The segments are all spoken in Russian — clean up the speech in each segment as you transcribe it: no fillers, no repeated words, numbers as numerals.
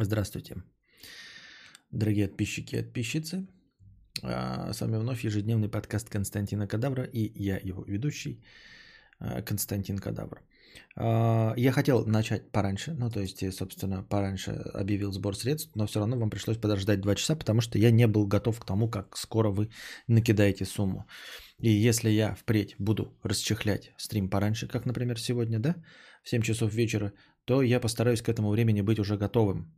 Здравствуйте, дорогие подписчики и подписчицы. С вами вновь ежедневный подкаст Константина Кадавра и я его ведущий Константин Кадавра. Я хотел начать пораньше, пораньше объявил сбор средств, но все равно вам пришлось подождать 2 часа, потому что я не был готов к тому, как скоро вы накидаете сумму. И если я впредь буду расчехлять стрим пораньше, как, например, сегодня, да, в 7 часов вечера, то я постараюсь к этому времени быть уже готовым.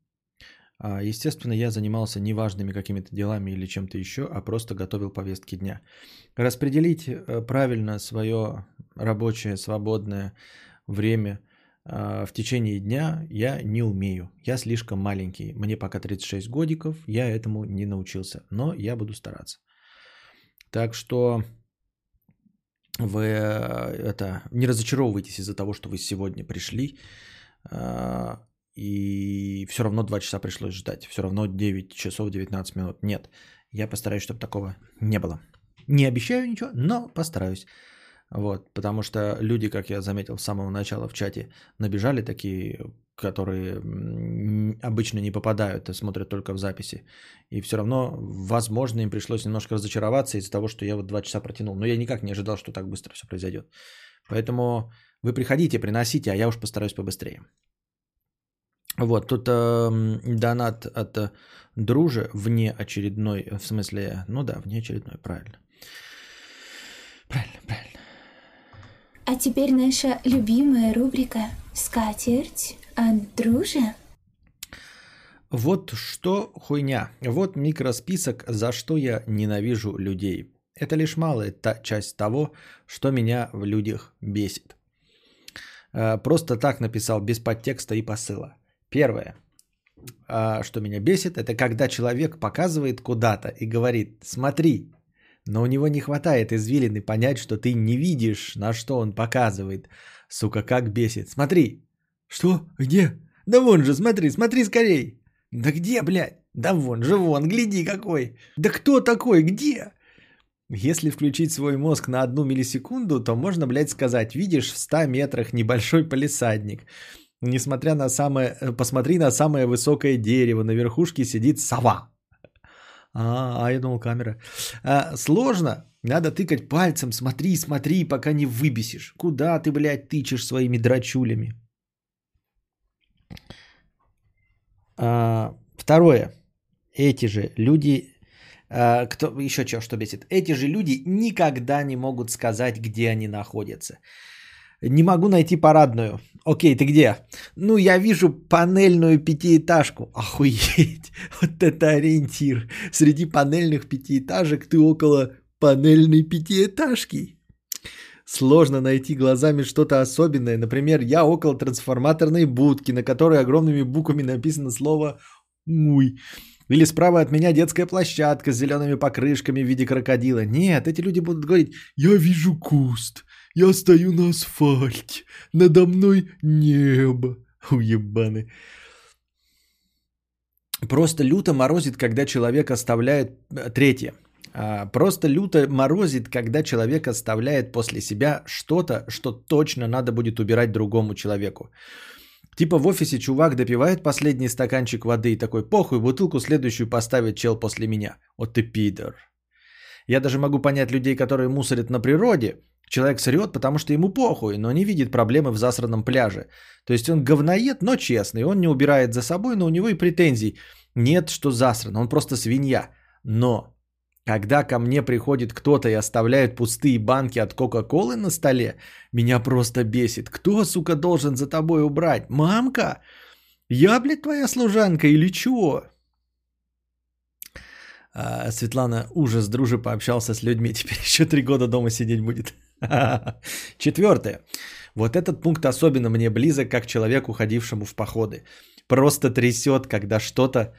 Естественно, я занимался неважными какими-то делами или чем-то еще, а просто готовил повестки дня. Распределить правильно свое рабочее, свободное время в течение дня я не умею. Я слишком маленький. Мне пока 36 годиков, я этому не научился. Но я буду стараться. Так что вы не разочаровывайтесь из-за того, что вы сегодня пришли. И все равно 2 часа пришлось ждать. Все равно 9 часов 19 минут. Нет, я постараюсь, чтобы такого не было. Не обещаю ничего, но постараюсь. Вот, потому что люди, как я заметил с самого начала в чате, набежали такие, которые обычно не попадают и смотрят только в записи. И все равно, возможно, им пришлось немножко разочароваться из-за того, что я 2 часа протянул. Но я никак не ожидал, что так быстро все произойдет. Поэтому вы приходите, приносите, а я уж постараюсь побыстрее. Вот, тут донат от дружи внеочередной, в смысле, ну да, внеочередной, правильно. Правильно. А теперь наша любимая рубрика «Скатерть от дружи». Вот что хуйня. Вот микросписок, за что я ненавижу людей. Это лишь малая часть того, что меня в людях бесит. Просто так написал, без подтекста и посыла. Первое, что меня бесит, это когда человек показывает куда-то и говорит «смотри», но у него не хватает извилины понять, что ты не видишь, на что он показывает. Сука, как бесит. «Смотри». «Что? Где?» «Да вон же, смотри, смотри скорей». «Да где, блядь?» «Да вон же, вон, гляди какой». «Да кто такой? Где?» Если включить свой мозг на 1 миллисекунду, то можно, блядь, сказать «видишь в 100 метрах небольшой палисадник». Несмотря на самое... Посмотри на самое высокое дерево. На верхушке сидит сова. А я думал, камера. Сложно. Надо тыкать пальцем. Смотри, смотри, пока не выбесишь. Куда ты, блядь, тычешь своими драчулями? Второе. Эти же люди... Кто... Еще чего, что бесит. Эти же люди никогда не могут сказать, где они находятся. Не могу найти парадную. Окей, ты где? Ну, я вижу панельную 5-этажку. Охуеть. Вот это ориентир. Среди панельных 5-этажек ты около панельной 5-этажки. Сложно найти глазами что-то особенное. Например, я около трансформаторной будки, на которой огромными буквами написано слово «муй». Или справа от меня детская площадка с зелеными покрышками в виде крокодила. Нет, эти люди будут говорить «я вижу куст». Я стою на асфальте, надо мной небо, уебаны. Просто люто морозит, когда человек оставляет... Третье. Просто люто морозит, когда человек оставляет после себя что-то, что точно надо будет убирать другому человеку. Типа в офисе чувак допивает последний стаканчик воды и такой похуй, бутылку следующую поставит чел после меня. Вот ты пидор. Я даже могу понять людей, которые мусорят на природе. Человек срет, потому что ему похуй, но не видит проблемы в засранном пляже. То есть он говноед, но честный. Он не убирает за собой, но у него и претензий нет, что засрано. Он просто свинья. Но когда ко мне приходит кто-то и оставляет пустые банки от Кока-Колы на столе, меня просто бесит. Кто, сука, должен за тобой убрать? Мамка? Я, блядь, твоя служанка или чего? Светлана, ужас, друже, пообщался с людьми. Теперь еще 3 года дома сидеть будет. 4. Вот этот пункт особенно мне близок, как человеку, ходившему в походы. Просто трясет, когда что-то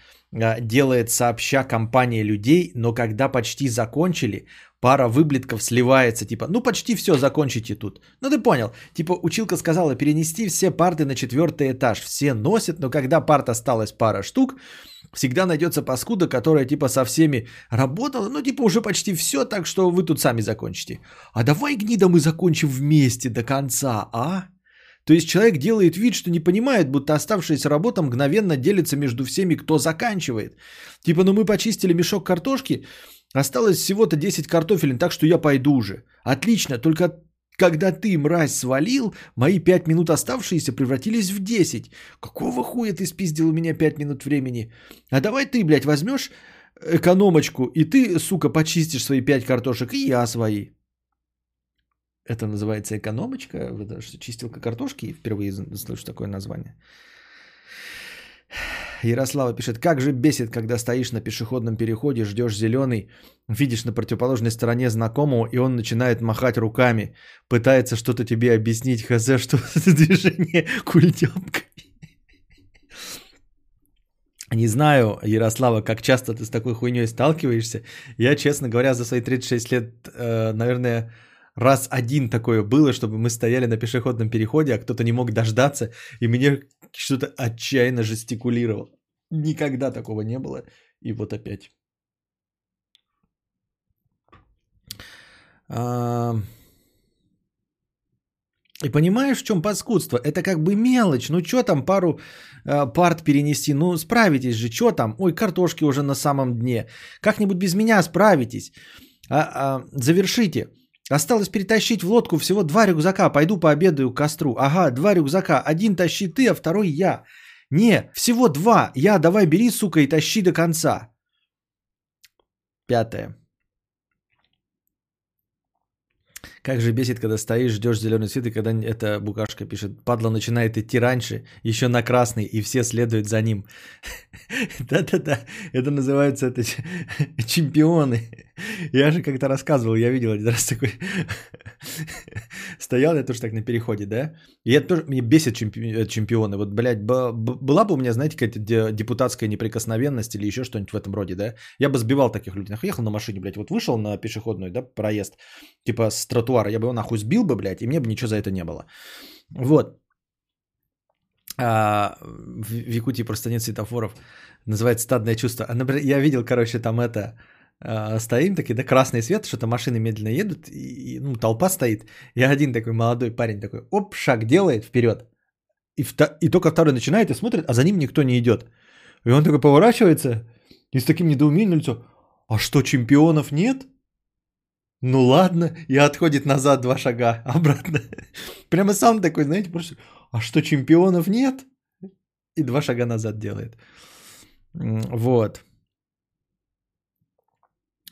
делает сообща компания людей, но когда почти закончили, пара выблетков сливается. Типа, ну почти все, закончите тут. Ну ты понял. Типа училка сказала перенести все парты на 4-й этаж. Все носят, но когда парт осталась пара штук, всегда найдется паскуда, которая типа со всеми работала, ну типа уже почти все, так что вы тут сами закончите. А давай, гнида, мы закончим вместе до конца, а? То есть человек делает вид, что не понимает, будто оставшаяся работа мгновенно делится между всеми, кто заканчивает. Типа, ну мы почистили мешок картошки, осталось всего-то 10 картофелин, так что я пойду уже. Отлично, только когда ты, мразь, свалил, мои 5 минут оставшиеся превратились в 10. Какого хуя ты спиздил у меня 5 минут времени? А давай ты, блядь, возьмешь экономочку, и ты, сука, почистишь свои 5 картошек, и я свои. Это называется экономочка, потому что чистилка картошки, впервые слышу такое название. Ярослава пишет, как же бесит, когда стоишь на пешеходном переходе, ждешь зеленый, видишь на противоположной стороне знакомого, и он начинает махать руками, пытается что-то тебе объяснить, хз, что это движение культёпками. Не знаю, Ярослава, как часто ты с такой хуйней сталкиваешься. Я, честно говоря, за свои 36 лет, наверное, раз один такое было, чтобы мы стояли на пешеходном переходе, а кто-то не мог дождаться, и мне что-то отчаянно жестикулировал. Никогда такого не было. И вот опять. И понимаешь, в чем паскудство? Это как бы мелочь. Ну, что там пару парт перенести? Ну, справитесь же, что там? Ой, картошки уже на самом дне. Как-нибудь без меня справитесь. Завершите. Осталось перетащить в лодку всего 2 рюкзака. Пойду пообедаю к костру. Ага, 2 рюкзака. Один тащи ты, а второй я. Не, всего 2. Я давай бери, сука, и тащи до конца. 5. Как же бесит, когда стоишь, ждешь зеленый свет, и когда эта букашка пишет, падла начинает идти раньше, еще на красный, и все следуют за ним. Да-да-да, это называется чемпионы. Я же как-то рассказывал, я видел один раз такой. Стоял я тоже так на переходе, да? И это тоже, меня бесит чемпионы. Вот, блядь, была бы у меня, знаете, какая-то депутатская неприкосновенность или еще что-нибудь в этом роде, да? Я бы сбивал таких людей. Ехал на машине, блядь, вот вышел на пешеходную, да, проезд, типа с тротуара, я бы его нахуй сбил бы, блядь, и мне бы ничего за это не было. Вот. В Якутии просто нет светофоров. Называется стадное чувство. Я видел, короче, там это... Стоим такие, да, красный свет, что-то машины медленно едут, и ну, толпа стоит. И один такой молодой парень такой, оп, шаг делает вперед. И только второй начинает и смотрит, а за ним никто не идет. И он такой поворачивается и с таким недоумением лицо, а что, чемпионов нет? Ну ладно, и отходит назад 2 шага обратно. Прямо сам такой, знаете, просто, а что, чемпионов нет? И 2 шага назад делает. Вот.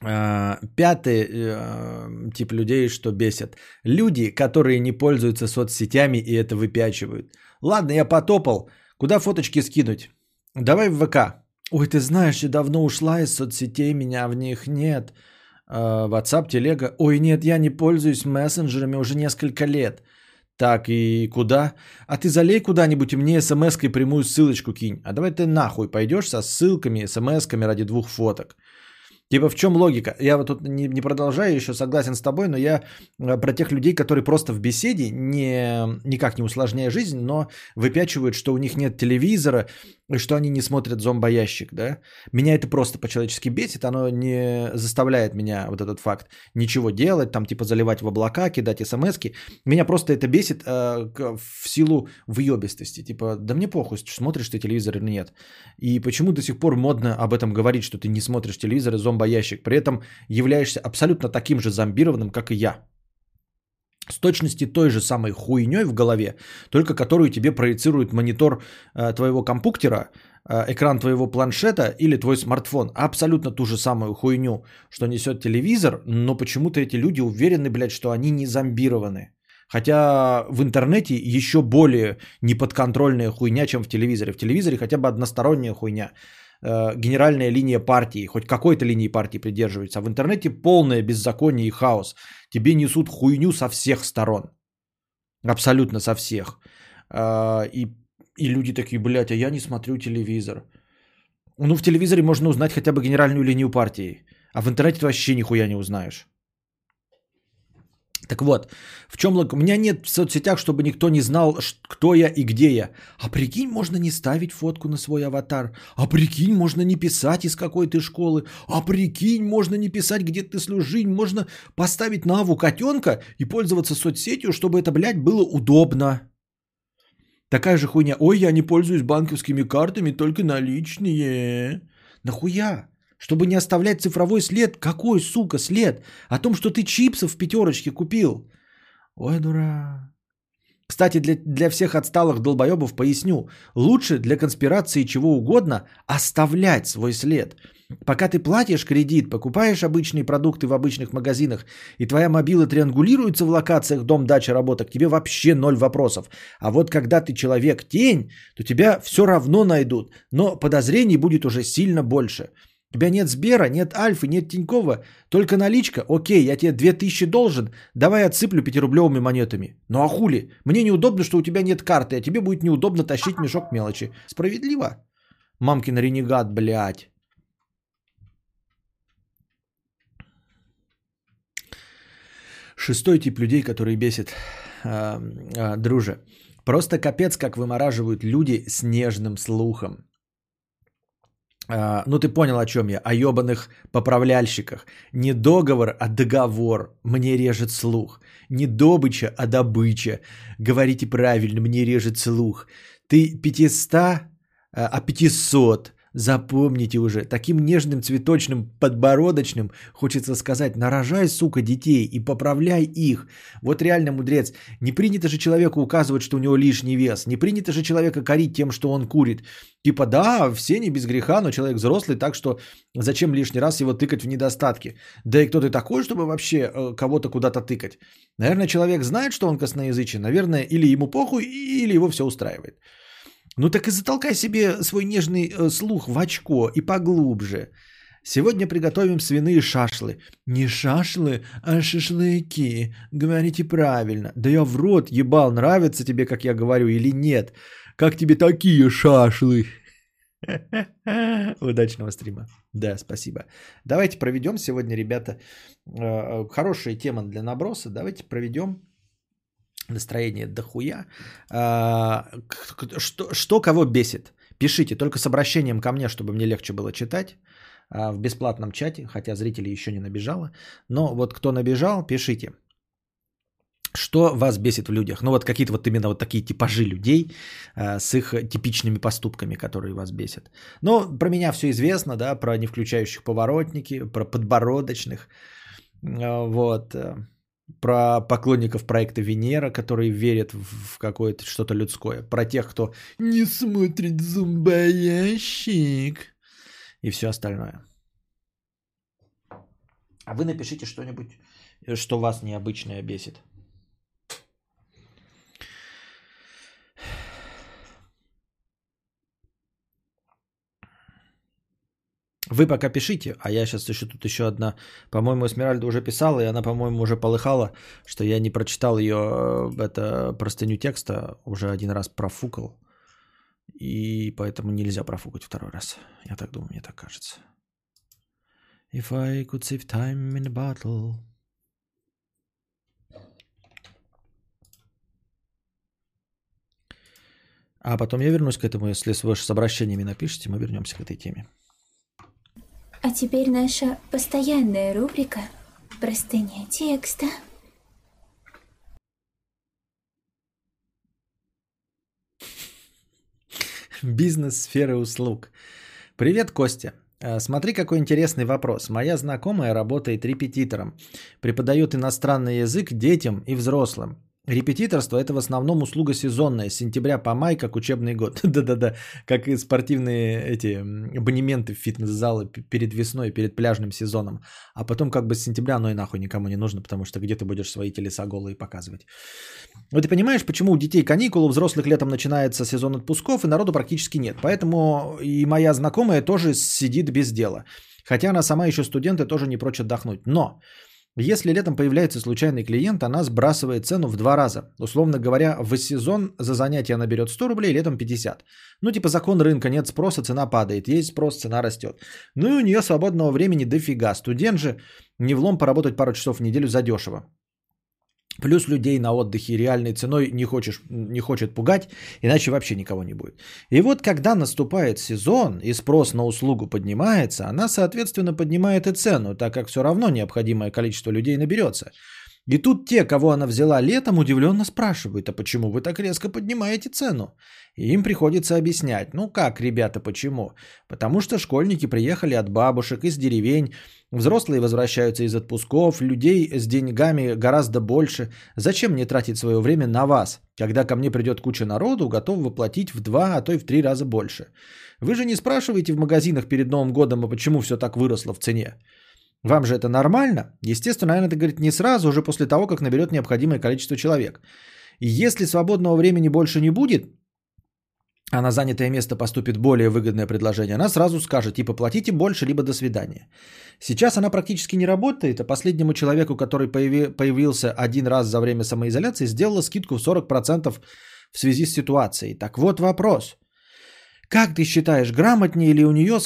5 тип людей, что бесят. Люди, которые не пользуются соцсетями и это выпячивают. Ладно, я потопал. Куда фоточки скинуть? Давай в ВК. Ой, ты знаешь, я давно ушла из соцсетей, меня в них нет. WhatsApp, телега. Ой, нет, я не пользуюсь мессенджерами уже несколько лет. Так, и куда? А ты залей куда-нибудь и мне смс-кой прямую ссылочку кинь. А давай ты нахуй пойдешь со ссылками, смс-ками ради 2 фоток. Типа в чем логика? Я вот тут не продолжаю, еще согласен с тобой, но я про тех людей, которые просто в беседе, никак не усложняя жизнь, но выпячивают, что у них нет телевизора, и что они не смотрят зомбоящик, да? Меня это просто по-человечески бесит, оно не заставляет меня, вот этот факт, ничего делать, там типа заливать в облака, кидать смс-ки. Меня просто это бесит в силу выебистости. Типа, да мне похуй, смотришь ты телевизор или нет. И почему до сих пор модно об этом говорить, что ты не смотришь телевизор и зомбоящик, при этом являешься абсолютно таким же зомбированным, как и я. С точности той же самой хуйней в голове, только которую тебе проецирует монитор твоего компьютера, экран твоего планшета или твой смартфон. Абсолютно ту же самую хуйню, что несет телевизор, но почему-то эти люди уверены, блядь, что они не зомбированы. Хотя в интернете еще более неподконтрольная хуйня, чем в телевизоре. В телевизоре хотя бы односторонняя хуйня. Генеральная линия партии, хоть какой-то линии партии придерживается, а в интернете полное беззаконие и хаос. Тебе несут хуйню со всех сторон. Абсолютно со всех. И люди такие, блядь, а я не смотрю телевизор. Ну, в телевизоре можно узнать хотя бы генеральную линию партии, а в интернете ты вообще нихуя не узнаешь. Так вот, в чем логика? У меня нет в соцсетях, чтобы никто не знал, кто я и где я. А прикинь, можно не ставить фотку на свой аватар. А прикинь, можно не писать, из какой ты школы. А прикинь, можно не писать, где ты служишь. Можно поставить на аву котенка и пользоваться соцсетью, чтобы это, блядь, было удобно. Такая же хуйня. Ой, я не пользуюсь банковскими картами, только наличные. Нахуя? Чтобы не оставлять цифровой след. Какой, сука, след? О том, что ты чипсов в пятерочке купил. Ой, дура. Кстати, для всех отсталых долбоебов поясню. Лучше для конспирации чего угодно оставлять свой след. Пока ты платишь кредит, покупаешь обычные продукты в обычных магазинах, и твоя мобила триангулируется в локациях дом, дача, работа, к тебе вообще ноль вопросов. А вот когда ты человек-тень, то тебя все равно найдут, но подозрений будет уже сильно больше. У тебя нет Сбера, нет Альфы, нет Тинькова, только наличка. Окей, я тебе 2000 должен, давай отсыплю 5-рублевыми монетами. Ну а хули? Мне неудобно, что у тебя нет карты, а тебе будет неудобно тащить мешок мелочи. Справедливо? Мамкин ренегат, блядь. Шестой тип людей, которые бесит, друже. Просто капец, как вымораживают люди с нежным слухом. Ну, ты понял, о чем я. О ебаных поправляльщиках. Не договор, а договор. Мне режет слух. Не добыча, а добыча. Говорите правильно, мне режет слух. Ты 500, а 500. Запомните уже, таким нежным цветочным подбородочным хочется сказать: нарожай, сука, детей и поправляй их. Вот реально, мудрец, не принято же человеку указывать, что у него лишний вес, не принято же человека корить тем, что он курит. Типа, да, все не без греха, но человек взрослый, так что зачем лишний раз его тыкать в недостатки? Да и кто ты такой, чтобы вообще кого-то куда-то тыкать? Наверное, человек знает, что он косноязычен, наверное, или ему похуй, или его все устраивает. Ну так и затолкай себе свой нежный слух в очко и поглубже. Сегодня приготовим свиные шашлы. Не шашлы, а шашлыки. Говорите правильно. Да я в рот ебал, нравится тебе, как я говорю, или нет? Как тебе такие шашлы? Удачного стрима. Да, спасибо. Давайте проведем сегодня, ребята, хорошая тема для наброса. Давайте проведем. Настроение дохуя. Что кого бесит? Пишите, только с обращением ко мне, чтобы мне легче было читать в бесплатном чате, хотя зрителей еще не набежало. Но вот кто набежал, пишите. Что вас бесит в людях? Ну вот какие-то вот именно вот такие типажи людей с их типичными поступками, которые вас бесят. Ну, про меня все известно, да, про не включающих поворотники, про подбородочных, вот... Про поклонников проекта Венера, которые верят в какое-то что-то людское. Про тех, кто не смотрит зомбоящик. И все остальное. А вы напишите что-нибудь, что вас необычное бесит. Вы пока пишите, а я сейчас еще тут еще одна, по-моему, Эсмеральда уже писала, и она, по-моему, уже полыхала, что я не прочитал ее это, простыню текста, уже один раз профукал, и поэтому нельзя профукать второй раз. Я так думаю, мне так кажется. If I could save time in a battle. А потом я вернусь к этому, если вы с обращениями напишите, мы вернемся к этой теме. А теперь наша постоянная рубрика «Простыня текста». Бизнес-сферы услуг. Привет, Костя. Смотри, какой интересный вопрос. Моя знакомая работает репетитором. Преподает иностранный язык детям и взрослым. Репетиторство – это в основном услуга сезонная, с сентября по май, как учебный год. Да-да-да, как и спортивные эти абонементы в фитнес-залы перед весной, перед пляжным сезоном. А потом как бы с сентября оно и нахуй никому не нужно, потому что где ты будешь свои телеса голые показывать. Вот ты понимаешь, почему у детей каникулы, у взрослых летом начинается сезон отпусков, и народу практически нет. Поэтому и моя знакомая тоже сидит без дела. Хотя она сама еще студент и тоже не прочь отдохнуть. Но... Если летом появляется случайный клиент, она сбрасывает цену в 2 раза. Условно говоря, в сезон за занятие она берет 100 рублей, летом 50. Ну типа закон рынка, нет спроса, цена падает, есть спрос, цена растет. Ну и у нее свободного времени дофига. Студент же не влом поработать пару часов в неделю задешево. Плюс людей на отдыхе реальной ценой не хочет пугать, иначе вообще никого не будет. И вот когда наступает сезон и спрос на услугу поднимается, она, соответственно, поднимает и цену, так как все равно необходимое количество людей наберется. И тут те, кого она взяла летом, удивленно спрашивают, а почему вы так резко поднимаете цену? И им приходится объяснять, ну как, ребята, почему? Потому что школьники приехали от бабушек, из деревень, взрослые возвращаются из отпусков, людей с деньгами гораздо больше. Зачем мне тратить свое время на вас, когда ко мне придет куча народу, готового платить в 2, а то и в 3 раза больше? Вы же не спрашиваете в магазинах перед Новым годом, а почему все так выросло в цене? Вам же это нормально? Естественно, наверное, это говорит не сразу, уже после того, как наберет необходимое количество человек. И если свободного времени больше не будет, а на занятое место поступит более выгодное предложение, она сразу скажет, типа, платите больше, либо до свидания. Сейчас она практически не работает, а последнему человеку, который появился один раз за время самоизоляции, сделала скидку в 40% в связи с ситуацией. Так вот вопрос. Как ты считаешь, грамотно ли у нее,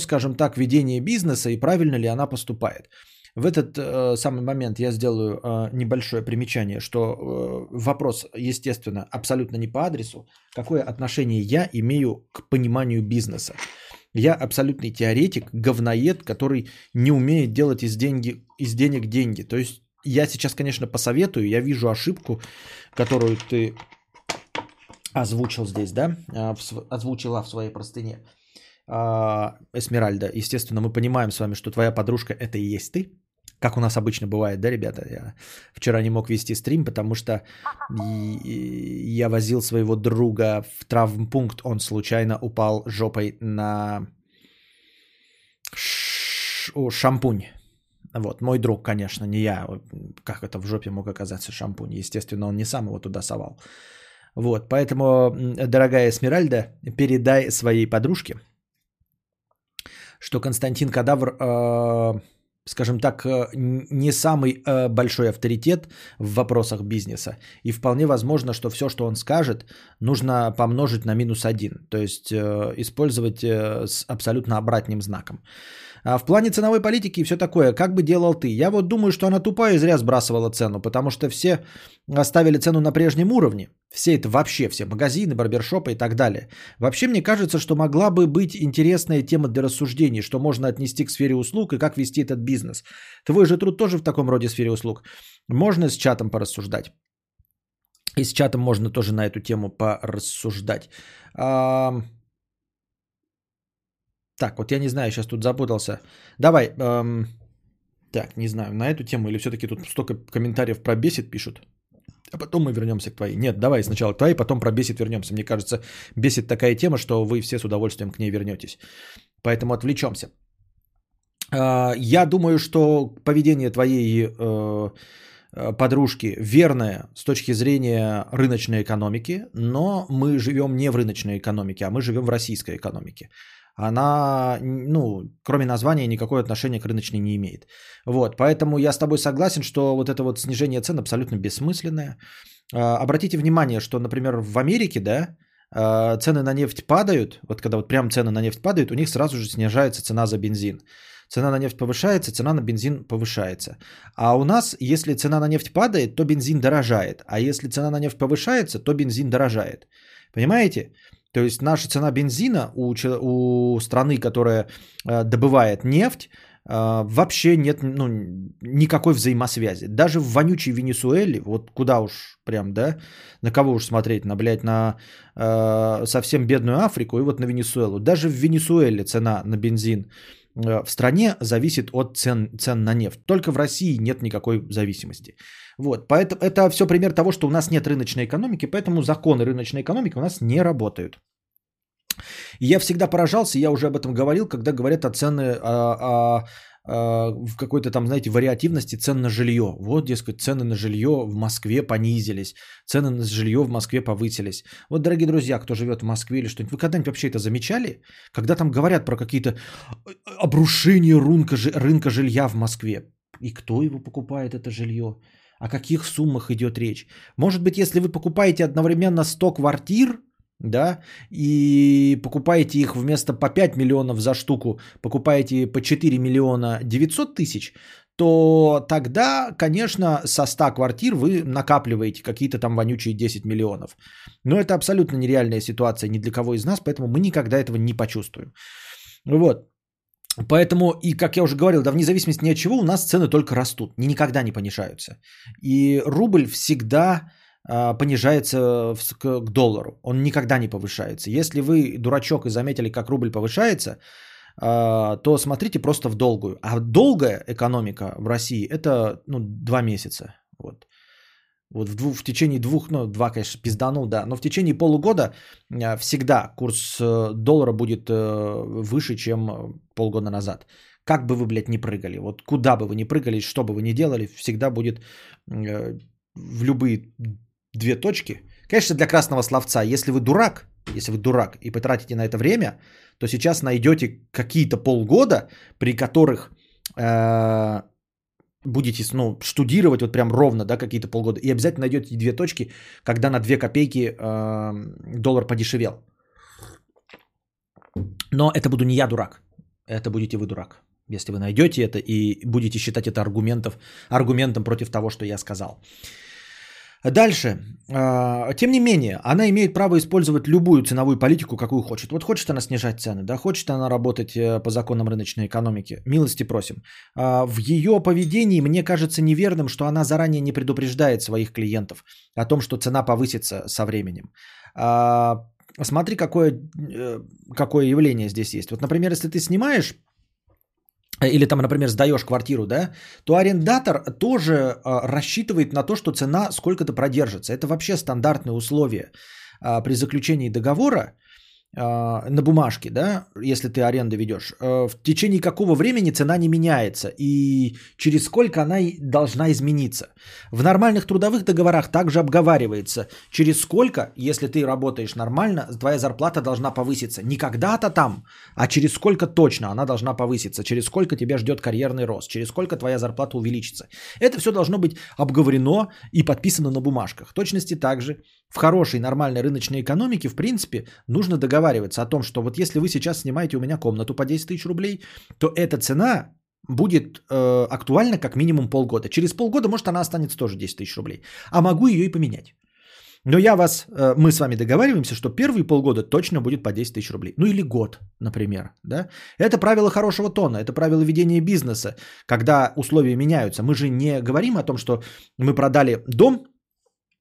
скажем так, ведение бизнеса и правильно ли она поступает? В этот самый момент я сделаю небольшое примечание, что вопрос, естественно, абсолютно не по адресу. Какое отношение я имею к пониманию бизнеса? Я абсолютный теоретик, говноед, который не умеет делать из денег деньги. То есть я сейчас, конечно, посоветую, я вижу ошибку, которую ты озвучил здесь, да? Озвучила в своей простыне. Эсмеральда, естественно, мы понимаем с вами, что твоя подружка это и есть ты, как у нас обычно бывает, да, ребята? Я вчера не мог вести стрим, потому что я возил своего друга в травмпункт, он случайно упал жопой на шампунь. Вот, мой друг, конечно, не я, как это в жопе мог оказаться шампунь, естественно, он не сам его туда совал. Вот, поэтому, дорогая Эсмеральда, передай своей подружке, что Константин Кадавр, скажем так, не самый большой авторитет в вопросах бизнеса. И вполне возможно, что все, что он скажет, нужно помножить на -1. То есть использовать с абсолютно обратным знаком. А в плане ценовой политики и все такое, как бы делал ты? Я вот думаю, что она тупая и зря сбрасывала цену, потому что все оставили цену на прежнем уровне. Все это вообще, все магазины, барбершопы и так далее. Вообще, мне кажется, что могла бы быть интересная тема для рассуждений, что можно отнести к сфере услуг и как вести этот бизнес. Твой же труд тоже в таком роде сфере услуг. Можно с чатом порассуждать. И с чатом можно тоже на эту тему порассуждать. Так, вот я не знаю, сейчас тут запутался. Давай, так, не знаю, на эту тему или все-таки тут столько комментариев про бесит пишут. А потом мы вернемся к твоей. Нет, давай сначала к твоей, потом про бесит вернемся. Мне кажется, бесит такая тема, что вы все с удовольствием к ней вернетесь. Поэтому отвлечемся. Я думаю, что поведение твоей подружки верное с точки зрения рыночной экономики, но мы живем не в рыночной экономике, а мы живем в российской экономике. Она, ну, кроме названия, никакое отношение к рыночной не имеет. Вот, поэтому я с тобой согласен, что вот это вот снижение цен абсолютно бессмысленное. Обратите внимание, что, например, в Америке, да, цены на нефть падают, вот когда вот прям цены на нефть падают, у них сразу же снижается цена за бензин. Цена на нефть повышается, цена на бензин повышается. А у нас, если цена на нефть падает, то бензин дорожает. А если цена на нефть повышается, то бензин дорожает. Понимаете? То есть наша цена бензина у страны, которая добывает нефть, вообще нет, ну, никакой взаимосвязи. Даже в вонючей Венесуэле, вот куда уж прям, да, на кого уж смотреть, на, блядь, на совсем бедную Африку и вот на Венесуэлу. Даже в Венесуэле цена на бензин в стране зависит от цен на нефть. Только в России нет никакой зависимости. Вот, поэтому это все пример того, что у нас нет рыночной экономики, поэтому законы рыночной экономики у нас не работают. И я всегда поражался, я уже об этом говорил, когда говорят о цены, в какой-то там, знаете, вариативности цен на жилье. Вот, дескать, цены на жилье в Москве понизились, цены на жилье в Москве повысились. Вот, дорогие друзья, кто живет в Москве или что-нибудь, вы когда-нибудь вообще это замечали? Когда там говорят про какие-то обрушения рынка жилья в Москве. И кто его покупает, это жилье? О каких суммах идет речь? Может быть, если вы покупаете одновременно 100 квартир, да, и покупаете их вместо по 5 миллионов за штуку, покупаете по 4 миллиона 900 тысяч, то тогда, конечно, со 100 квартир вы накапливаете какие-то там вонючие 10 миллионов. Но это абсолютно нереальная ситуация ни для кого из нас, поэтому мы никогда этого не почувствуем. Вот. Поэтому, и как я уже говорил, да, вне зависимости ни от чего, у нас цены только растут, никогда не понижаются. И рубль всегда понижается к доллару, он никогда не повышается. Если вы дурачок и заметили, как рубль повышается, то смотрите просто в долгую. А долгая экономика в России – это 2 месяца. Вот в течение двух, два, конечно, пизданул, да, но в течение полугода всегда курс доллара будет выше, чем полгода назад. Как бы вы, блядь, ни прыгали, вот куда бы вы ни прыгали, что бы вы ни делали, всегда будет в любые две точки. Конечно, для красного словца, если вы дурак и потратите на это время, то сейчас найдете какие-то полгода, при которых... будете штудировать вот прям ровно, да, какие-то полгода, и обязательно найдете две точки, когда на 2 копейки доллар подешевел. Но это буду не я дурак, это будете вы дурак, если вы найдете это и будете считать это аргументом против того, что я сказал. Дальше. Тем не менее, она имеет право использовать любую ценовую политику, какую хочет. Вот хочет она снижать цены, да, хочет она работать по законам рыночной экономики. Милости просим. В ее поведении мне кажется неверным, что она заранее не предупреждает своих клиентов о том, что цена повысится со временем. Смотри, какое явление здесь есть. Вот, например, если ты снимаешь... Или там, например, сдаешь квартиру, да, то арендатор тоже рассчитывает на то, что цена сколько-то продержится. Это вообще стандартные условия при заключении договора на бумажке, да, если ты аренду ведешь. В течение какого времени цена не меняется и через сколько она должна измениться. В нормальных трудовых договорах также обговаривается, через сколько, если ты работаешь нормально, твоя зарплата должна повыситься. Не когда-то там, а через сколько точно она должна повыситься, через сколько тебя ждет карьерный рост, через сколько твоя зарплата увеличится. Это все должно быть обговорено и подписано на бумажках. В точности также в хорошей нормальной рыночной экономике, в принципе, нужно договариваться о том, что вот если вы сейчас снимаете у меня комнату по 10 тысяч рублей, то эта цена будет актуальна как минимум полгода. Через полгода, может, она останется тоже 10 тысяч рублей. А могу ее и поменять. Но мы с вами договариваемся, что первые полгода точно будет по 10 тысяч рублей. Или год, например. Да? Это правило хорошего тона, это правило ведения бизнеса, когда условия меняются. Мы же не говорим о том, что мы продали дом,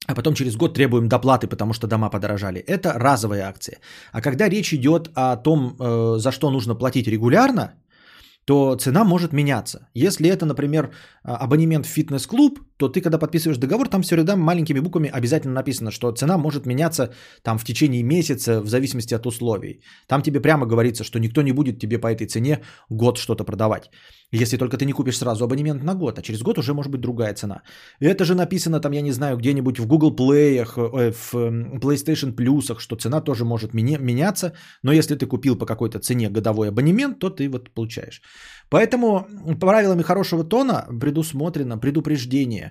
а потом через год требуем доплаты, потому что дома подорожали. Это разовая акция. А когда речь идет о том, за что нужно платить регулярно, то цена может меняться. Если это, например, абонемент в фитнес-клуб, то ты, когда подписываешь договор, там все рядом маленькими буквами обязательно написано, что цена может меняться там в течение месяца в зависимости от условий. Там тебе прямо говорится, что никто не будет тебе по этой цене год что-то продавать. Если только ты не купишь сразу абонемент на год, а через год уже может быть другая цена. Это же написано там, я не знаю, где-нибудь в Google Play, в PlayStation Plus, что цена тоже может меняться, но если ты купил по какой-то цене годовой абонемент, то ты вот получаешь. Поэтому правилами хорошего тона предусмотрено предупреждение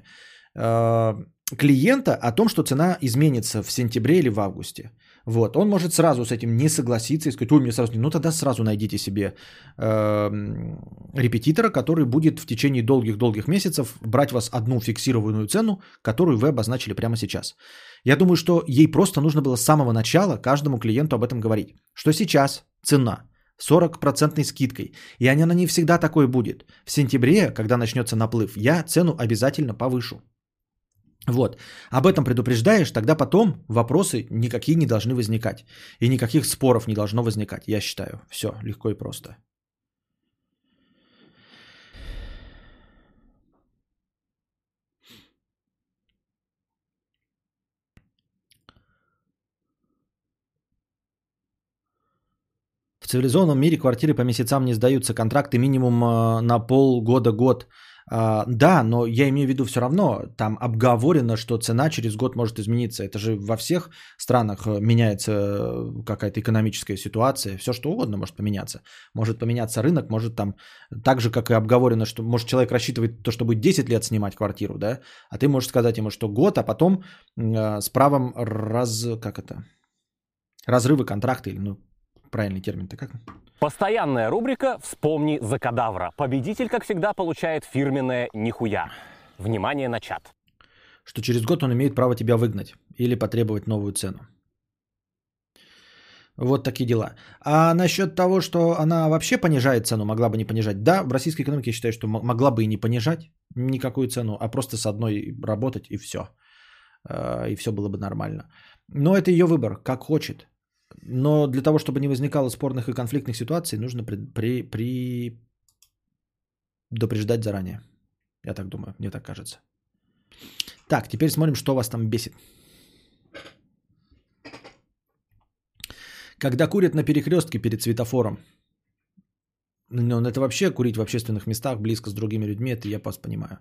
клиента о том, что цена изменится в сентябре или в августе. Вот. Он может сразу с этим не согласиться и сказать, ой, мне сразу не... тогда сразу найдите себе репетитора, который будет в течение долгих-долгих месяцев брать вас одну фиксированную цену, которую вы обозначили прямо сейчас. Я думаю, что ей просто нужно было с самого начала каждому клиенту об этом говорить, что сейчас цена 40% скидкой, и она не всегда такой будет. В сентябре, когда начнется наплыв, я цену обязательно повышу. Вот. Об этом предупреждаешь, тогда потом вопросы никакие не должны возникать. И никаких споров не должно возникать, я считаю. Все, легко и просто. В цивилизованном мире квартиры по месяцам не сдаются, контракты минимум на полгода-год. Да, но я имею в виду все равно, там обговорено, что цена через год может измениться. Это же во всех странах меняется какая-то экономическая ситуация, все что угодно может поменяться. Может поменяться рынок, может там так же, как и обговорено, что может человек рассчитывает то, что будет 10 лет снимать квартиру, да, а ты можешь сказать ему, что год, а потом с правом разрыва контракта или правильный термин-то как? Постоянная рубрика «Вспомни за кадавра». Победитель, как всегда, получает фирменное нихуя. Внимание на чат. Что через год он имеет право тебя выгнать или потребовать новую цену. Вот такие дела. А насчет того, что она вообще понижает цену, могла бы не понижать. Да, в российской экономике я считаю, что могла бы и не понижать никакую цену, а просто с одной работать и все. И все было бы нормально. Но это ее выбор, как хочет. Но для того, чтобы не возникало спорных и конфликтных ситуаций, нужно предупреждать заранее. Я так думаю, мне так кажется. Так, теперь смотрим, что вас там бесит. Когда курят на перекрестке перед светофором. Ну, это вообще курить в общественных местах, близко с другими людьми, это я вас понимаю.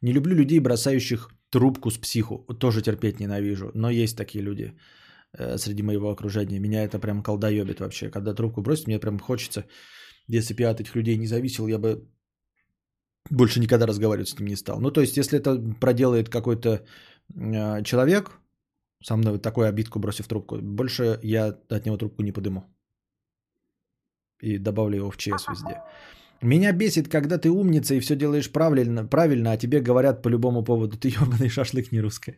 Не люблю людей, бросающих трубку с психу. Тоже терпеть ненавижу, но есть такие люди среди моего окружения. Меня это прям колдоебит вообще. Когда трубку бросит, мне прям хочется, если бы я от этих людей не зависел, я бы больше никогда разговаривать с ним не стал. Ну, то есть, если это проделает какой-то человек, со мной вот такую обидку бросив трубку, больше я от него трубку не подыму. И добавлю его в ЧС везде. Меня бесит, когда ты умница и все делаешь правильно, а тебе говорят по любому поводу, ты ебаный шашлык не русская.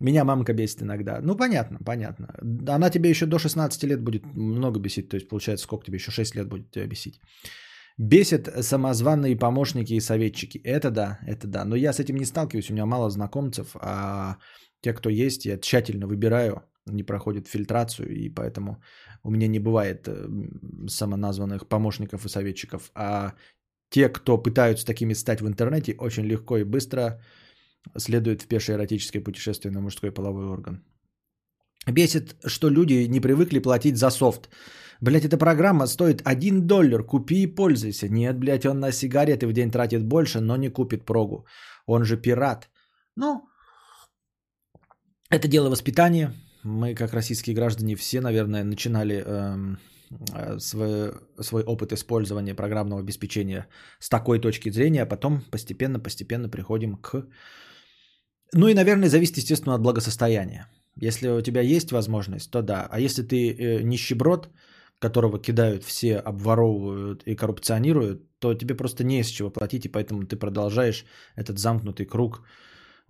Меня мамка бесит иногда. Ну, понятно, понятно. Она тебе еще до 16 лет будет много бесить. То есть, получается, сколько тебе? Еще 6 лет будет тебя бесить. Бесят самозваные помощники и советчики. Это да, это да. Но я с этим не сталкиваюсь. У меня мало знакомцев. А те, кто есть, я тщательно выбираю. Не проходят фильтрацию. И поэтому у меня не бывает самоназванных помощников и советчиков. А те, кто пытаются такими стать в интернете, очень легко и быстро... следует в пешее эротическое путешествие на мужской половой орган. Бесит, что люди не привыкли платить за софт. Блядь, эта программа стоит $1. Купи и пользуйся. Нет, блядь, он на сигареты в день тратит больше, но не купит прогу. Он же пират. Ну, это дело воспитания. Мы, как российские граждане, все, наверное, начинали свой опыт использования программного обеспечения с такой точки зрения, а потом постепенно приходим к... Ну и, наверное, зависит, естественно, от благосостояния. Если у тебя есть возможность, то да. А если ты нищеброд, которого кидают все, обворовывают и коррупционируют, то тебе просто не из чего платить, и поэтому ты продолжаешь этот замкнутый круг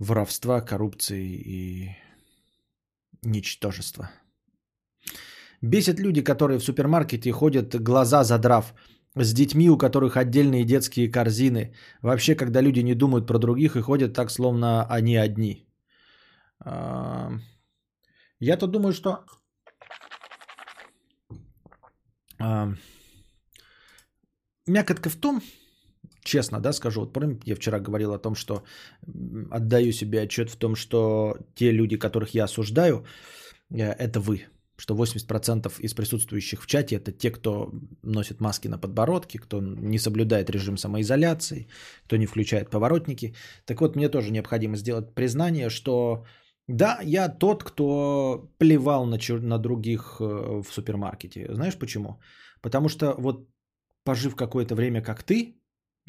воровства, коррупции и ничтожества. Бесят люди, которые в супермаркете ходят глаза задрав, с детьми, у которых отдельные детские корзины. Вообще, когда люди не думают про других и ходят так, словно они одни. Я-то думаю, что... Мякотка в том, честно, да, скажу, вот помните, я вчера говорил о том, что отдаю себе отчет в том, что те люди, которых я осуждаю, это вы. Что 80% из присутствующих в чате это те, кто носит маски на подбородке, кто не соблюдает режим самоизоляции, кто не включает поворотники. Так вот, мне тоже необходимо сделать признание, что да, я тот, кто плевал на других в супермаркете. Знаешь почему? Потому что вот пожив какое-то время, как ты,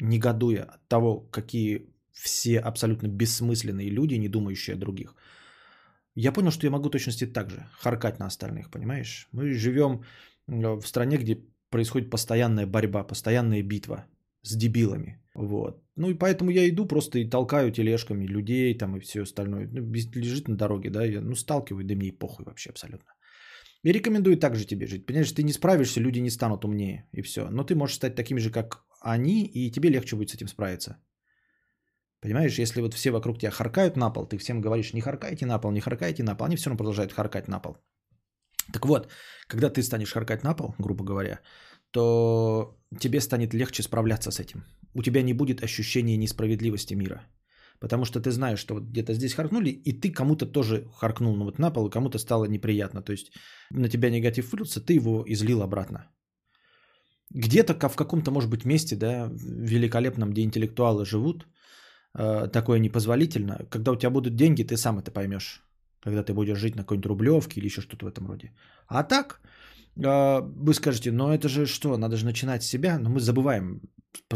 негодуя от того, какие все абсолютно бессмысленные люди, не думающие о других, я понял, что я могу в точности так же харкать на остальных, понимаешь? Мы живем в стране, где происходит постоянная борьба, постоянная битва с дебилами. Вот. Ну и поэтому я иду просто и толкаю тележками людей там и все остальное. Ну, лежит на дороге, да, я, ну сталкиваю, да мне и похуй вообще абсолютно. И рекомендую так же тебе жить. Понимаешь, ты не справишься, люди не станут умнее и все. Но ты можешь стать таким же, как они, и тебе легче будет с этим справиться. Понимаешь, если вот все вокруг тебя харкают на пол, ты всем говоришь, не харкайте на пол, не харкайте на пол, они все равно продолжают харкать на пол. Так вот, когда ты станешь харкать на пол, грубо говоря, то тебе станет легче справляться с этим. У тебя не будет ощущения несправедливости мира. Потому что ты знаешь, что вот где-то здесь харкнули, и ты кому-то тоже харкнул ну вот на пол, и кому-то стало неприятно. То есть на тебя негатив вылился, ты его излил обратно. Где-то в каком-то, может быть, месте, да, великолепном, где интеллектуалы живут, такое непозволительно. Когда у тебя будут деньги, ты сам это поймешь. Когда ты будешь жить на какой-нибудь рублевке или еще что-то в этом роде. А так, вы скажете, ну это же что, надо же начинать с себя. Но мы забываем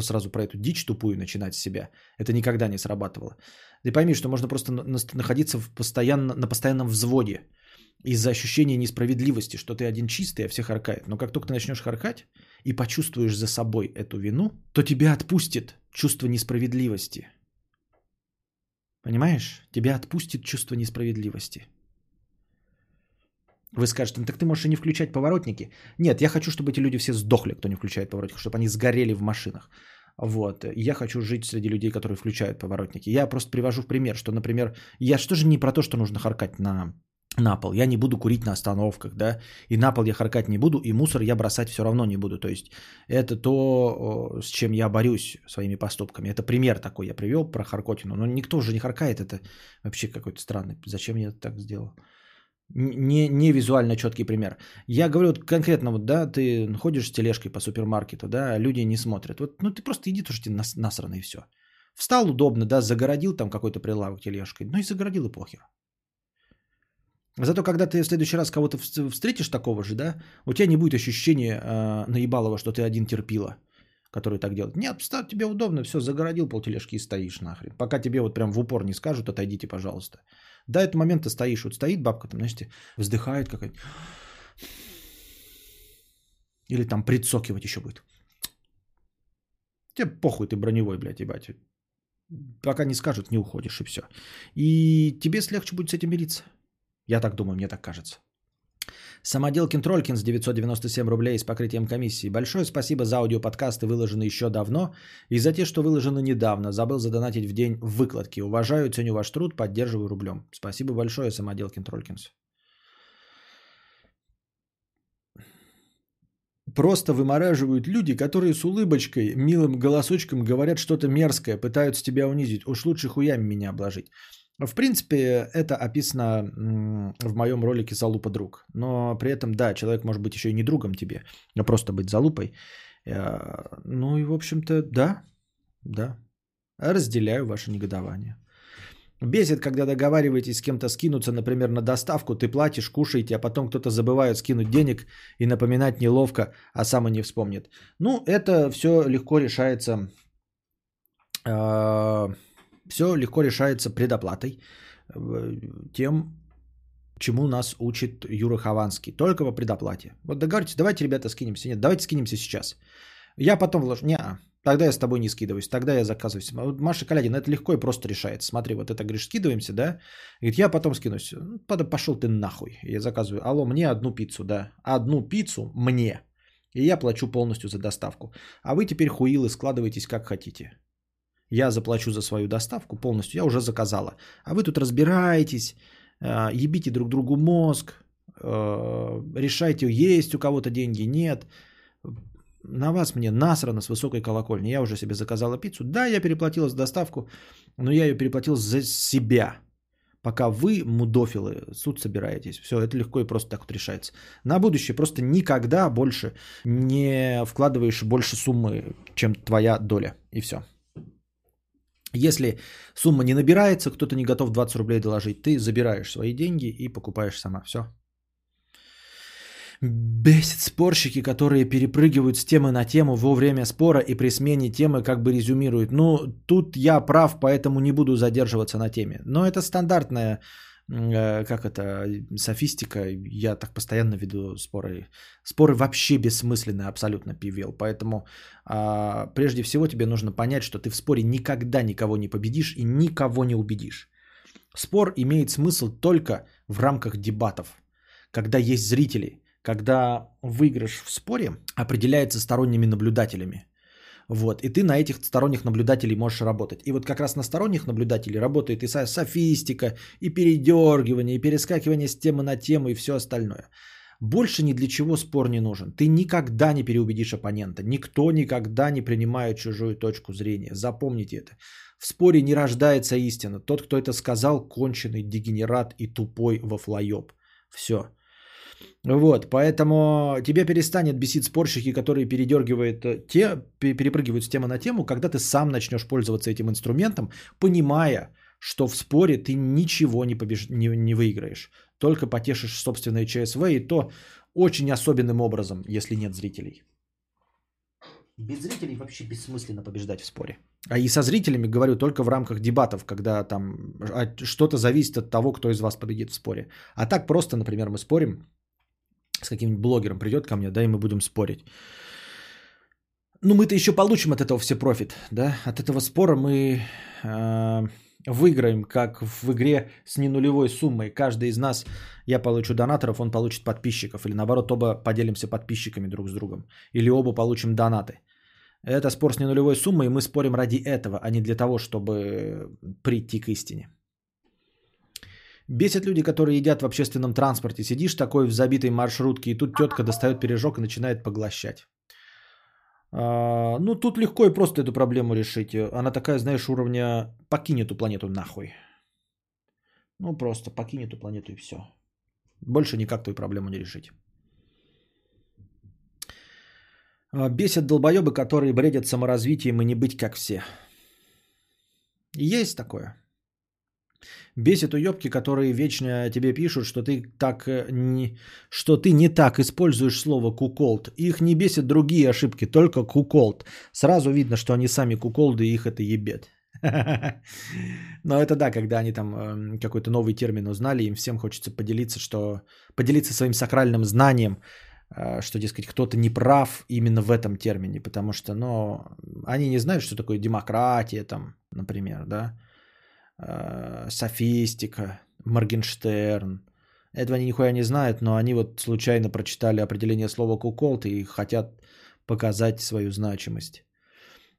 сразу про эту дичь тупую начинать с себя. Это никогда не срабатывало. Ты пойми, что можно просто находиться на постоянном взводе из-за ощущения несправедливости, что ты один чистый, а все харкают. Но как только ты начнешь харкать и почувствуешь за собой эту вину, то тебя отпустит чувство несправедливости. Понимаешь? Тебя отпустит чувство несправедливости. Вы скажете, ну так ты можешь и не включать поворотники. Нет, я хочу, чтобы эти люди все сдохли, кто не включает поворотники, чтобы они сгорели в машинах. Вот. Я хочу жить среди людей, которые включают поворотники. Я просто привожу в пример, что, например, я что же не про то, что нужно харкать на пол. Я не буду курить на остановках, да, и на пол я харкать не буду, и мусор я бросать все равно не буду. То есть это то, с чем я борюсь своими поступками. Это пример такой я привел про харкотину. Но никто же не харкает, это вообще какой-то странный. Зачем я так сделал? Не визуально четкий пример. Я говорю вот конкретно, вот, да, ты ходишь с тележкой по супермаркету, да, люди не смотрят. Вот, ну ты просто иди, тоже тебе насрано и все. Встал удобно, да, загородил там какой-то прилавок тележкой, ну и загородил и похер. Зато когда ты в следующий раз кого-то встретишь такого же, да, у тебя не будет ощущения наебалого, что ты один терпила, который так делает. Нет, встал, тебе удобно, все, загородил полтележки и стоишь нахрен. Пока тебе вот прям в упор не скажут, отойдите, пожалуйста. До этого момента стоишь, вот стоит бабка там, знаете, вздыхает какая-нибудь. Или там прицокивать еще будет. Тебе похуй, ты броневой, блядь, ебать. Пока не скажут, не уходишь и все. И тебе легче будет с этим мириться. Я так думаю, мне так кажется. Самоделкин Тролькин с 997 рублей с покрытием комиссии. Большое спасибо за аудиоподкасты, выложены еще давно, и за те, что выложены недавно. Забыл задонатить в день выкладки. Уважаю, ценю ваш труд, поддерживаю рублем. Спасибо большое, Самоделкин Тролькинс. Просто вымораживают люди, которые с улыбочкой, милым голосочком говорят что-то мерзкое, пытаются тебя унизить. Уж лучше хуями меня обложить. В принципе, это описано в моем ролике «Залупа друг». Но при этом, да, человек может быть еще и не другом тебе, а просто быть залупой. Ну и, в общем-то, да. Разделяю ваше негодование. Бесит, когда договариваетесь с кем-то скинуться, например, на доставку, ты платишь, кушаете, а потом кто-то забывает скинуть денег и напоминать неловко, а сам и не вспомнит. Ну, это все легко решается... Все легко решается предоплатой, тем, чему нас учит Юра Хованский. Только по предоплате. Вот договоритесь, давайте, ребята, скинемся. Нет, давайте скинемся сейчас. Я потом вложу. Не-а, тогда я с тобой не скидываюсь, тогда я заказываюсь. Вот Маша Калядина, это легко и просто решается. Смотри, вот это, говоришь, скидываемся, да? Говорит, я потом скинусь. Пошел ты нахуй. Я заказываю. Алло, мне одну пиццу, да? Одну пиццу мне. И я плачу полностью за доставку. А вы теперь хуилы складываетесь как хотите. Я заплачу за свою доставку полностью, я уже заказала. А вы тут разбираетесь, ебите друг другу мозг, решайте, есть у кого-то деньги, нет. На вас мне насрано с высокой колокольни. Я уже себе заказала пиццу. Да, я переплатила за доставку, но я ее переплатила за себя. Пока вы, мудофилы, суд собираетесь. Все, это легко и просто так вот решается. На будущее просто никогда больше не вкладываешь больше суммы, чем твоя доля. И все. Если сумма не набирается, кто-то не готов 20 рублей доложить, ты забираешь свои деньги и покупаешь сама. Все. Бесит спорщики, которые перепрыгивают с темы на тему во время спора и при смене темы как бы резюмируют. Ну, тут я прав, поэтому не буду задерживаться на теме. Но это стандартная, софистика. Я так постоянно веду споры. Споры вообще бессмысленны, абсолютно пивел. Поэтому прежде всего тебе нужно понять, что ты в споре никогда никого не победишь и никого не убедишь. Спор имеет смысл только в рамках дебатов, когда есть зрители, когда выигрыш в споре определяется сторонними наблюдателями. Вот, и ты на этих сторонних наблюдателей можешь работать. И вот как раз на сторонних наблюдателей работает и софистика, и передергивание, и перескакивание с темы на тему, и все остальное. Больше ни для чего спор не нужен. Ты никогда не переубедишь оппонента. Никто никогда не принимает чужую точку зрения. Запомните это. В споре не рождается истина. Тот, кто это сказал, конченый дегенерат и тупой во флоеб. Все. Вот, поэтому тебя перестанет бесить спорщики, которые перепрыгивают с темы на тему, когда ты сам начнешь пользоваться этим инструментом, понимая, что в споре ты ничего не выиграешь, только потешишь собственное ЧСВ, и то очень особенным образом, если нет зрителей. Без зрителей вообще бессмысленно побеждать в споре. А и со зрителями говорю только в рамках дебатов, когда там что-то зависит от того, кто из вас победит в споре. А так просто, например, мы спорим с каким-нибудь блогером, придет ко мне, да, и мы будем спорить. Ну, мы-то еще получим от этого все профит, да? От этого спора мы выиграем, как в игре с ненулевой суммой. Каждый из нас, я получу донаторов, он получит подписчиков. Или наоборот, оба поделимся подписчиками друг с другом. Или оба получим донаты. Это спор с ненулевой суммой, и мы спорим ради этого, а не для того, чтобы прийти к истине. Бесят люди, которые едят в общественном транспорте. Сидишь такой в забитой маршрутке, и тут тетка достает пирожок и начинает поглощать. Ну, тут легко и просто эту проблему решить. Она такая, знаешь, уровня «покинь эту планету нахуй». Ну, просто покинь эту планету и все. Больше никак твою проблему не решить. Бесят долбоебы, которые бредят саморазвитием и не быть как все. Есть такое. Бесят уебки, которые вечно тебе пишут, что ты не так используешь слово «куколд». Их не бесят другие ошибки, только «куколд». Сразу видно, что они сами куколды, и их это ебет. Но это да, когда они там какой-то новый термин узнали, им всем хочется поделиться своим сакральным знанием, что, дескать, кто-то не прав именно в этом термине, потому что, ну, они не знают, что такое демократия, там, например, да, софистика, Моргенштерн. Этого они нихуя не знают, но они вот случайно прочитали определение слова «куколд» и хотят показать свою значимость.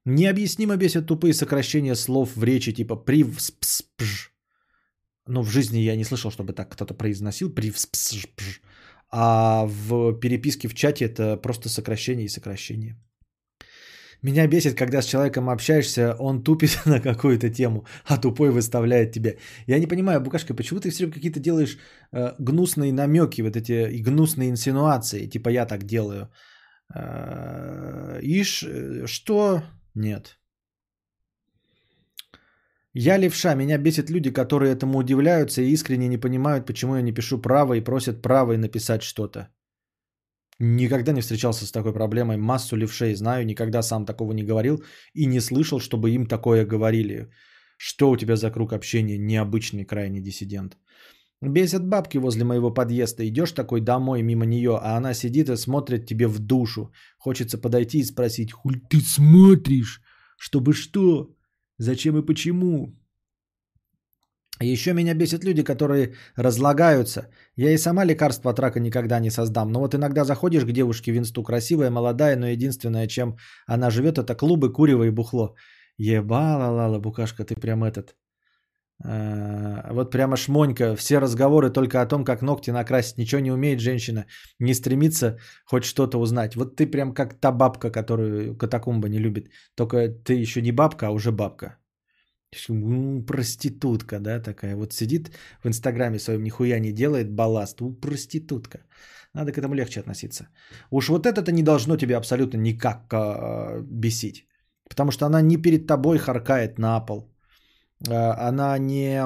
Необъяснимо бесят тупые сокращения слов в речи, типа «привспспж». Ну, в жизни я не слышал, чтобы так кто-то произносил «привспспж». А в переписке в чате это просто сокращение и сокращение. Меня бесит, когда с человеком общаешься, он тупит на какую-то тему, а тупой выставляет тебя. Я не понимаю, Букашка, почему ты все время какие-то делаешь гнусные намеки, вот эти и гнусные инсинуации, типа я так делаю. Что? Нет. Я левша, меня бесят люди, которые этому удивляются и искренне не понимают, почему я не пишу право и просят правой написать что-то. Никогда не встречался с такой проблемой, массу левшей знаю, никогда сам такого не говорил и не слышал, чтобы им такое говорили. Что у тебя за круг общения, необычный крайний диссидент. Бесят бабки возле моего подъезда, идешь такой домой мимо нее, а она сидит и смотрит тебе в душу. Хочется подойти и спросить, хуй ты смотришь, чтобы что? Зачем и почему? Еще меня бесят люди, которые разлагаются. Я и сама лекарства от рака никогда не создам. Но вот иногда заходишь к девушке в инсту, красивая, молодая, но единственное, чем она живет, это клубы, курево и бухло. Ебала-лала, Букашка, ты прям этот. Вот прямо шмонька. Все разговоры только о том, как ногти накрасить. Ничего не умеет женщина. Не стремится хоть что-то узнать. Вот ты прям как та бабка, которую катакумба не любит. Только ты еще не бабка, а уже бабка. Проститутка, да, такая. Вот сидит в инстаграме своем, нихуя не делает, балласт. Проститутка. Надо к этому легче относиться. Уж вот это-то не должно тебя абсолютно никак бесить. Потому что она не перед тобой харкает на пол. Она не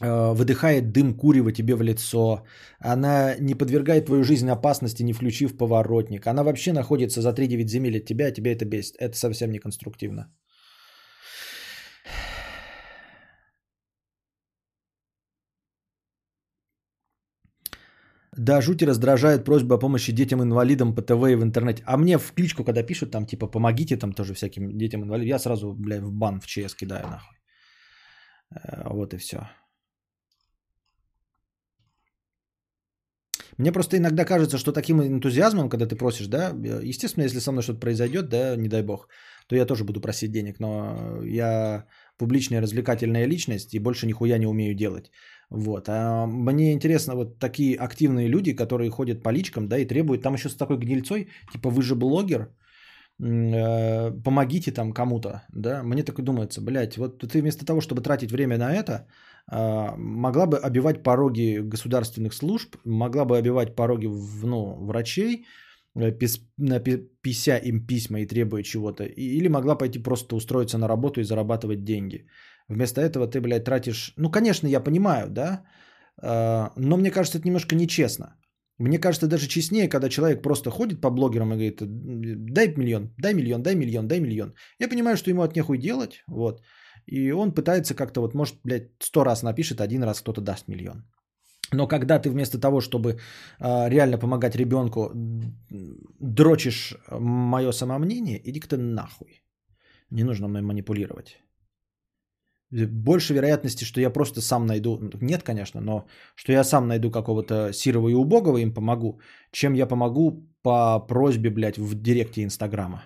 выдыхает дым курева тебе в лицо, она не подвергает твою жизнь опасности, не включив поворотник. Она вообще находится за 3-9 земель от тебя, а тебя это бесит. Это совсем не конструктивно. Да, жути раздражает просьба о помощи детям-инвалидам по ТВ и в интернете. А мне в кличку, когда пишут, там типа помогите там тоже всяким детям-инвалидам, я сразу, блядь, в бан в ЧС кидаю нахуй. Вот и все. Мне просто иногда кажется, что таким энтузиазмом, когда ты просишь, да, естественно, если со мной что-то произойдет, да, не дай бог, то я тоже буду просить денег, но я публичная развлекательная личность и больше нихуя не умею делать. Вот. А мне интересно, вот такие активные люди, которые ходят по личкам, да, и требуют, там еще с такой гнильцой, типа вы же блогер, помогите там кому-то, да, мне так и думается, блядь, вот ты вместо того, чтобы тратить время на это, могла бы обивать пороги государственных служб, могла бы обивать пороги врачей, пися им письма и требуя чего-то, или могла пойти просто устроиться на работу и зарабатывать деньги. Вместо этого ты, блядь, тратишь... Ну, конечно, я понимаю, да? Но мне кажется, это немножко нечестно. Мне кажется, даже честнее, когда человек просто ходит по блогерам и говорит, дай миллион, дай миллион, дай миллион, дай миллион. Я понимаю, что ему от нехуй делать, вот. И он пытается как-то, вот, может, блядь, 100 раз напишет, 1 раз кто-то даст миллион. Но когда ты вместо того, чтобы реально помогать ребенку, дрочишь мое самомнение, иди-ка ты нахуй. Не нужно мной манипулировать. Больше вероятности, что я просто сам найду, нет, конечно, но что я сам найду какого-то сирого и убогого, им помогу, чем я помогу по просьбе, блядь, в директе Инстаграма.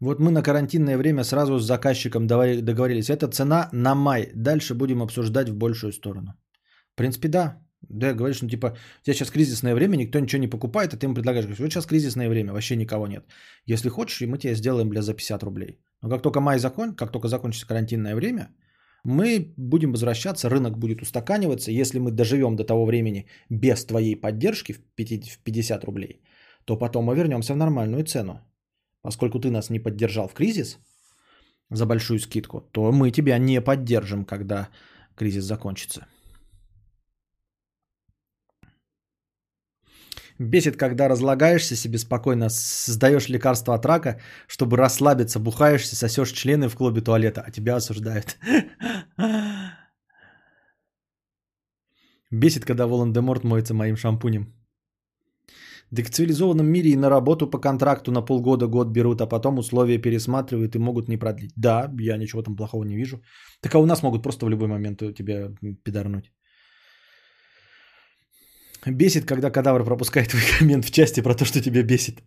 Вот мы на карантинное время сразу с заказчиком договорились. Это цена на май. Дальше будем обсуждать в большую сторону. В принципе, да. Да, говоришь, ну типа, у тебя сейчас кризисное время, никто ничего не покупает, а ты им предлагаешь, говоришь, вот сейчас кризисное время, вообще никого нет. Если хочешь, мы тебе сделаем, бля, за 50 рублей. Но как только май как только закончится карантинное время, мы будем возвращаться, рынок будет устаканиваться. Если мы доживем до того времени без твоей поддержки в 50 рублей, то потом мы вернемся в нормальную цену. Поскольку ты нас не поддержал в кризис за большую скидку, то мы тебя не поддержим, когда кризис закончится. Бесит, когда разлагаешься себе спокойно, сдаешь лекарство от рака, чтобы расслабиться, бухаешься, сосешь члены в клубе туалета, а тебя осуждают. Бесит, когда Волан-де-Морт моется моим шампунем. Да, к цивилизованном мире и на работу по контракту на полгода, год берут, а потом условия пересматривают и могут не продлить. Да, я ничего там плохого не вижу. Так а у нас могут просто в любой момент тебя пидорнуть. Бесит, когда Кадавр пропускает твой коммент в части про то, что тебя бесит.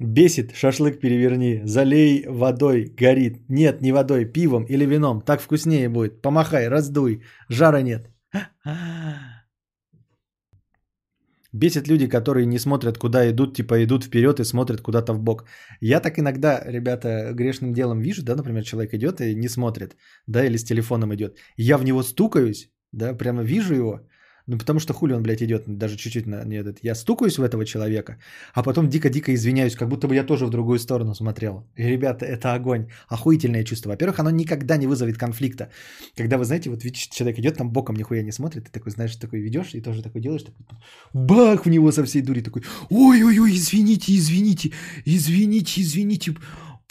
Бесит, шашлык переверни, залей водой, горит. Нет, не водой, пивом или вином, так вкуснее будет. Помахай, раздуй, жара нет. Бесит люди, которые не смотрят, куда идут, типа идут вперед и смотрят куда-то в бок. Я так иногда, ребята, грешным делом вижу, да, например, человек идет и не смотрит, да, или с телефоном идет. Я в него стукаюсь, да, прямо вижу его. Ну, потому что хули он, блядь, идет, даже чуть-чуть не этот. Я стукаюсь в этого человека, а потом дико-дико извиняюсь, как будто бы я тоже в другую сторону смотрел. И, ребята, это огонь. Охуительное чувство. Во-первых, оно никогда не вызовет конфликта. Когда, вы знаете, вот видишь, человек идет, там боком нихуя не смотрит, ты такой, знаешь, такой ведешь и тоже такой делаешь, такой, бах в него со всей дури, такой, ой-ой-ой, извините,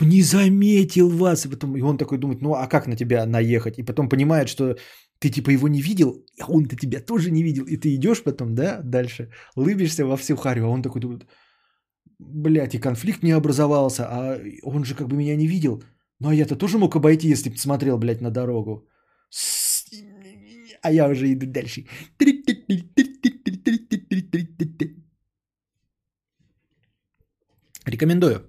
не заметил вас. И потом, и он такой думает, ну, а как на тебя наехать? И потом понимает, что ты типа его не видел, а он-то тебя тоже не видел. И ты идешь потом, да, дальше, улыбишься во всю харю, а он такой думает, блядь, и конфликт не образовался, а он же как бы меня не видел. Ну, а я-то тоже мог обойти, если бы смотрел, блядь, на дорогу. А я уже иду дальше. Рекомендую.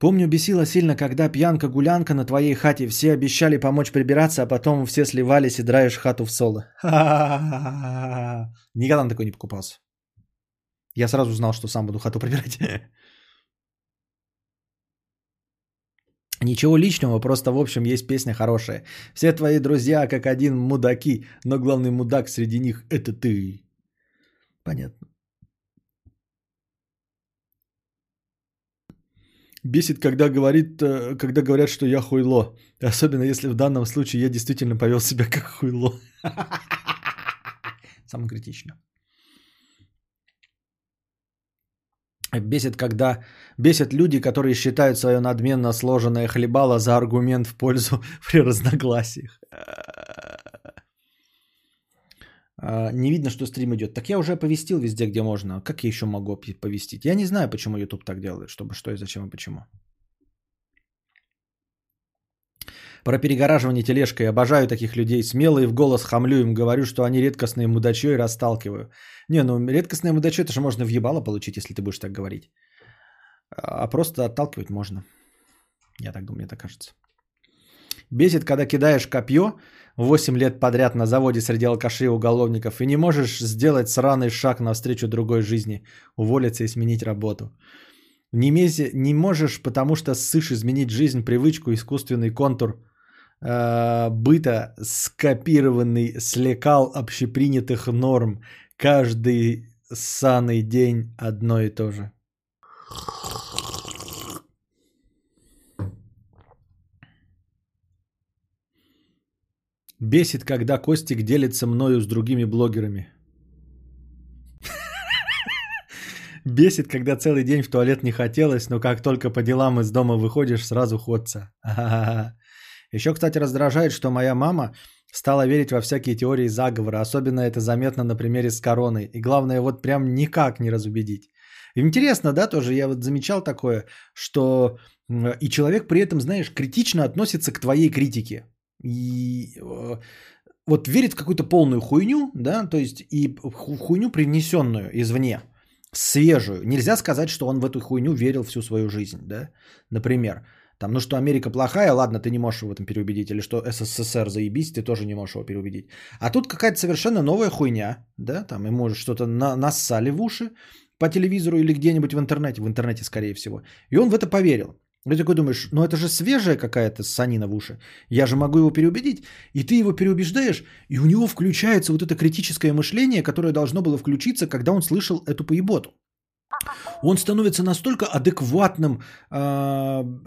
Помню, бесило сильно, когда пьянка-гулянка на твоей хате. Все обещали помочь прибираться, а потом все сливались и драешь хату в соло. Никогда на такой не покупался. Я сразу знал, что сам буду хату прибирать. Ничего личного, просто в общем есть песня хорошая. Все твои друзья как один мудаки, но главный мудак среди них это ты. Понятно. Бесит, когда говорят, что я хуйло. Особенно, если в данном случае я действительно повел себя как хуйло. Самокритично. Бесит, когда бесят люди, которые считают свое надменно сложенное хлебало за аргумент в пользу при разногласиях. Не видно, что стрим идет. Так я уже оповестил везде, где можно. Как я еще могу оповестить? Я не знаю, почему YouTube так делает, чтобы что и зачем и почему. Про перегораживание тележкой. Обожаю таких людей. Смело и в голос хамлю им. Говорю, что они редкостные мудачье и расталкиваю. Не, ну редкостное мудачье, это же можно въебало получить, если ты будешь так говорить. А просто отталкивать можно. Я так думаю, мне так кажется. Бесит, когда кидаешь копье 8 лет подряд на заводе среди алкашей и уголовников и не можешь сделать сраный шаг навстречу другой жизни, уволиться и сменить работу. Не можешь, потому что ссышь изменить жизнь, привычку, искусственный контур быта, скопированный с лекал общепринятых норм. Каждый ссаный день одно и то же. Бесит, когда Костик делится мною с другими блогерами. Бесит, когда целый день в туалет не хотелось, но как только по делам из дома выходишь, сразу ходца. Еще, кстати, раздражает, что моя мама Стала верить во всякие теории заговора. Особенно это заметно на примере с короной. И главное, вот прям никак не разубедить. Интересно, да, тоже я вот замечал такое, что и человек при этом, знаешь, критично относится к твоей критике. И вот верит в какую-то полную хуйню, да, то есть и хуйню, привнесенную извне, свежую. Нельзя сказать, что он в эту хуйню верил всю свою жизнь, да, например. Там, ну что Америка плохая, ладно, ты не можешь его там переубедить, или что СССР заебись, ты тоже не можешь его переубедить. А тут какая-то совершенно новая хуйня, да, там ему что-то нассали в уши по телевизору или где-нибудь в интернете скорее всего, и он в это поверил. И ты такой думаешь, ну это же свежая какая-то ссанина в уши, я же могу его переубедить, и ты его переубеждаешь, и у него включается вот это критическое мышление, которое должно было включиться, когда он слышал эту поеботу. Он становится настолько адекватным,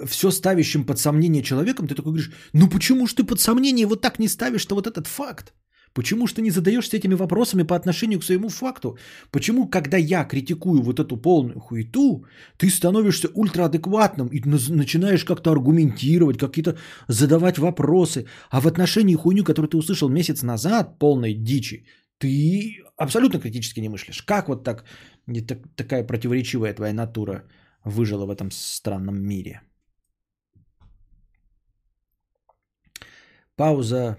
все ставящим под сомнение человеком, ты такой говоришь, ну почему же ты под сомнение вот так не ставишь-то вот этот факт? Почему же ты не задаешься этими вопросами по отношению к своему факту? Почему, когда я критикую вот эту полную хуету, ты становишься ультраадекватным и начинаешь как-то аргументировать, какие-то задавать вопросы, а в отношении хуйню, которую ты услышал месяц назад, полной дичи, ты абсолютно критически не мыслишь. Как вот так такая противоречивая твоя натура выжила в этом странном мире? Пауза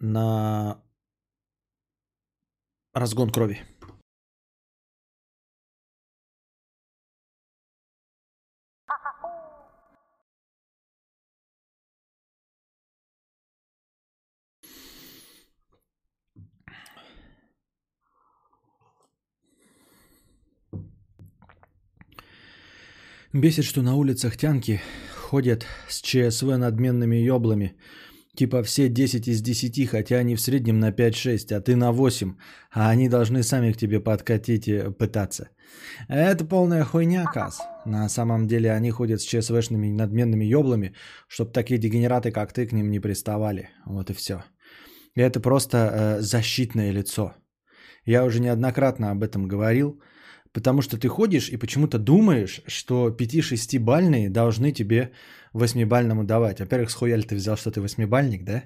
на разгон крови. Бесит, что на улицах тянки ходят с ЧСВ надменными ёблами. Типа все 10 из 10, хотя они в среднем на 5-6, а ты на 8. А они должны сами к тебе подкатить и пытаться. Это полная хуйня, Каз. На самом деле они ходят с ЧСВшными надменными ёблами, чтобы такие дегенераты, как ты, к ним не приставали. Вот и всё. И это просто защитное лицо. Я уже неоднократно об этом говорил. Потому что ты ходишь и почему-то думаешь, что 5-6-бальные должны тебе 8-бальному давать. Во-первых, с хуя ли ты взял, что ты 8-бальник, да?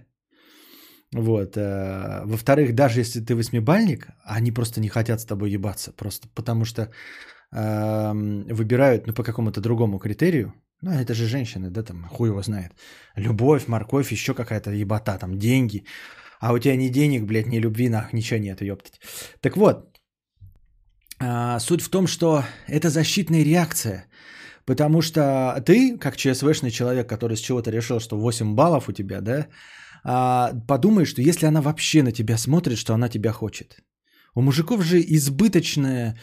Вот. Во-вторых, даже если ты 8-бальник, они просто не хотят с тобой ебаться. Просто потому что выбирают, ну, по какому-то другому критерию. Ну, это же женщины, да, там, хуй его знает. Любовь, морковь, еще какая-то ебота, там, деньги. А у тебя ни денег, блядь, ни любви, нах, ничего нет, ёптать. Так вот. Суть в том, что это защитная реакция, потому что ты, как ЧСВшный человек, который с чего-то решил, что 8 баллов у тебя, да, подумаешь, что если она вообще на тебя смотрит, что она тебя хочет. У мужиков же избыточная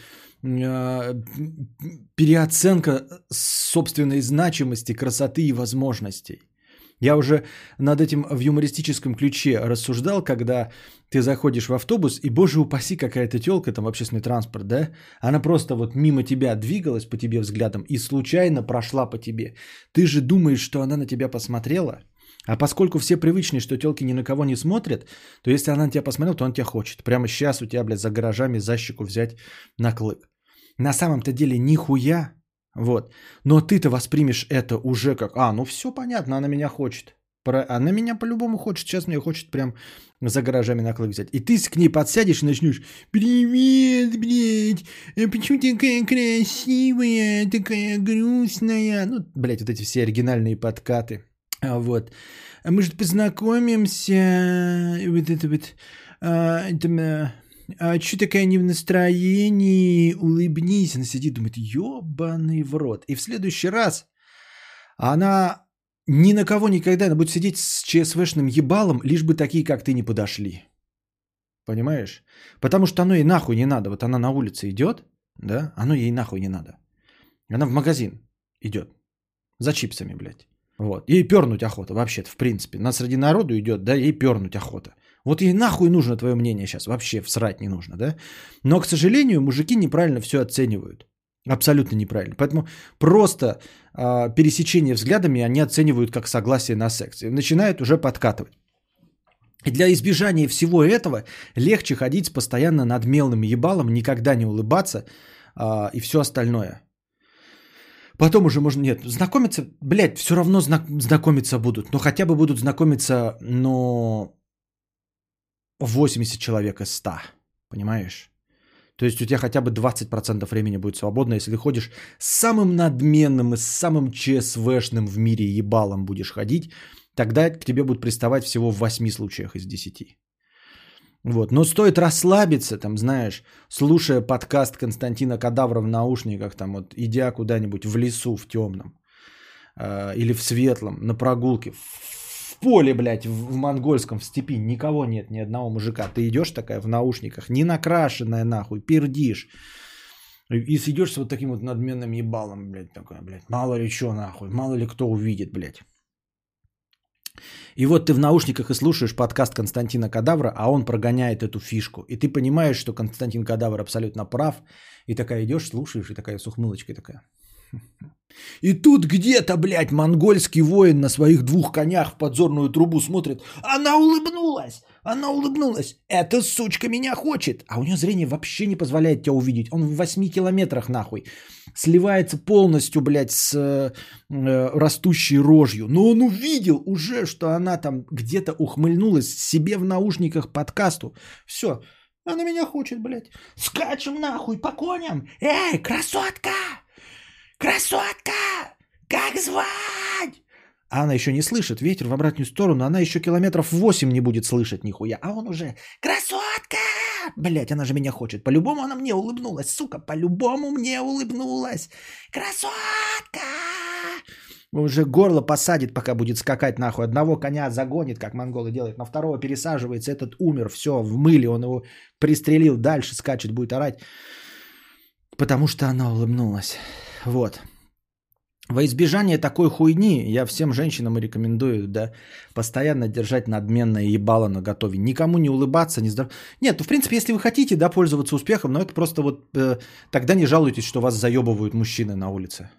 переоценка собственной значимости, красоты и возможностей. Я уже над этим в юмористическом ключе рассуждал, когда ты заходишь в автобус, и, боже упаси, какая-то тёлка, там, общественный транспорт, да? Она просто вот мимо тебя двигалась по тебе взглядом и случайно прошла по тебе. Ты же думаешь, что она на тебя посмотрела, а поскольку все привычны, что тёлки ни на кого не смотрят, то если она на тебя посмотрела, то она тебя хочет. Прямо сейчас у тебя, блядь, за гаражами за щеку взять на клык. На самом-то деле нихуя. Вот, но ты-то воспримешь это уже как, ну все понятно, она меня хочет, она меня по-любому хочет, сейчас мне хочет прям за гаражами на клык взять. И ты к ней подсядешь и начнешь, привет, блядь, почему ты такая красивая, такая грустная, ну, блядь, вот эти все оригинальные подкаты, вот, может познакомимся, вот это вот, А чё такая не в настроении? Улыбнись. Она сидит, думает, ёбаный в рот. И в следующий раз она ни на кого никогда, она будет сидеть с ЧСВшным ебалом, лишь бы такие, как ты, не подошли. Понимаешь? Потому что оно ей нахуй не надо. Вот она на улице идёт, да? Оно ей нахуй не надо. Она в магазин идёт. За чипсами, блядь. Вот. Ей пёрнуть охота вообще-то, в принципе. Она среди народу идёт, да? Ей пёрнуть охота. Вот ей нахуй нужно твое мнение сейчас, вообще всрать не нужно, да? Но, к сожалению, мужики неправильно все оценивают, абсолютно неправильно. Поэтому просто пересечение взглядами они оценивают как согласие на секс и начинают уже подкатывать. И для избежания всего этого легче ходить с постоянно надменным ебалом, никогда не улыбаться и все остальное. Потом уже можно, нет, знакомиться, блядь, все равно знакомиться будут. Но хотя бы будут знакомиться, но 80 человек из 100, понимаешь? То есть у тебя хотя бы 20% времени будет свободно, если ты ходишь с самым надменным и с самым ЧСВшным в мире ебалом будешь ходить, тогда к тебе будут приставать всего в 8 случаях из 10. Вот. Но стоит расслабиться, там, знаешь, слушая подкаст Константина Кадавра в наушниках, там, вот, идя куда-нибудь в лесу в темном или в светлом, на прогулке, в поле, блядь, в монгольском, в степи, никого нет, ни одного мужика. Ты идешь такая в наушниках, не накрашенная нахуй, пердишь. И сидешь с вот таким вот надменным ебалом, блядь, такое, блядь, мало ли что нахуй, мало ли кто увидит, блядь. И вот ты в наушниках и слушаешь подкаст Константина Кадавра, а он прогоняет эту фишку. И ты понимаешь, что Константин Кадавр абсолютно прав. И такая идешь, слушаешь, и такая с ухмылочкой такая. И тут где-то, блядь, монгольский воин на своих двух конях в подзорную трубу смотрит. Она улыбнулась! Она улыбнулась! Эта сучка меня хочет! А у нее зрение вообще не позволяет тебя увидеть. Он в 8 километрах, нахуй. Сливается полностью, блядь, с растущей рожью. Но он увидел уже, что она там где-то ухмыльнулась себе в наушниках подкасту. Все. Она меня хочет, блядь. Скачем, нахуй, по коням! Эй, красотка! Красотка! Как звать? А она еще не слышит. Ветер в обратную сторону. Она еще километров 8 не будет слышать нихуя. А он уже... Красотка! Блять, она же меня хочет. По-любому она мне улыбнулась. Сука, по-любому мне улыбнулась. Красотка! Уже горло посадит, пока будет скакать нахуй. Одного коня загонит, как монголы делают. На второго пересаживается. Этот умер. Все, в мыле. Он его пристрелил. Дальше скачет, будет орать. Потому что она улыбнулась. Вот. Во избежание такой хуйни я всем женщинам рекомендую, да, постоянно держать надменное ебало наготове. Никому не улыбаться, не здороваться. Нет, ну, в принципе, если вы хотите, да, пользоваться успехом, но это просто вот тогда не жалуйтесь, что вас заебывают мужчины на улице.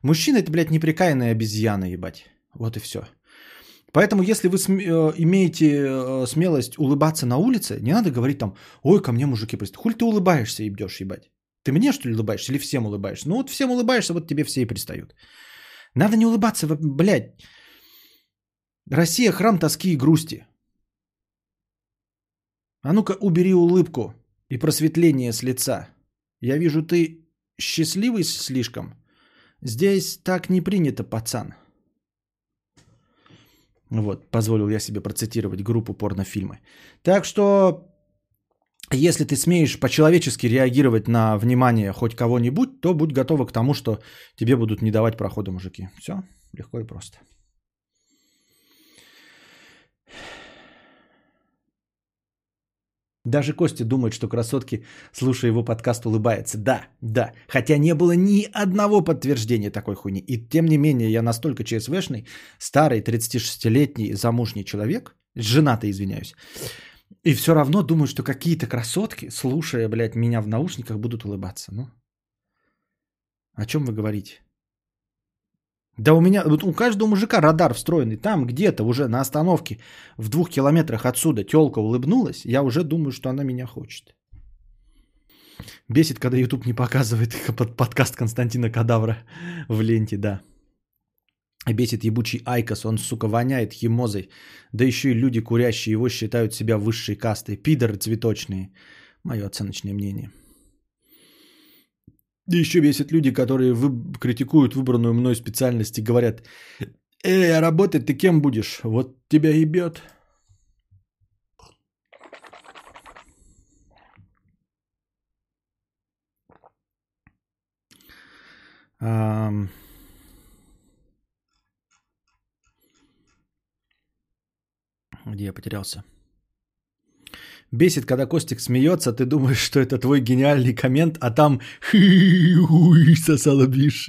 Мужчины – это, блядь, неприкаянные обезьяны, ебать. Вот и все. Поэтому, если вы имеете смелость улыбаться на улице, не надо говорить там, ой, ко мне мужики пристают. Хуль ты улыбаешься и бдешь, ебать. Ты мне, что ли, улыбаешься или всем улыбаешься? Ну вот всем улыбаешься, вот тебе все и пристают. Надо не улыбаться, блядь. Россия – храм тоски и грусти. А ну-ка убери улыбку и просветление с лица. Я вижу, ты счастливый слишком. Здесь так не принято, пацан. Вот, позволил я себе процитировать группу порнофильмы. Так что... Если ты смеешь по-человечески реагировать на внимание хоть кого-нибудь, то будь готова к тому, что тебе будут не давать прохода мужики. Все легко и просто. Даже Костя думает, что красотки, слушая его подкаст, улыбается. Да, да. Хотя не было ни одного подтверждения такой хуйни. И тем не менее, я настолько ЧСВшный, старый, 36-летний замужний человек, женатый, извиняюсь, и все равно думаю, что какие-то красотки, слушая, блядь, меня в наушниках, будут улыбаться. Ну, о чем вы говорите? Да у меня, вот у каждого мужика радар встроенный. Там где-то уже на остановке в 2 километрах отсюда телка улыбнулась. Я уже думаю, что она меня хочет. Бесит, когда YouTube не показывает подкаст Константина Кадавра в ленте, да. Бесит ебучий Айкос, он, сука, воняет химозой. Да еще и люди, курящие его, считают себя высшей кастой. Пидоры цветочные. Мое оценочное мнение. Да еще бесит люди, которые критикуют выбранную мной специальность и говорят, а работать ты кем будешь? Вот тебя ебет. Где я потерялся? Бесит, когда Костик смеется, ты думаешь, что это твой гениальный коммент, а там хи-хи-хи-хи, сосало бишь.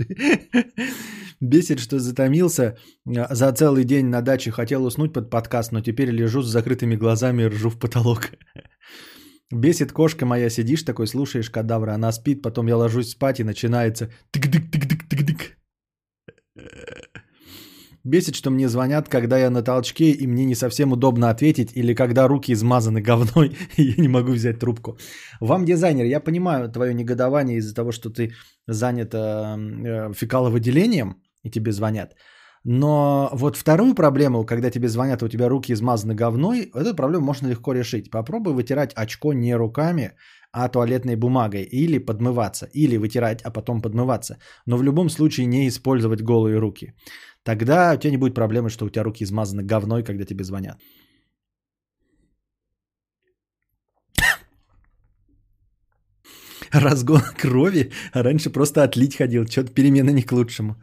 Бесит, что затомился, за целый день на даче хотел уснуть под подкаст, но теперь лежу с закрытыми глазами и ржу в потолок. Бесит, кошка моя, сидишь такой, слушаешь Кадавра, она спит, потом я ложусь спать и начинается тык-дык-тык-дык-тык-дык. Бесит, что мне звонят, когда я на толчке, и мне не совсем удобно ответить, или когда руки измазаны говной, и я не могу взять трубку. Вам, дизайнер, я понимаю твое негодование из-за того, что ты занят фекаловыделением, и тебе звонят. Но вот вторую проблему, когда тебе звонят, у тебя руки измазаны говной, эту проблему можно легко решить. Попробуй вытирать очко не руками, а туалетной бумагой. Или подмываться. Или вытирать, а потом подмываться. Но в любом случае не использовать голые руки. Тогда у тебя не будет проблемы, что у тебя руки измазаны говной, когда тебе звонят. Разгон крови. А раньше просто отлить ходил. Что-то перемена не к лучшему.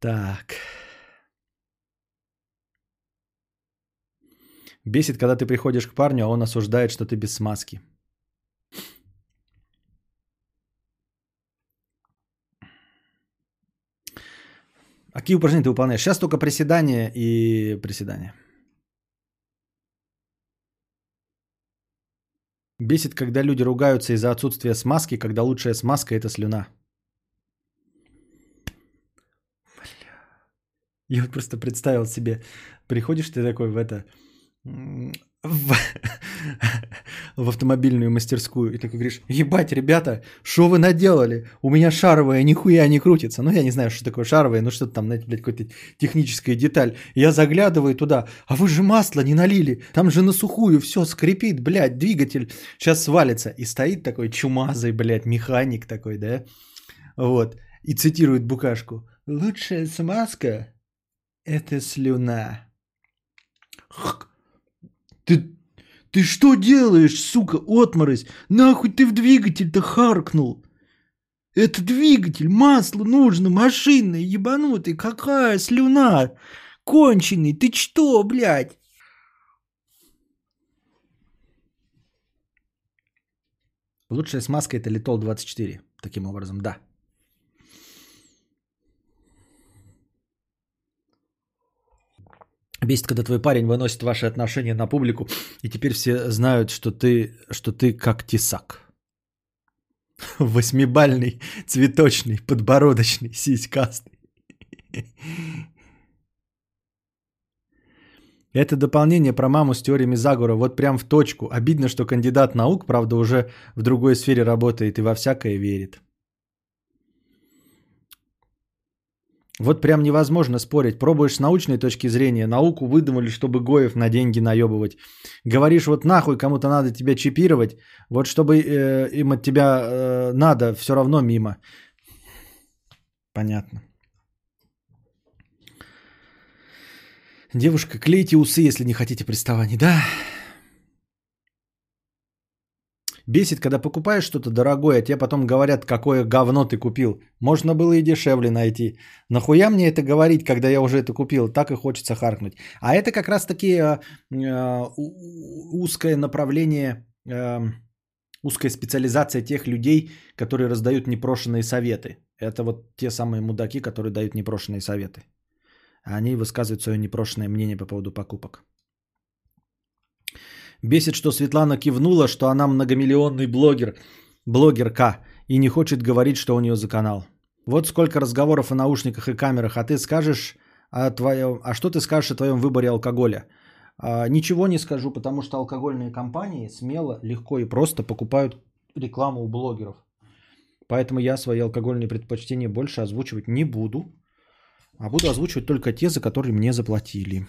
Так. Бесит, когда ты приходишь к парню, а он осуждает, что ты без смазки. А какие упражнения ты выполняешь? Сейчас только приседания и приседания. Бесит, когда люди ругаются из-за отсутствия смазки, когда лучшая смазка – это слюна. Я вот просто представил себе, приходишь ты такой в автомобильную мастерскую и такой говоришь: ебать, ребята, что вы наделали? У меня шаровая нихуя не крутится. Ну, я не знаю, что такое шаровая, ну, что-то там, знаете, блядь, какая-то техническая деталь. Я заглядываю туда, а вы же масло не налили, там же на сухую все скрипит, блядь, двигатель сейчас свалится. И стоит такой чумазый, блядь, механик такой, да, вот, и цитирует Букашку: лучшая смазка — это слюна. Ты что делаешь, сука, отморозь? Нахуй ты в двигатель-то харкнул? Это двигатель, масло нужно, машинное, ебанутый. Какая слюна? Конченый, ты что, блядь? Лучшая смазка — это Литол 24. Таким образом, да. Бесит, когда твой парень выносит ваши отношения на публику, и теперь все знают, что ты как тесак. 8-бальный, цветочный, подбородочный, сиськастый. Это дополнение про маму с теориями заговора, вот прям в точку. Обидно, что кандидат наук, правда, уже в другой сфере работает и во всякое верит. Вот прям невозможно спорить. Пробуешь с научной точки зрения. Науку выдумали, чтобы Гоев на деньги наебывать. Говоришь, вот нахуй кому-то надо тебя чипировать. Вот чтобы им от тебя надо, все равно мимо. Понятно. Девушка, клейте усы, если не хотите приставаний, да? Бесит, когда покупаешь что-то дорогое, а тебе потом говорят, какое говно ты купил. Можно было и дешевле найти. Нахуя мне это говорить, когда я уже это купил? Так и хочется харкнуть. А это как раз-таки узкое направление, узкая специализация тех людей, которые раздают непрошенные советы. Это вот те самые мудаки, которые дают непрошенные советы. Они высказывают свое непрошенное мнение по поводу покупок. Бесит, что Светлана кивнула, что она многомиллионный блогер, блогерка, и не хочет говорить, что у нее за канал. Вот сколько разговоров о наушниках и камерах, а ты скажешь о твоем... А что ты скажешь о твоем выборе алкоголя? Ничего не скажу, потому что алкогольные компании смело, легко и просто покупают рекламу у блогеров. Поэтому я свои алкогольные предпочтения больше озвучивать не буду, а буду озвучивать только те, за которые мне заплатили.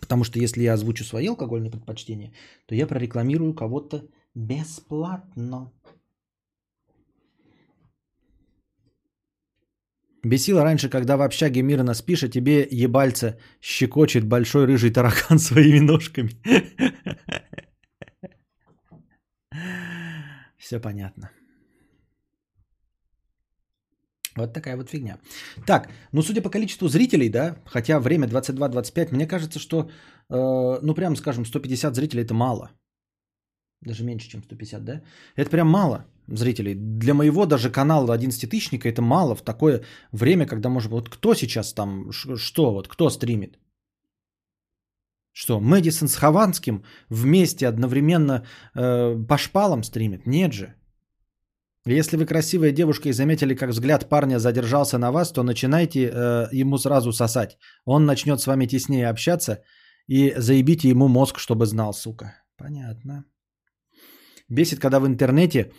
Потому что если я озвучу свои алкогольные предпочтения, то я прорекламирую кого-то бесплатно. Бесило раньше, когда в общаге мирно спишь, а тебе ебальца щекочет большой рыжий таракан своими ножками. Все понятно. Вот такая вот фигня. Так, ну судя по количеству зрителей, да, хотя время 22-25, мне кажется, что, ну прям скажем, 150 зрителей это мало. Даже меньше, чем 150, да? Это прям мало зрителей. Для моего даже канала 11-тысячника это мало в такое время, когда может быть, вот кто сейчас там, что, вот кто стримит? Что, Мэдисон с Хованским вместе одновременно по шпалам стримит? Нет же. Если вы красивая девушка и заметили, как взгляд парня задержался на вас, то начинайте ему сразу сосать. Он начнет с вами теснее общаться и заебите ему мозг, чтобы знал, сука. Понятно. Бесит, когда в интернете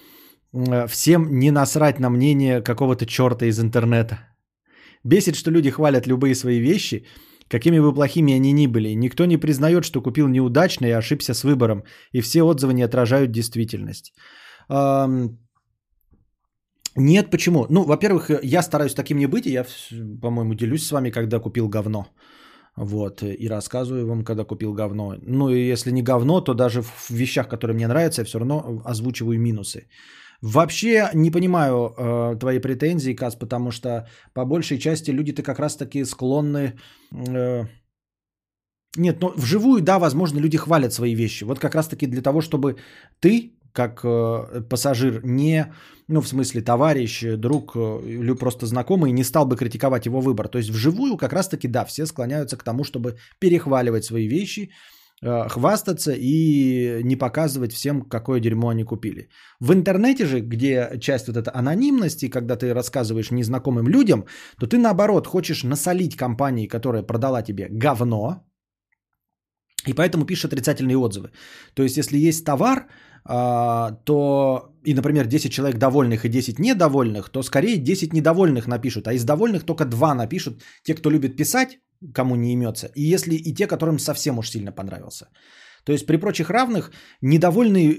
всем не насрать на мнение какого-то черта из интернета. Бесит, что люди хвалят любые свои вещи, какими бы плохими они ни были. Никто не признает, что купил неудачно и ошибся с выбором. И все отзывы не отражают действительность. Нет, почему? Ну, во-первых, я стараюсь таким не быть, и я, по-моему, делюсь с вами, когда купил говно. Вот, и рассказываю вам, когда купил говно. Ну, и если не говно, то даже в вещах, которые мне нравятся, я все равно озвучиваю минусы. Вообще не понимаю твои претензии, Каз, потому что по большей части люди-то как раз-таки склонны... Нет, ну, вживую, да, возможно, люди хвалят свои вещи. Вот как раз-таки для того, чтобы ты... как пассажир, не, ну, в смысле, товарищ, друг или просто знакомый, не стал бы критиковать его выбор. То есть вживую как раз-таки, да, все склоняются к тому, чтобы перехваливать свои вещи, хвастаться и не показывать всем, какое дерьмо они купили. В интернете же, где часть вот этой анонимности, когда ты рассказываешь незнакомым людям, то ты, наоборот, хочешь насолить компании, которая продала тебе говно, и поэтому пишешь отрицательные отзывы. То есть если есть товар, то и, например, 10 человек довольных и 10 недовольных, то скорее 10 недовольных напишут, а из довольных только 2 напишут те, кто любит писать, кому не имется, и если и те, которым совсем уж сильно понравился. То есть при прочих равных недовольные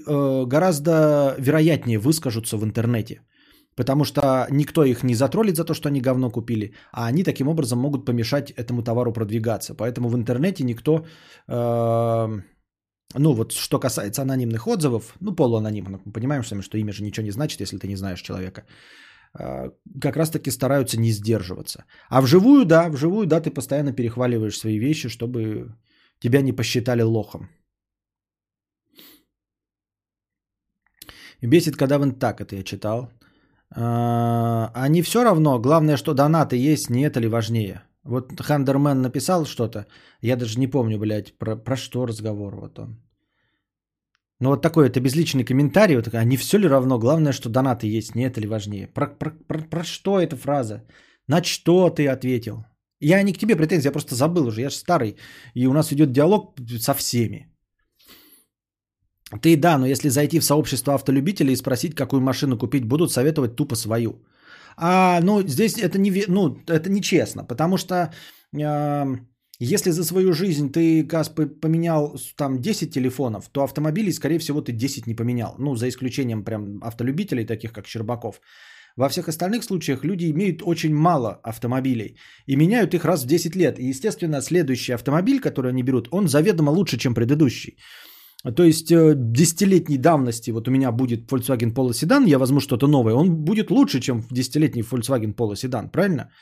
гораздо вероятнее выскажутся в интернете, потому что никто их не затроллит за то, что они говно купили, а они таким образом могут помешать этому товару продвигаться. Поэтому в интернете никто... Ну вот что касается анонимных отзывов, ну полуанонимных, мы понимаем сами, что имя же ничего не значит, если ты не знаешь человека, как раз таки стараются не сдерживаться. А вживую, да, ты постоянно перехваливаешь свои вещи, чтобы тебя не посчитали лохом. Бесит, когда вон так, это я читал. А не все равно, главное, что донаты есть, не это ли важнее? Вот Хандермен написал что-то, я даже не помню, блядь, про что разговор вот он. Ну вот такой, это безличный комментарий, вот такой, а не все ли равно, главное, что донаты есть, не это ли важнее? Про что эта фраза? На что ты ответил? Я не к тебе претензий, я просто забыл уже, я же старый, и у нас идет диалог со всеми. Ты да, но если зайти в сообщество автолюбителей и спросить, какую машину купить, будут советовать тупо свою. А, ну, здесь это не, ну, это нечестно, потому что если за свою жизнь ты, Каз, поменял там 10 телефонов, то автомобилей, скорее всего, ты 10 не поменял. Ну, за исключением прям автолюбителей, таких как Щербаков. Во всех остальных случаях люди имеют очень мало автомобилей и меняют их раз в 10 лет. И, естественно, следующий автомобиль, который они берут, он заведомо лучше, чем предыдущий. То есть 10-летней давности вот у меня будет Volkswagen Polo Sedan, я возьму что-то новое, он будет лучше, чем 10-летний Volkswagen Polo Sedan, правильно?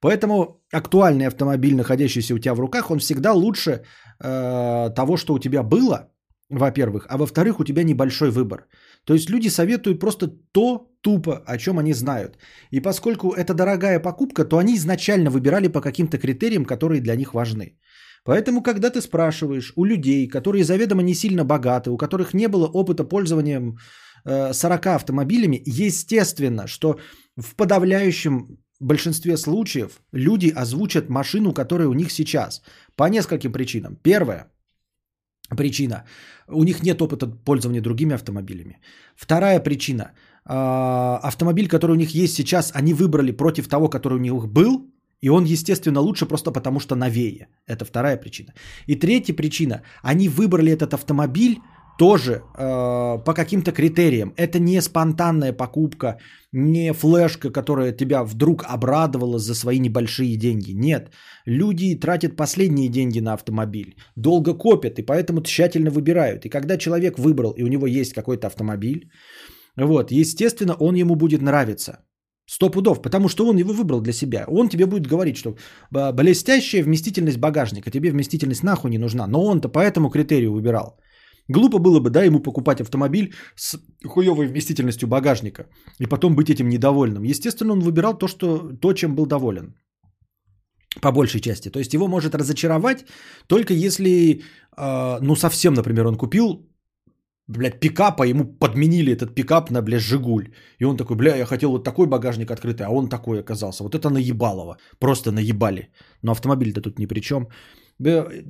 Поэтому актуальный автомобиль, находящийся у тебя в руках, он всегда лучше того, что у тебя было, во-первых, а во-вторых, у тебя небольшой выбор. То есть люди советуют просто то тупо, о чем они знают. И поскольку это дорогая покупка, то они изначально выбирали по каким-то критериям, которые для них важны. Поэтому, когда ты спрашиваешь у людей, которые заведомо не сильно богаты, у которых не было опыта пользования 40 автомобилями, естественно, что в подавляющем большинстве случаев люди озвучат машину, которая у них сейчас. По нескольким причинам. Первая причина – у них нет опыта пользования другими автомобилями. Вторая причина – автомобиль, который у них есть сейчас, они выбрали против того, который у них был. И он, естественно, лучше просто потому, что новее. Это вторая причина. И третья причина. Они выбрали этот автомобиль тоже по каким-то критериям. Это не спонтанная покупка, не флешка, которая тебя вдруг обрадовала за свои небольшие деньги. Нет. Люди тратят последние деньги на автомобиль. Долго копят и поэтому тщательно выбирают. И когда человек выбрал, и у него есть какой-то автомобиль, вот, естественно, он ему будет нравиться. 100%, потому что он его выбрал для себя. Он тебе будет говорить, что блестящая вместительность багажника, тебе вместительность нахуй не нужна. Но он-то по этому критерию выбирал. Глупо было бы, да, ему покупать автомобиль с хуевой вместительностью багажника и потом быть этим недовольным. Естественно, он выбирал то, чем был доволен. По большей части. То есть его может разочаровать только если, ну совсем, например, он купил блядь, пикапа, ему подменили этот пикап на, блядь, Жигуль. И он такой, бля, я хотел вот такой багажник открытый, а он такой оказался. Вот это наебалово. Просто наебали. Но автомобиль-то тут ни при чем.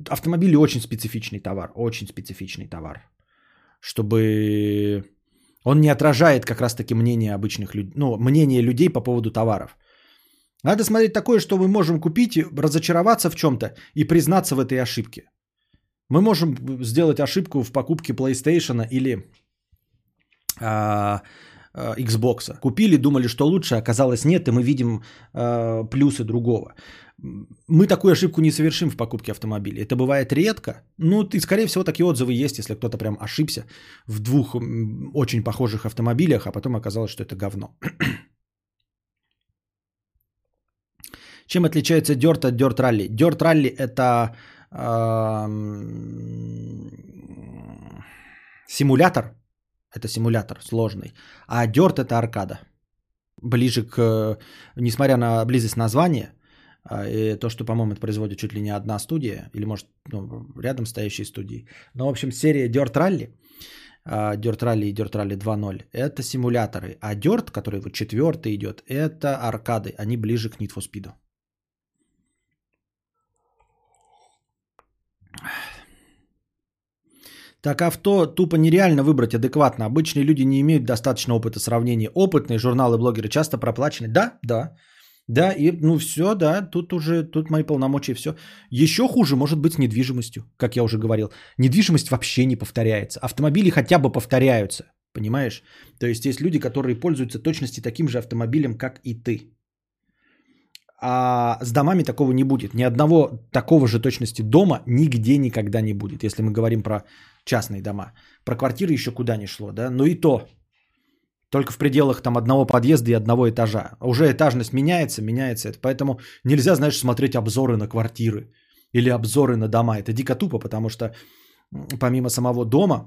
Автомобили очень специфичный товар. Очень специфичный товар. Чтобы... Он не отражает как раз-таки мнение обычных людей. Ну, мнение людей по поводу товаров. Надо смотреть такое, что мы можем купить, разочароваться в чем-то и признаться в этой ошибке. Мы можем сделать ошибку в покупке PlayStation или Xbox. Купили, думали, что лучше, оказалось нет, и мы видим плюсы другого. Мы такую ошибку не совершим в покупке автомобиля. Это бывает редко. Ну, и, скорее всего, такие отзывы есть, если кто-то прям ошибся в двух очень похожих автомобилях, а потом оказалось, что это говно. Чем отличается Dirt от Dirt Rally? Dirt Rally – это симулятор. Это симулятор сложный. А Dirt – это аркада. Ближе к... Несмотря на близость названия, и то, что, по-моему, это производит чуть ли не одна студия, или, может, ну, рядом стоящие студии. Но, в общем, серия Dirt Rally, Dirt Rally и Dirt Rally 2.0 – это симуляторы. А Dirt, который вот четвертый идет, это аркады. Они ближе к Need for Speed. Так авто тупо нереально выбрать адекватно. Обычные люди не имеют достаточно опыта сравнения. Опытные журналы, блогеры часто проплачены. Да, и ну все, да, тут мои полномочия, все. Еще хуже может быть с недвижимостью, как я уже говорил. Недвижимость вообще не повторяется. Автомобили хотя бы повторяются, понимаешь? То есть есть люди, которые пользуются точности таким же автомобилем, как и ты. А с домами такого не будет. Ни одного такого же точности дома нигде никогда не будет. Если мы говорим про частные дома. Про квартиры еще куда ни шло, да? Но и то. Только в пределах там одного подъезда и одного этажа. Уже этажность меняется. Поэтому нельзя, знаешь, смотреть обзоры на квартиры. Или обзоры на дома. Это дико тупо, потому что помимо самого дома,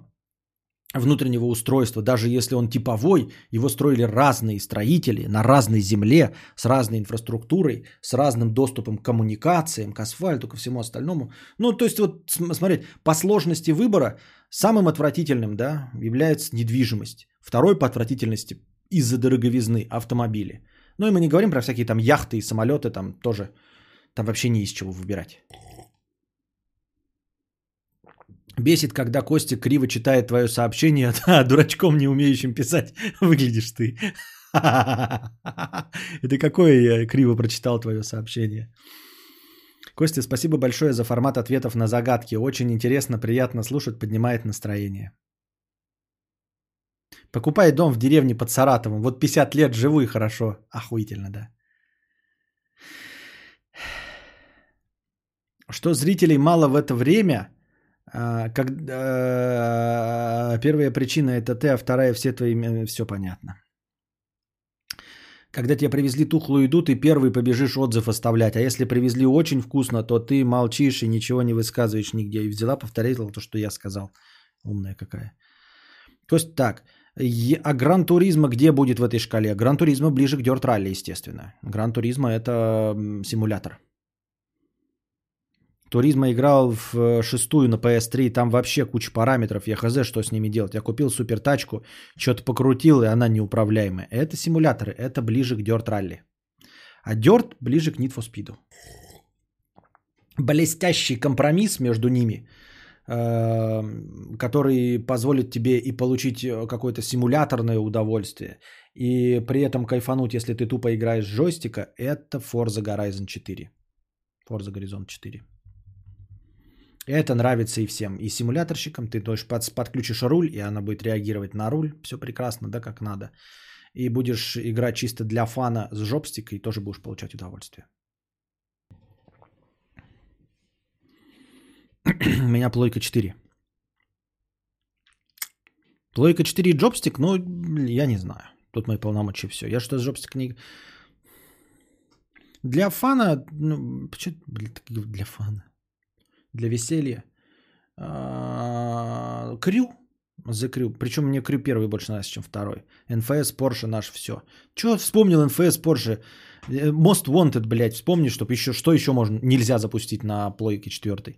внутреннего устройства, даже если он типовой, его строили разные строители на разной земле, с разной инфраструктурой, с разным доступом к коммуникациям, к асфальту, ко всему остальному. Ну, то есть, вот смотреть, по сложности выбора самым отвратительным, да, является недвижимость. Второй по отвратительности из-за дороговизны автомобили. Ну, и мы не говорим про всякие там яхты и самолеты, там тоже, там вообще не из чего выбирать. Бесит, когда Костя криво читает твое сообщение, а дурачком, не умеющим писать, выглядишь ты. Это какое я криво прочитал твое сообщение? Костя, спасибо большое за формат ответов на загадки. Очень интересно, приятно слушать, поднимает настроение. Покупай дом в деревне под Саратовом. Вот 50 лет живу и хорошо. Охуительно, да. Что зрителей мало в это время... Первая причина это ты, а вторая все твои... Все понятно. Когда тебя привезли тухлую еду, ты первый побежишь отзыв оставлять. А если привезли очень вкусно, то ты молчишь и ничего не высказываешь нигде. И взяла, повторила то, что я сказал. Умная какая. То есть так. А Гран-туризма где будет в этой шкале? Гран-туризма ближе к Дёрт-ралли, естественно. Гран-туризма это симулятор. Туризма играл в шестую на PS3, там вообще куча параметров, я хз, что с ними делать. Я купил супертачку, что-то покрутил, и она неуправляемая. Это симуляторы, это ближе к Dirt Rally. А Dirt ближе к Need for Speed. Блестящий компромисс между ними, который позволит тебе и получить какое-то симуляторное удовольствие, и при этом кайфануть, если ты тупо играешь с джойстика, это Forza Horizon 4. Forza Horizon 4. Это нравится и всем, и симуляторщикам. Ты тоже подключишь руль, и она будет реагировать на руль. Все прекрасно, да, как надо. И будешь играть чисто для фана с жопстикой, и тоже будешь получать удовольствие. У меня плойка 4. Плойка 4 и джопстик, ну, я не знаю. Тут мои полномочия все. Я что-то с жопстиком не... Для фана... Ну, почему для фана? Для веселья. Крю. The Crew. Причем мне Крю первый больше нравится, чем второй. НФС, Порше, наш все. Че вспомнил НФС, Порше? Most Wanted, блядь, вспомни, чтобы еще что еще можно нельзя запустить на плойке 4.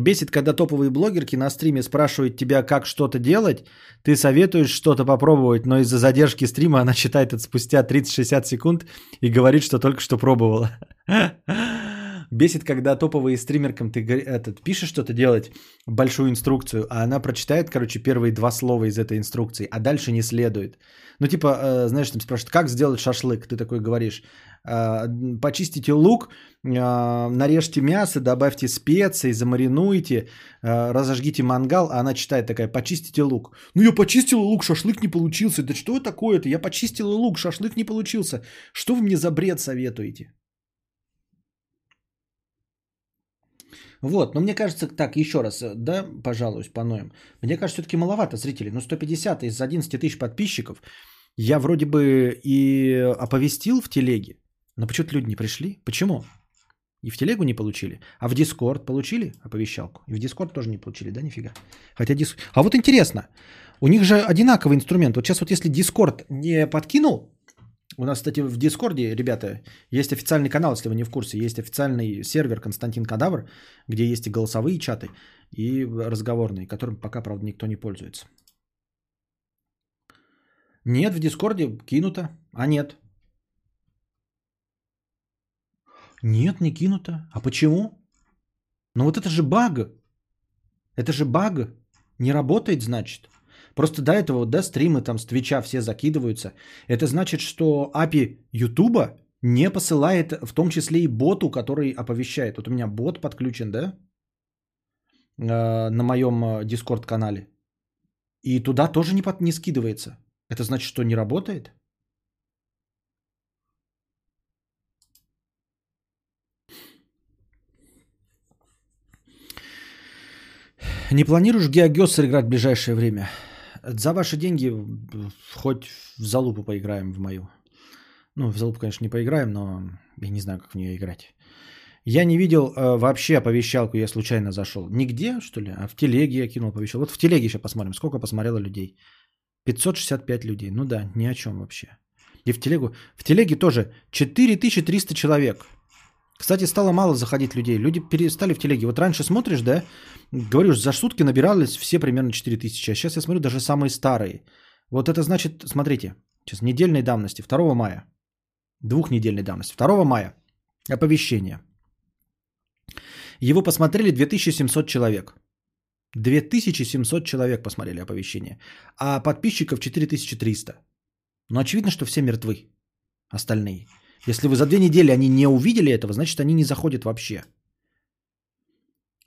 Бесит, когда топовые блогерки на стриме спрашивают тебя, как что-то делать, ты советуешь что-то попробовать, но из-за задержки стрима она считает это спустя 30-60 секунд и говорит, что только что пробовала. Бесит, когда топовые стримеркам ты пишешь что-то делать, большую инструкцию, а она прочитает, короче, первые два слова из этой инструкции, а дальше не следует. Ну, типа, знаешь, там спрашивают, как сделать шашлык? Ты такой говоришь, почистите лук, нарежьте мясо, добавьте специи, замаринуйте, разожгите мангал. А она читает такая, почистите лук. Ну, я почистила лук, шашлык не получился. Да что такое-то? Я почистила лук, шашлык не получился. Что вы мне за бред советуете? Вот, но мне кажется, так, еще раз, да, пожалуй, поноем. Мне кажется, все-таки маловато зрителей. Ну, 150 из 11 тысяч подписчиков я вроде бы и оповестил в телеге, но почему-то люди не пришли. Почему? И в телегу не получили. А в Дискорд получили оповещалку? И в Дискорд тоже не получили, да, нифига? Хотя Дискорд... А вот интересно, у них же одинаковый инструмент. Вот сейчас вот если Дискорд не подкинул... У нас, кстати, в Дискорде, ребята, есть официальный канал, если вы не в курсе. Есть официальный сервер Константин Кадавр, где есть и голосовые чаты, и разговорные, которым пока, правда, никто не пользуется. Нет, в Дискорде кинуто. А нет. Нет, не кинуто. А почему? Ну вот это же баг. Это же баг. Не работает, значит. Просто до этого, да, стримы там с Твича все закидываются. Это значит, что API Ютуба не посылает, в том числе и боту, который оповещает. Вот у меня бот подключен, да, на моем Дискорд-канале. И туда тоже не скидывается. Это значит, что не работает? Не планируешь в Геогёсер играть в ближайшее время? За ваши деньги хоть в залупу поиграем в мою. Ну, в залупу, конечно, не поиграем, но я не знаю, как в нее играть. Я не видел вообще оповещалку, я случайно зашел. Нигде, что ли? А в телеге я кинул оповещалку. Вот в телеге еще посмотрим, сколько посмотрело людей. 565 людей. Ну да, ни о чем вообще. И в телегу. В телеге тоже 4300 человек. Кстати, стало мало заходить людей. Люди перестали в телеге. Вот раньше смотришь, да, говоришь, за сутки набирались все примерно 4000. А сейчас я смотрю, даже самые старые. Вот это значит, смотрите, сейчас недельной давности, 2 мая. Двухнедельной давности, 2 мая. Оповещение. Его посмотрели 2700 человек. 2700 человек посмотрели оповещение. А подписчиков 4300. Но очевидно, что все мертвы. Остальные. Если вы за 2 недели они не увидели этого, значит, они не заходят вообще.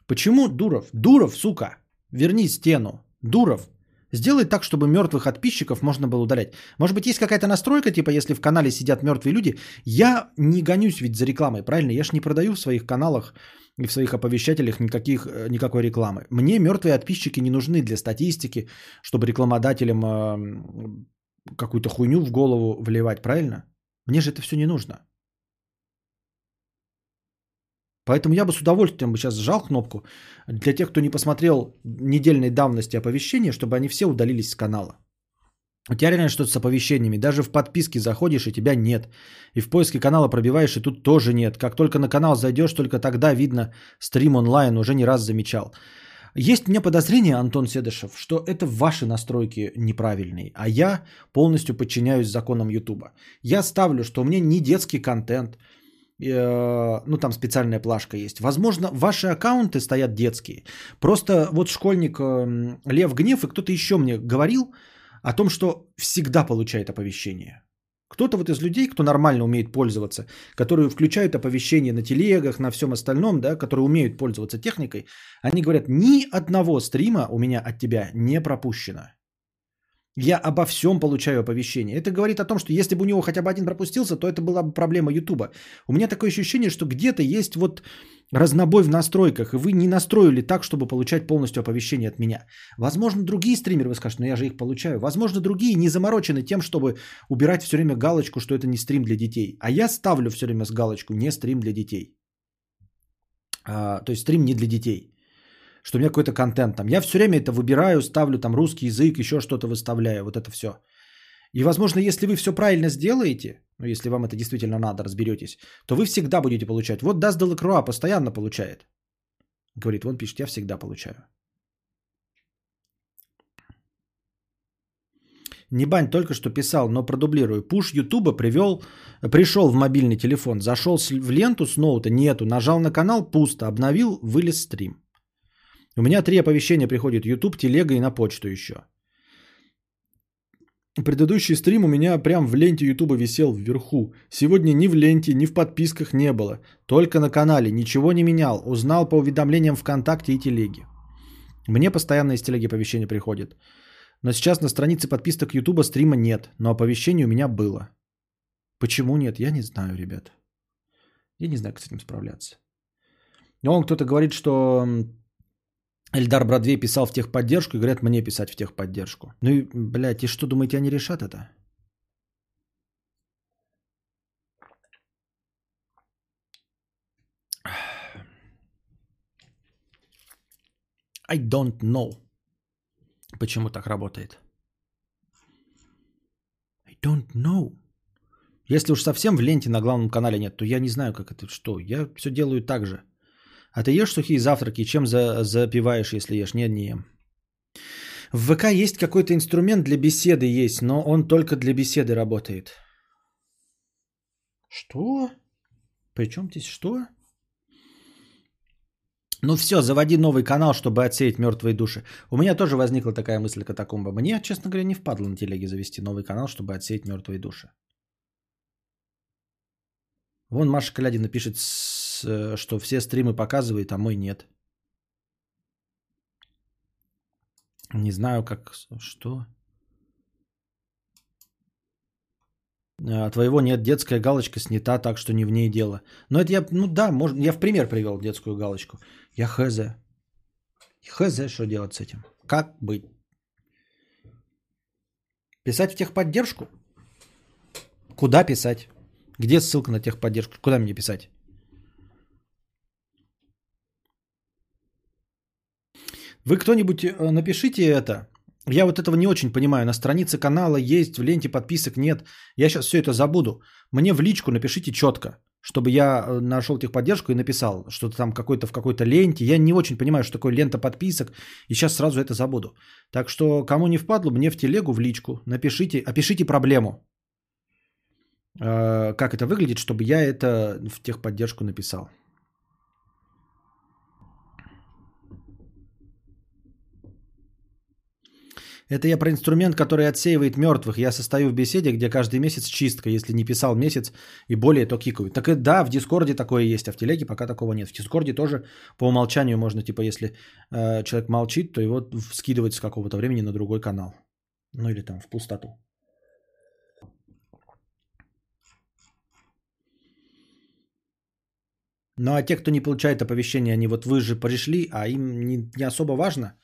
Почему, Дуров? Дуров, сука, верни стену. Дуров, сделай так, чтобы мертвых подписчиков можно было удалять. Может быть, есть какая-то настройка, типа, если в канале сидят мертвые люди. Я не гонюсь ведь за рекламой, правильно? Я ж не продаю в своих каналах и в своих оповещателях никакой рекламы. Мне мертвые подписчики не нужны для статистики, чтобы рекламодателям какую-то хуйню в голову вливать, правильно? Мне же это все не нужно. Поэтому я бы с удовольствием сейчас сжал кнопку для тех, кто не посмотрел недельной давности оповещения, чтобы они все удалились с канала. У тебя реально что-то с оповещениями. Даже в подписке заходишь, и тебя нет. И в поиске канала пробиваешь, и тут тоже нет. Как только на канал зайдешь, только тогда видно стрим онлайн. Уже не раз замечал. Есть у меня подозрение, Антон Седышев, что это ваши настройки неправильные, а я полностью подчиняюсь законам Ютуба. Я ставлю, что у меня не детский контент, ну там специальная плашка есть. Возможно, ваши аккаунты стоят детские. Просто вот школьник Лев Гнев и кто-то еще мне говорил о том, что всегда получает оповещение. Кто-то вот из людей, кто нормально умеет пользоваться, которые включают оповещения на телегах, на всем остальном, да, которые умеют пользоваться техникой, они говорят, ни одного стрима у меня от тебя не пропущено. Я обо всем получаю оповещение. Это говорит о том, что если бы у него хотя бы один пропустился, то это была бы проблема Ютуба. У меня такое ощущение, что где-то есть вот разнобой в настройках, и вы не настроили так, чтобы получать полностью оповещение от меня. Возможно, другие стримеры, вы скажете, но я же их получаю. Возможно, другие не заморочены тем, чтобы убирать все время галочку, что это не стрим для детей. А я ставлю все время с галочку «не стрим для детей». То есть стрим не для детей. Что у меня какой-то контент там. Я все время это выбираю, ставлю там русский язык, еще что-то выставляю. Вот это все. И, возможно, если вы все правильно сделаете, ну, если вам это действительно надо, разберетесь, то вы всегда будете получать. Вот Дас Делакруа постоянно получает. Говорит, он пишет, я всегда получаю. Небань только что писал, но продублирую. Пуш Ютуба пришел в мобильный телефон, зашел в ленту с ноута, нету, нажал на канал, пусто, обновил, вылез стрим. У меня 3 оповещения приходят, Ютуб, телега и на почту еще. Предыдущий стрим у меня прям в ленте Ютуба висел вверху. Сегодня ни в ленте, ни в подписках не было. Только на канале. Ничего не менял. Узнал по уведомлениям ВКонтакте и телеги. Мне постоянно из телеги оповещения приходят. Но сейчас на странице подписок Ютуба стрима нет. Но оповещение у меня было. Почему нет? Я не знаю, ребят. Я не знаю, как с этим справляться. Но кто-то говорит, что... Эльдар Бродвей писал в техподдержку и говорят мне писать в техподдержку. Ну и, блядь, и что, думаете, они решат это? I don't know. Почему так работает? I don't know. Если уж совсем в ленте на главном канале нет, то я не знаю, как это, что. Я все делаю так же. А ты ешь сухие завтраки? Чем запиваешь, если ешь? Нет, не ем. В ВК есть какой-то инструмент для беседы есть, но он только для беседы работает. Что? Причем здесь что? Ну все, заводи новый канал, чтобы отсеять мертвые души. У меня тоже возникла такая мысль катакомба. Мне, честно говоря, не впадло на телеге завести новый канал, чтобы отсеять мертвые души. Вон Маша Калядина пишет... что все стримы показывает, а мой нет. Не знаю, как... Что? А твоего нет, детская галочка снята, так что не в ней дело. Но это я... Ну да, может, я в пример привел детскую галочку. Я хз. Хз, что делать с этим? Как быть? Писать в техподдержку? Куда писать? Где ссылка на техподдержку? Куда мне писать? Вы кто-нибудь напишите это. Я вот этого не очень понимаю. На странице канала есть, в ленте подписок нет. Я сейчас все это забуду. Мне в личку напишите четко, чтобы я нашел техподдержку и написал, что там какой-то в какой-то ленте. Я не очень понимаю, что такое лента подписок. И сейчас сразу это забуду. Так что кому не впадло, мне в телегу, в личку напишите, опишите проблему. Как это выглядит, чтобы я это в техподдержку написал. Это я про инструмент, который отсеивает мертвых. Я состою в беседе, где каждый месяц чистка. Если не писал месяц и более, то кикают. Так и да, в Дискорде такое есть, а в телеге пока такого нет. В Дискорде тоже по умолчанию можно, типа, если человек молчит, то его скидывать с какого-то времени на другой канал. Ну или там в пустоту. Ну а те, кто не получает оповещения, они вот вы же пришли, а им не особо важно...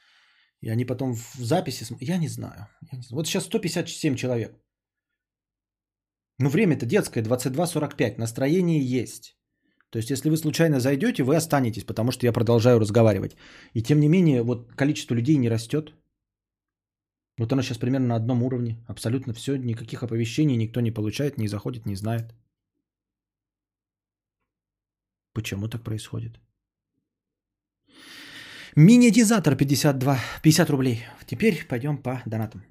И они потом в записи... Я не знаю. Вот сейчас 157 человек. Ну, время-то детское, 22:45. Настроение есть. То есть, если вы случайно зайдете, вы останетесь, потому что я продолжаю разговаривать. И тем не менее, вот количество людей не растет. Вот оно сейчас примерно на одном уровне. Абсолютно все. Никаких оповещений никто не получает, не заходит, не знает. Почему так происходит? Минетизатор 50 рублей. Теперь пойдем по донатам.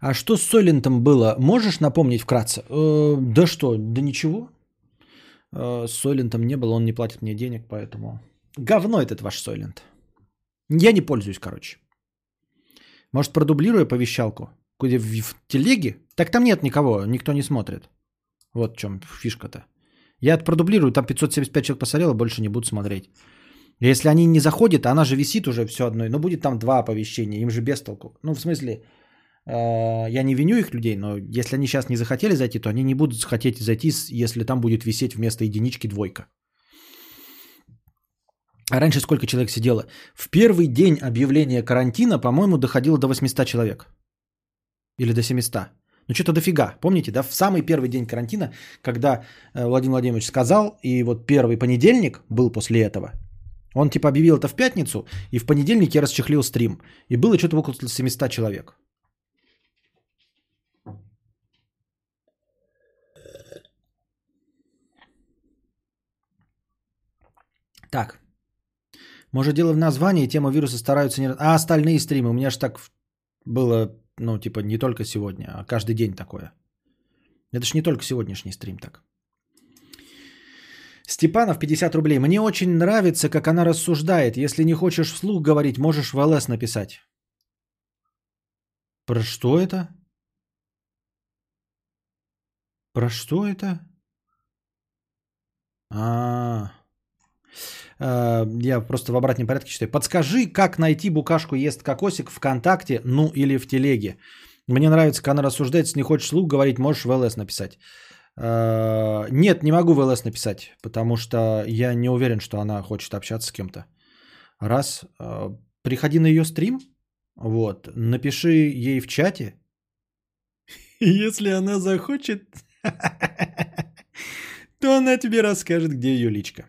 А что с Сойленом было? Можешь напомнить вкратце? Да что, да ничего. С Сойленом не было, он не платит мне денег, поэтому... Говно этот ваш Сойленд. Я не пользуюсь, короче. Может, продублирую повещалку? В телеге, так там нет никого, никто не смотрит. Вот в чем фишка-то. Я продублирую, там 575 человек посмотрело, больше не буду смотреть. Если они не заходят, она же висит уже все одной, но будет там 2 оповещения, им же без толку. Ну, в смысле, я не виню их людей, но если они сейчас не захотели зайти, то они не будут хотеть зайти, если там будет висеть вместо единички 2. А раньше сколько человек сидело? В первый день объявления карантина, по-моему, доходило до 800 человек. Или до 700. Ну, что-то дофига. Помните, да? В самый первый день карантина, когда Владимир Владимирович сказал, и вот первый понедельник был после этого, он типа объявил это в пятницу, и в понедельник я расчехлил стрим. И было что-то около 700 человек. Так. Может, дело в названии, тема вируса стараются не... А остальные стримы? У меня же так было, ну, типа, не только сегодня, а каждый день такое. Это ж не только сегодняшний стрим так. Степанов, 50 рублей. Мне очень нравится, как она рассуждает. Если не хочешь вслух говорить, можешь в ЛС написать. Про что это? Про что это? Я просто в обратном порядке читаю. Подскажи, как найти букашку ест кокосик ВКонтакте, ну или в телеге. Мне нравится, как она рассуждает. Если не хочешь слух говорить, можешь в ЛС написать. Нет, не могу в ЛС написать, потому что я не уверен, что она хочет общаться с кем-то. Раз, приходи на ее стрим, вот, напиши ей в чате. Если она захочет, то она тебе расскажет, где ее личка.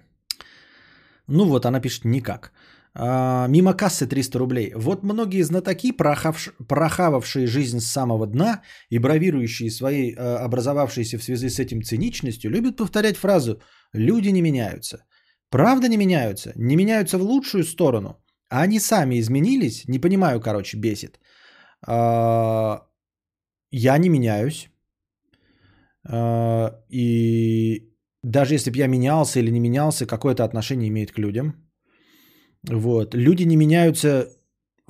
Ну вот, она пишет никак. Мимо кассы 300 рублей. Вот многие знатоки, прохававшие жизнь с самого дна и бравирующие своей образовавшейся в связи с этим циничностью, любят повторять фразу «люди не меняются». Правда не меняются? Не меняются в лучшую сторону. А они сами изменились? Не понимаю, короче, бесит. Я не меняюсь. И даже если бы я менялся или не менялся, какое-то отношение имеет к людям. Вот. Люди не меняются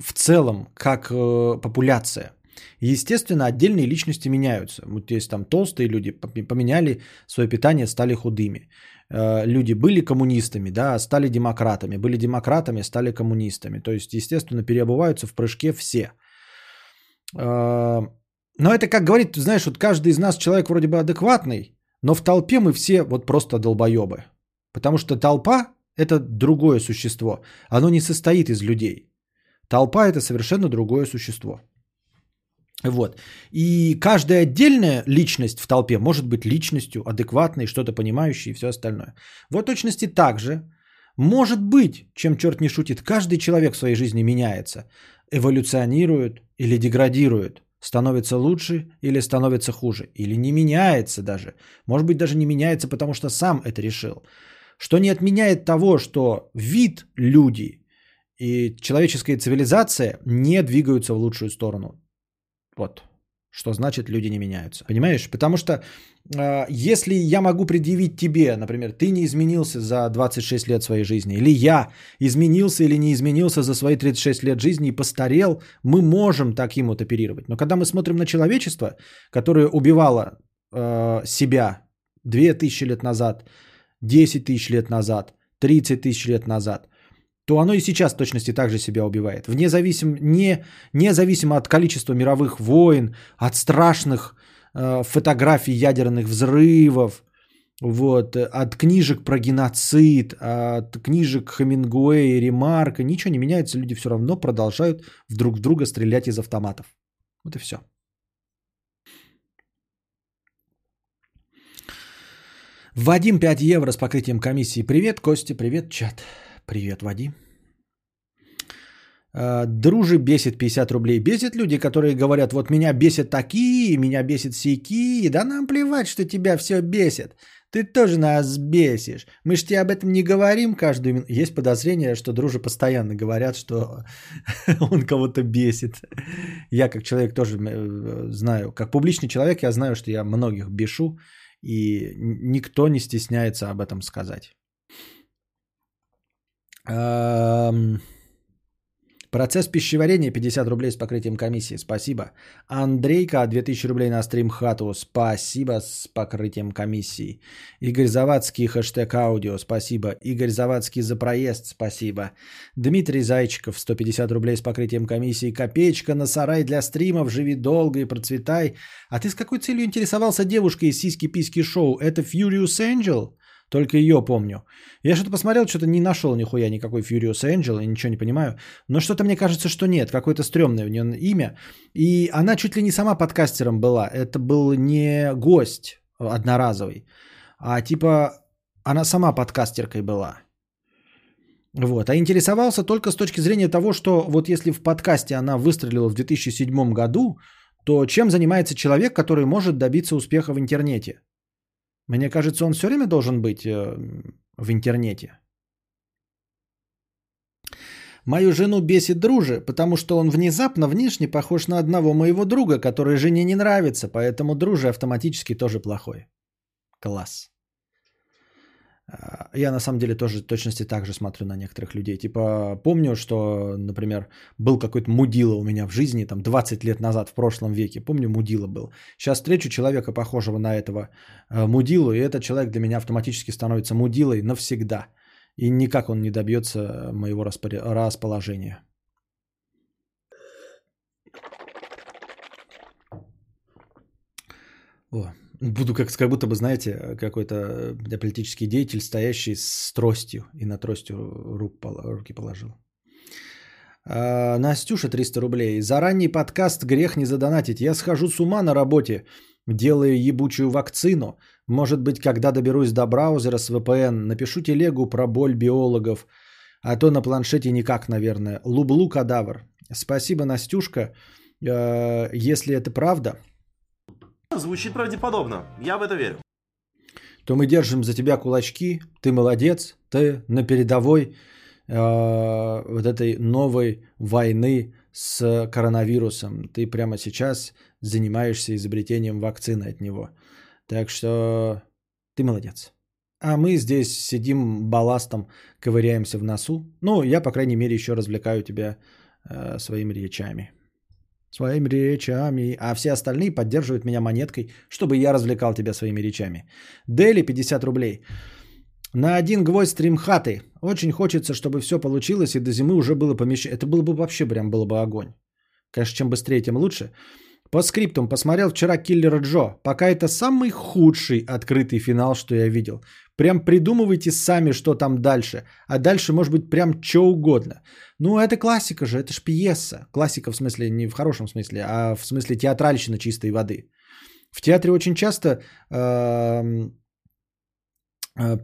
в целом, как популяция. Естественно, отдельные личности меняются. Вот есть там толстые люди, поменяли свое питание, стали худыми. Люди были коммунистами, да, стали демократами. Были демократами, стали коммунистами. То есть, естественно, переобуваются в прыжке все. Но это, как говорит, знаешь, вот каждый из нас человек вроде бы адекватный, но в толпе мы все вот просто долбоебы. Потому что толпа — это другое существо. Оно не состоит из людей. Толпа — это совершенно другое существо. Вот. И каждая отдельная личность в толпе может быть личностью, адекватной, что-то понимающей и все остальное. Вот точности так же. Может быть, чем черт не шутит, каждый человек в своей жизни меняется. Эволюционирует или деградирует. Становится лучше или становится хуже. Или не меняется даже. Может быть, даже не меняется, потому что сам это решил. Что не отменяет того, что вид люди и человеческая цивилизация не двигаются в лучшую сторону. Вот. Что значит люди не меняются. Понимаешь? Потому что если я могу предъявить тебе, например, ты не изменился за 26 лет своей жизни, или я изменился или не изменился за свои 36 лет жизни и постарел, мы можем таким вот оперировать. Но когда мы смотрим на человечество, которое убивало себя 2000 лет назад, 10 тысяч лет назад, 30 тысяч лет назад, то оно и сейчас в точности так же себя убивает. Независимо от количества мировых войн, от страшных фотографий ядерных взрывов, вот, от книжек про геноцид, от книжек Хемингуэя и Ремарка, ничего не меняется, люди все равно продолжают друг в друга стрелять из автоматов. Вот и все. Вадим, 5 евро с покрытием комиссии. Привет, Костя, привет, чат. Привет, Вадим. Дружи бесит 50 рублей. Бесит люди, которые говорят, вот меня бесят такие, меня бесят сякие. Да нам плевать, что тебя все бесит. Ты тоже нас бесишь. Мы же тебе об этом не говорим каждую минуту. Есть подозрение, что дружи постоянно говорят, что он кого-то бесит. Я как человек тоже знаю, как публичный человек, я знаю, что я многих бешу. И никто не стесняется об этом сказать. Процесс пищеварения, 50 рублей с покрытием комиссии. Спасибо. Андрейка, 2000 рублей на стримхату. Спасибо с покрытием комиссии. Игорь Завадский, хэштег аудио. Спасибо. Игорь Завадский за проезд. Спасибо. Дмитрий Зайчиков, 150 рублей с покрытием комиссии. Копеечка на сарай для стримов. Живи долго и процветай. А ты с какой целью интересовался девушкой из сиськи-письки шоу? Это Furious Angel? Только ее помню. Я что-то посмотрел, что-то не нашел нихуя никакой Furious Angel, я ничего не понимаю. Но что-то мне кажется, что нет. Какое-то стрёмное у нее имя. И она чуть ли не сама подкастером была. Это был не гость одноразовый. А типа она сама подкастеркой была. Вот. А интересовался только с точки зрения того, что вот если в подкасте она выстрелила в 2007 году, то чем занимается человек, который может добиться успеха в интернете? Мне кажется, он все время должен быть в интернете. Мою жену бесит Друже, потому что он внезапно внешне похож на одного моего друга, который жене не нравится, поэтому Друже автоматически тоже плохой. Класс. Я на самом деле тоже в точности так же смотрю на некоторых людей. Типа помню, что, например, был какой-то мудила у меня в жизни, там 20 лет назад, в прошлом веке. Помню, мудила был. Сейчас встречу человека, похожего на этого мудилу, и этот человек для меня автоматически становится мудилой навсегда. И никак он не добьется моего расположения. О, буду как будто бы, знаете, какой-то политический деятель, стоящий с тростью. И на тростью руки положил. Настюша, 300 рублей. За ранний подкаст грех не задонатить. Я схожу с ума на работе, делаю ебучую вакцину. Может быть, когда доберусь до браузера с VPN, напишу телегу про боль биологов. А то на планшете никак, наверное. Лублу кадавр. Спасибо, Настюшка. Если это правда... Звучит правдеподобно, я в это верю. То мы держим за тебя кулачки, ты молодец, ты на передовой вот этой новой войны с коронавирусом. Ты прямо сейчас занимаешься изобретением вакцины от него. Так что ты молодец. А мы здесь сидим балластом, ковыряемся в носу. Ну, я, по крайней мере, еще развлекаю тебя своими речами. Своими речами. А все остальные поддерживают меня монеткой, чтобы я развлекал тебя своими речами. Дели, 50 рублей. На один гвоздь стримхаты. Очень хочется, чтобы все получилось и до зимы уже было помещение. Это было бы вообще прям было бы огонь. Конечно, чем быстрее, тем лучше. По скриптум. Посмотрел вчера Киллера Джо. Пока это самый худший открытый финал, что я видел. Прям придумывайте сами, что там дальше. А дальше может быть прям что угодно. Ну, это классика же, это ж пьеса. Классика в смысле не в хорошем смысле, а в смысле театральщина чистой воды. В театре очень часто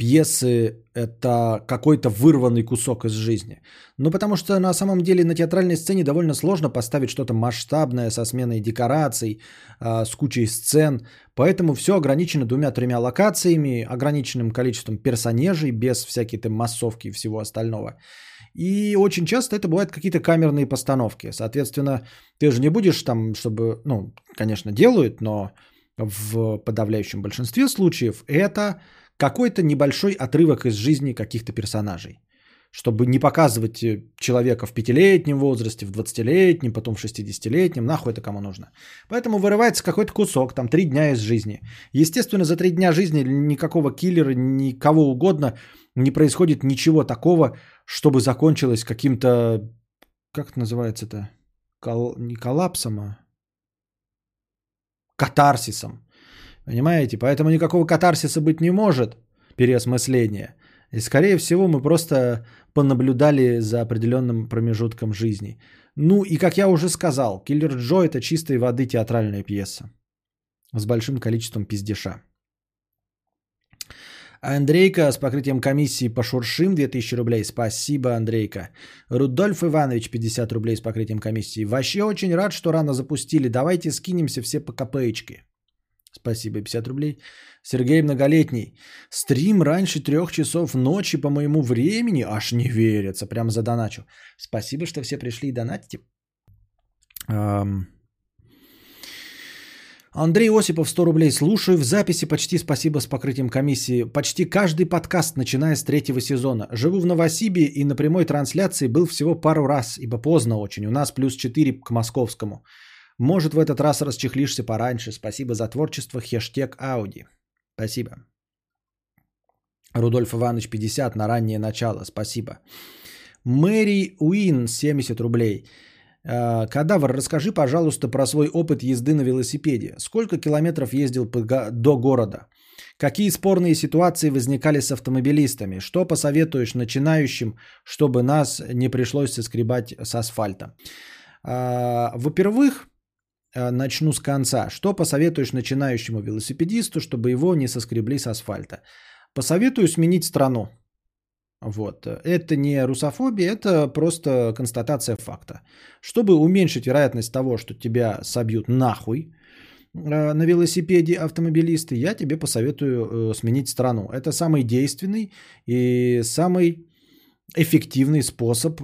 пьесы – это какой-то вырванный кусок из жизни. Ну, потому что на самом деле на театральной сцене довольно сложно поставить что-то масштабное со сменой декораций, с кучей сцен. Поэтому все ограничено 2-3 локациями, ограниченным количеством персонажей, без всякой там массовки и всего остального. И очень часто это бывают какие-то камерные постановки. Соответственно, ты же не будешь там, чтобы... Ну, конечно, делают, но в подавляющем большинстве случаев это... Какой-то небольшой отрывок из жизни каких-то персонажей. Чтобы не показывать человека в 5-летнем возрасте, в 20-летнем, потом в 60-летнем. Нахуй это кому нужно. Поэтому вырывается какой-то кусок, там 3 дня из жизни. Естественно, за 3 дня жизни никакого киллера, никого угодно не происходит ничего такого, чтобы закончилось каким-то... Как это называется-то? Не коллапсом, а... Катарсисом. Понимаете? Поэтому никакого катарсиса быть не может, переосмысления. И, скорее всего, мы просто понаблюдали за определенным промежутком жизни. Ну и, как я уже сказал, «Киллер Джо» – это чистой воды театральная пьеса с большим количеством пиздеша. Андрейка с покрытием комиссии по шуршим 2000 рублей. Спасибо, Андрейка. Рудольф Иванович 50 рублей с покрытием комиссии. Вообще очень рад, что рано запустили. Давайте скинемся все по копеечке. Спасибо, 50 рублей. Сергей Многолетний. Стрим раньше 3 часов ночи по моему времени. Аж не верится. Прям задоначу. Спасибо, что все пришли и донатите. Андрей Осипов, 100 рублей. Слушаю в записи почти, спасибо, с покрытием комиссии. Почти каждый подкаст, начиная с 3-го сезона. Живу в Новосибии и на прямой трансляции был всего пару раз, ибо поздно очень. У нас +4 к московскому. Может, в этот раз расчехлишься пораньше. Спасибо за творчество. Хештег Ауди. Спасибо. Рудольф Иванович, 50 на раннее начало. Спасибо. Мэри Уин, 70 рублей. Кадавр, расскажи, пожалуйста, про свой опыт езды на велосипеде. Сколько километров ездил до города? Какие спорные ситуации возникали с автомобилистами? Что посоветуешь начинающим, чтобы нас не пришлось соскребать с асфальта? Во-первых, начну с конца. Что посоветуешь начинающему велосипедисту, чтобы его не соскребли с асфальта? Посоветую сменить страну. Вот. Это не русофобия, это просто констатация факта. Чтобы уменьшить вероятность того, что тебя собьют нахуй на велосипеде автомобилисты, я тебе посоветую сменить страну. Это самый действенный и самый эффективный способ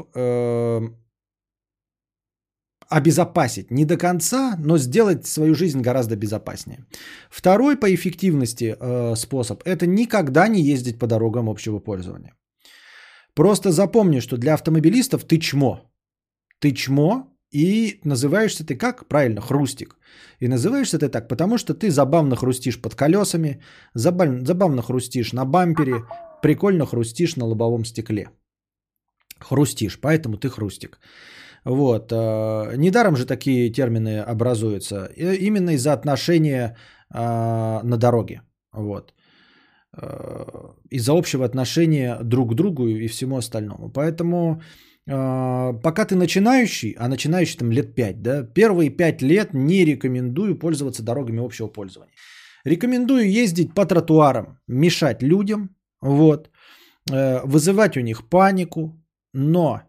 обезопасить. Не до конца, но сделать свою жизнь гораздо безопаснее. Второй по эффективности способ – это никогда не ездить по дорогам общего пользования. Просто запомни, что для автомобилистов ты чмо. Ты чмо, и называешься ты как? Правильно, хрустик. И называешься ты так, потому что ты забавно хрустишь под колесами, забавно хрустишь на бампере, прикольно хрустишь на лобовом стекле. Хрустишь, поэтому ты хрустик. Вот. Недаром же такие термины образуются. Именно из-за отношения на дороге. Вот. Из-за общего отношения друг к другу и всему остальному. Поэтому пока ты начинающий, а начинающий там лет 5, да, первые 5 лет не рекомендую пользоваться дорогами общего пользования. Рекомендую ездить по тротуарам, мешать людям, вот, вызывать у них панику, но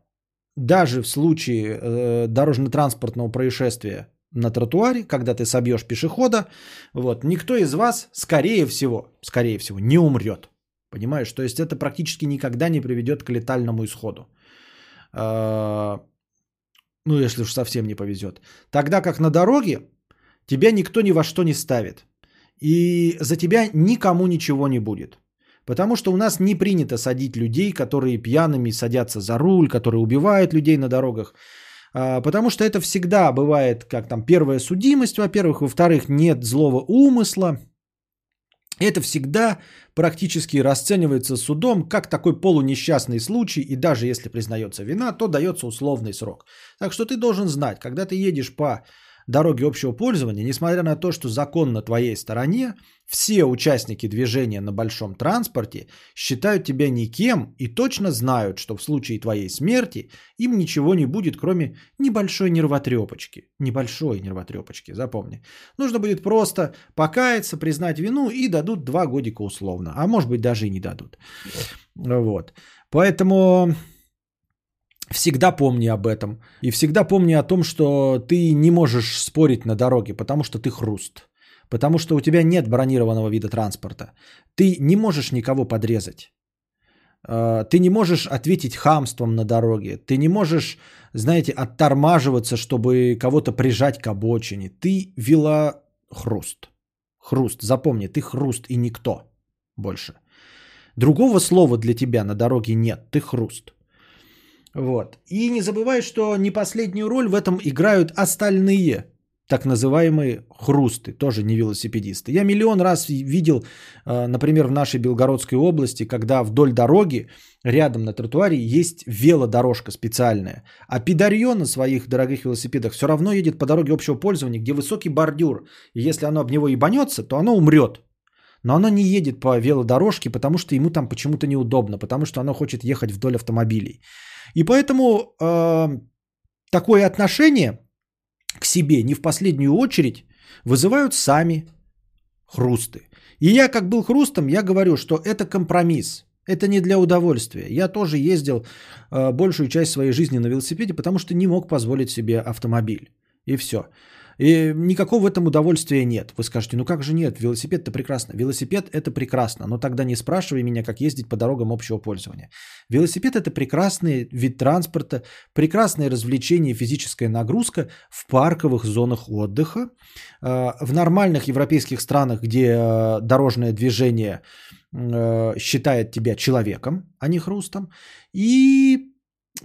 даже в случае дорожно-транспортного происшествия на тротуаре, когда ты собьешь пешехода, вот, никто из вас, скорее всего, не умрет. Понимаешь? То есть это практически никогда не приведет к летальному исходу. Ну, если уж совсем не повезет. Тогда как на дороге тебя никто ни во что не ставит. И за тебя никому ничего не будет. Потому что у нас не принято садить людей, которые пьяными садятся за руль, которые убивают людей на дорогах. Потому что это всегда бывает, как там, первая судимость, во-первых. Во-вторых, нет злого умысла. Это всегда практически расценивается судом как такой полунесчастный случай. И даже если признается вина, то дается условный срок. Так что ты должен знать, когда ты едешь по дороге общего пользования, несмотря на то, что закон на твоей стороне, все участники движения на большом транспорте считают тебя никем и точно знают, что в случае твоей смерти им ничего не будет, кроме небольшой нервотрепочки. Небольшой нервотрепочки, запомни. Нужно будет просто покаяться, признать вину и дадут 2 годика условно. А может быть, даже и не дадут. Вот. Поэтому... Всегда помни об этом. И всегда помни о том, что ты не можешь спорить на дороге, потому что ты хруст. Потому что у тебя нет бронированного вида транспорта. Ты не можешь никого подрезать. Ты не можешь ответить хамством на дороге. Ты не можешь, знаете, оттормаживаться, чтобы кого-то прижать к обочине. Ты велохруст. Хруст. Запомни, ты хруст и никто больше. Другого слова для тебя на дороге нет. Ты хруст. Вот. И не забывай, что не последнюю роль в этом играют остальные так называемые хрусты, тоже не велосипедисты. Я миллион раз видел, например, в нашей Белгородской области, когда вдоль дороги, рядом на тротуаре есть велодорожка специальная, а пидорье на своих дорогих велосипедах все равно едет по дороге общего пользования, где высокий бордюр, и если оно об него ебанется, то оно умрет. Но оно не едет по велодорожке, потому что ему там почему-то неудобно, потому что оно хочет ехать вдоль автомобилей. И поэтому такое отношение к себе не в последнюю очередь вызывают сами хрусты. И я, как был хрустом, я говорю, что это компромисс. Это не для удовольствия. Я тоже ездил большую часть своей жизни на велосипеде, потому что не мог позволить себе автомобиль. И все. И никакого в этом удовольствия нет. Вы скажете, ну как же нет, велосипед-то прекрасно. Велосипед это прекрасно, но тогда не спрашивай меня, как ездить по дорогам общего пользования. Велосипед это прекрасный вид транспорта, прекрасное развлечение, физическая нагрузка в парковых зонах отдыха. В нормальных европейских странах, где дорожное движение считает тебя человеком, а не хрустом. И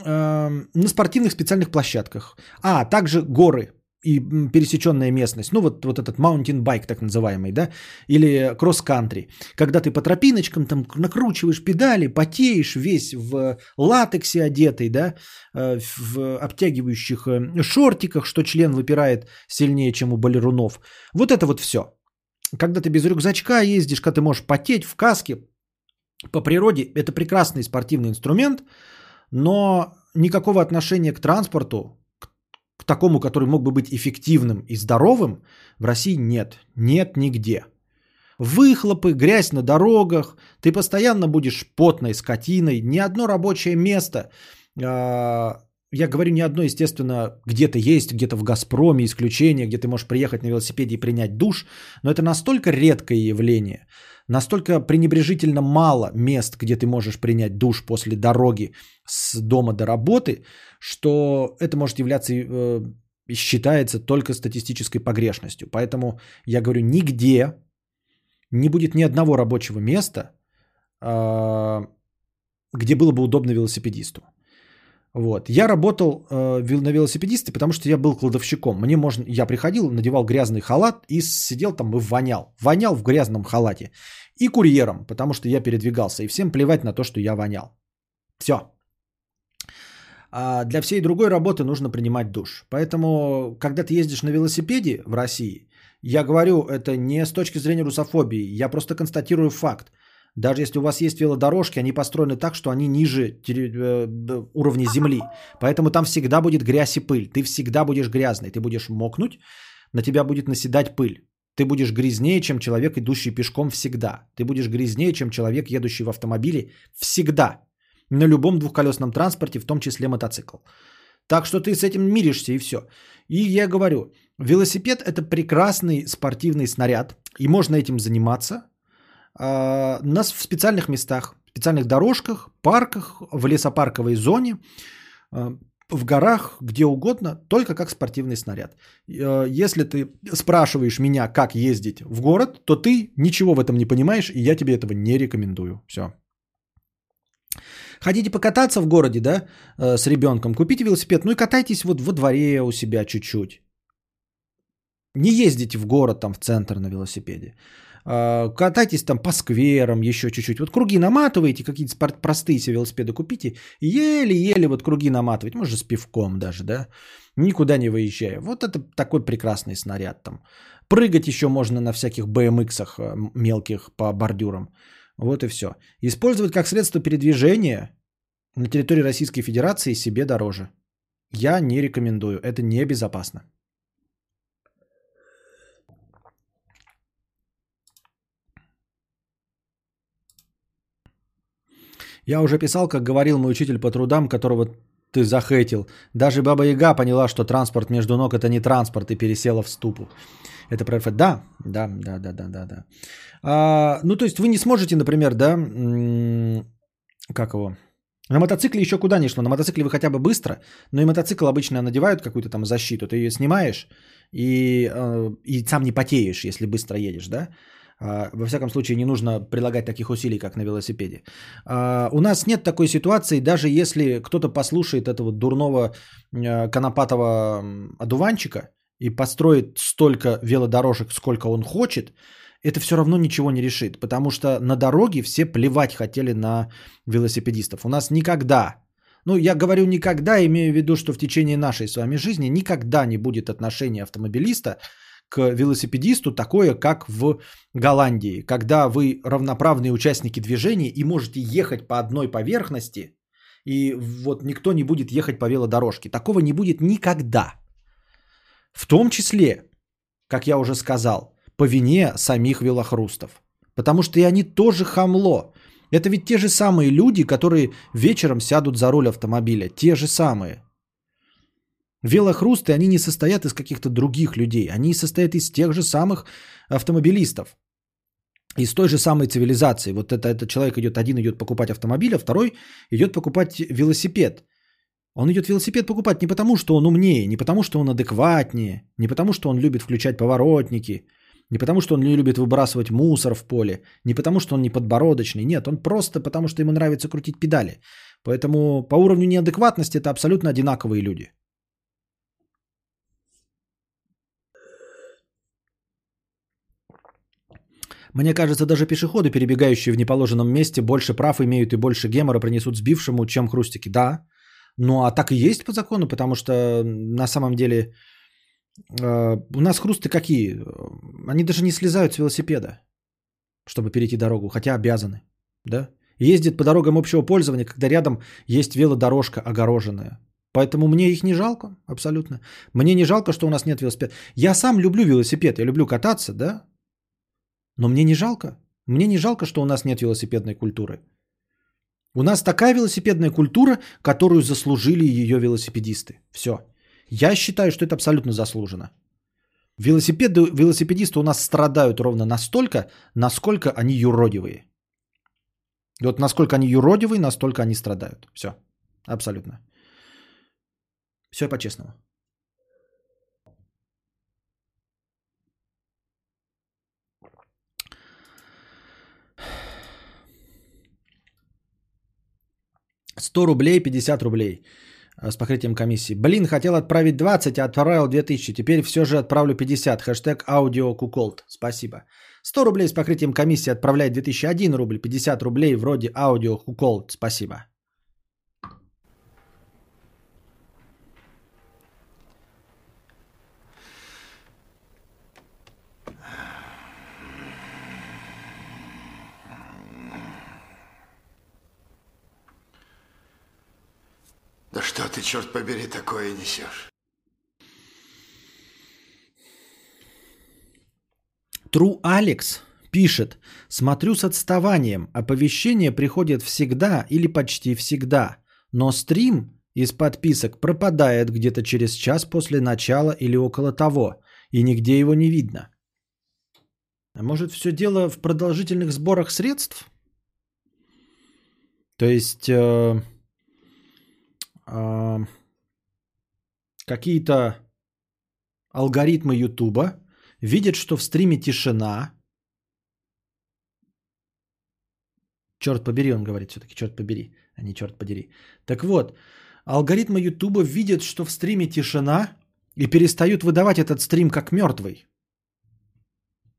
на спортивных специальных площадках. А также горы. И пересеченная местность, ну вот этот mountain bike так называемый, да, или кросс-кантри, когда ты по тропиночкам там накручиваешь педали, потеешь весь в латексе одетый, да, в обтягивающих шортиках, что член выпирает сильнее, чем у балерунов. Вот это вот все. Когда ты без рюкзачка ездишь, когда ты можешь потеть в каске, по природе это прекрасный спортивный инструмент, но никакого отношения к транспорту, к такому, который мог бы быть эффективным и здоровым, в России нет. Нет нигде. Выхлопы, грязь на дорогах, ты постоянно будешь потной скотиной, ни одно рабочее место. Я говорю, ни одно, естественно, где-то есть, где-то в «Газпроме» исключение, где ты можешь приехать на велосипеде и принять душ, но это настолько редкое явление, настолько пренебрежительно мало мест, где ты можешь принять душ после дороги с дома до работы, что это может являться и считается только статистической погрешностью. Поэтому я говорю, нигде не будет ни одного рабочего места, где было бы удобно велосипедисту. Вот. Я работал на велосипедисте, потому что я был кладовщиком. Я приходил, надевал грязный халат и сидел там и вонял. Вонял в грязном халате. И курьером, потому что я передвигался. И всем плевать на то, что я вонял. Все. А для всей другой работы нужно принимать душ. Поэтому, когда ты ездишь на велосипеде в России, я говорю, это не с точки зрения русофобии. Я просто констатирую факт. Даже если у вас есть велодорожки, они построены так, что они ниже уровня земли. Поэтому там всегда будет грязь и пыль. Ты всегда будешь грязный. Ты будешь мокнуть, на тебя будет наседать пыль. Ты будешь грязнее, чем человек, идущий пешком, всегда. Ты будешь грязнее, чем человек, едущий в автомобиле, всегда. На любом двухколесном транспорте, в том числе мотоцикл. Так что ты с этим миришься и все. И я говорю, велосипед – это прекрасный спортивный снаряд. И можно этим заниматься. Нас в специальных местах, в специальных дорожках, парках, в лесопарковой зоне, в горах, где угодно, только как спортивный снаряд. Если ты спрашиваешь меня, как ездить в город, то ты ничего в этом не понимаешь, и я тебе этого не рекомендую. Все. Хотите покататься в городе, да, с ребенком, купите велосипед, ну и катайтесь вот во дворе у себя чуть-чуть. Не ездите в город, там, в центр на велосипеде. Катайтесь там по скверам еще чуть-чуть. Вот круги наматываете, какие-то простые себе велосипеды купите. Еле-еле вот круги наматывать. Может, с пивком даже, да? Никуда не выезжая. Вот это такой прекрасный снаряд там. Прыгать еще можно на всяких BMX-ах мелких по бордюрам. Вот и все. Использовать как средство передвижения на территории Российской Федерации себе дороже. Я не рекомендую. Это небезопасно. Я уже писал, как говорил мой учитель по трудам, которого ты захейтил. Даже Баба Яга поняла, что транспорт между ног – это не транспорт, и пересела в ступу. Это про РФ. Да. Ну, то есть вы не сможете, например, да, как его? На мотоцикле еще куда ни шло. На мотоцикле вы хотя бы быстро, но и мотоцикл обычно надевают какую-то там защиту. Ты ее снимаешь и сам не потеешь, если быстро едешь, да? Во всяком случае, не нужно прилагать таких усилий, как на велосипеде. У нас нет такой ситуации, даже если кто-то послушает этого дурного конопатого одуванчика и построит столько велодорожек, сколько он хочет, это все равно ничего не решит, потому что на дороге все плевать хотели на велосипедистов. У нас никогда, ну я говорю никогда, имею в виду, что в течение нашей с вами жизни никогда не будет отношения автомобилиста к велосипедисту такое, как в Голландии, когда вы равноправные участники движения и можете ехать по одной поверхности, и вот никто не будет ехать по велодорожке. Такого не будет никогда. В том числе, как я уже сказал, по вине самих велохрустов. Потому что и они тоже хамло. Это ведь те же самые люди, которые вечером сядут за руль автомобиля. Те же самые. Велохрусты, они не состоят из каких-то других людей. Они состоят из тех же самых автомобилистов. Из той же самой цивилизации. Вот этот человек идет, один идет покупать автомобиль, а второй идет покупать велосипед. Он идет велосипед покупать не потому, что он умнее, не потому, что он адекватнее, не потому, что он любит включать поворотники, не потому, что он не любит выбрасывать мусор в поле, не потому, что он не подбородочный. Нет, он просто потому, что ему нравится крутить педали. Поэтому по уровню неадекватности это абсолютно одинаковые люди. Мне кажется, даже пешеходы, перебегающие в неположенном месте, больше прав имеют и больше гемора принесут сбившему, чем хрустики. Да, ну а так и есть по закону, потому что на самом деле у нас хрусты какие? Они даже не слезают с велосипеда, чтобы перейти дорогу, хотя обязаны. Да? Ездят по дорогам общего пользования, когда рядом есть велодорожка огороженная. Поэтому мне их не жалко абсолютно. Мне не жалко, что у нас нет велосипеда. Я сам люблю велосипед, я люблю кататься, да? Но мне не жалко. Мне не жалко, что у нас нет велосипедной культуры. У нас такая велосипедная культура, которую заслужили ее велосипедисты. Все. Я считаю, что это абсолютно заслуженно. Велосипедисты у нас страдают ровно настолько, насколько они юродивые. И вот насколько они юродивые, настолько они страдают. Все. Абсолютно. Все по-честному. $100, 50 рублей с покрытием комиссии. Блин, хотел отправить 20, а отправил 2000. Теперь все же отправлю 50. Хэштег аудиокуколд. Спасибо. $100 с покрытием комиссии отправляет 2001 рубль. 50 рублей вроде аудиокуколд. Спасибо. Да что ты, черт побери, такое несешь? True Alex пишет: смотрю с отставанием, оповещения приходят всегда или почти всегда, но стрим из подписок пропадает где-то через час после начала или около того, и нигде его не видно. А может, все дело в продолжительных сборах средств? То есть... какие-то алгоритмы Ютуба видят, что в стриме тишина. Черт побери, он говорит все-таки, черт побери, а не черт подери. Так вот, алгоритмы Ютуба видят, что в стриме тишина, и перестают выдавать этот стрим как мертвый.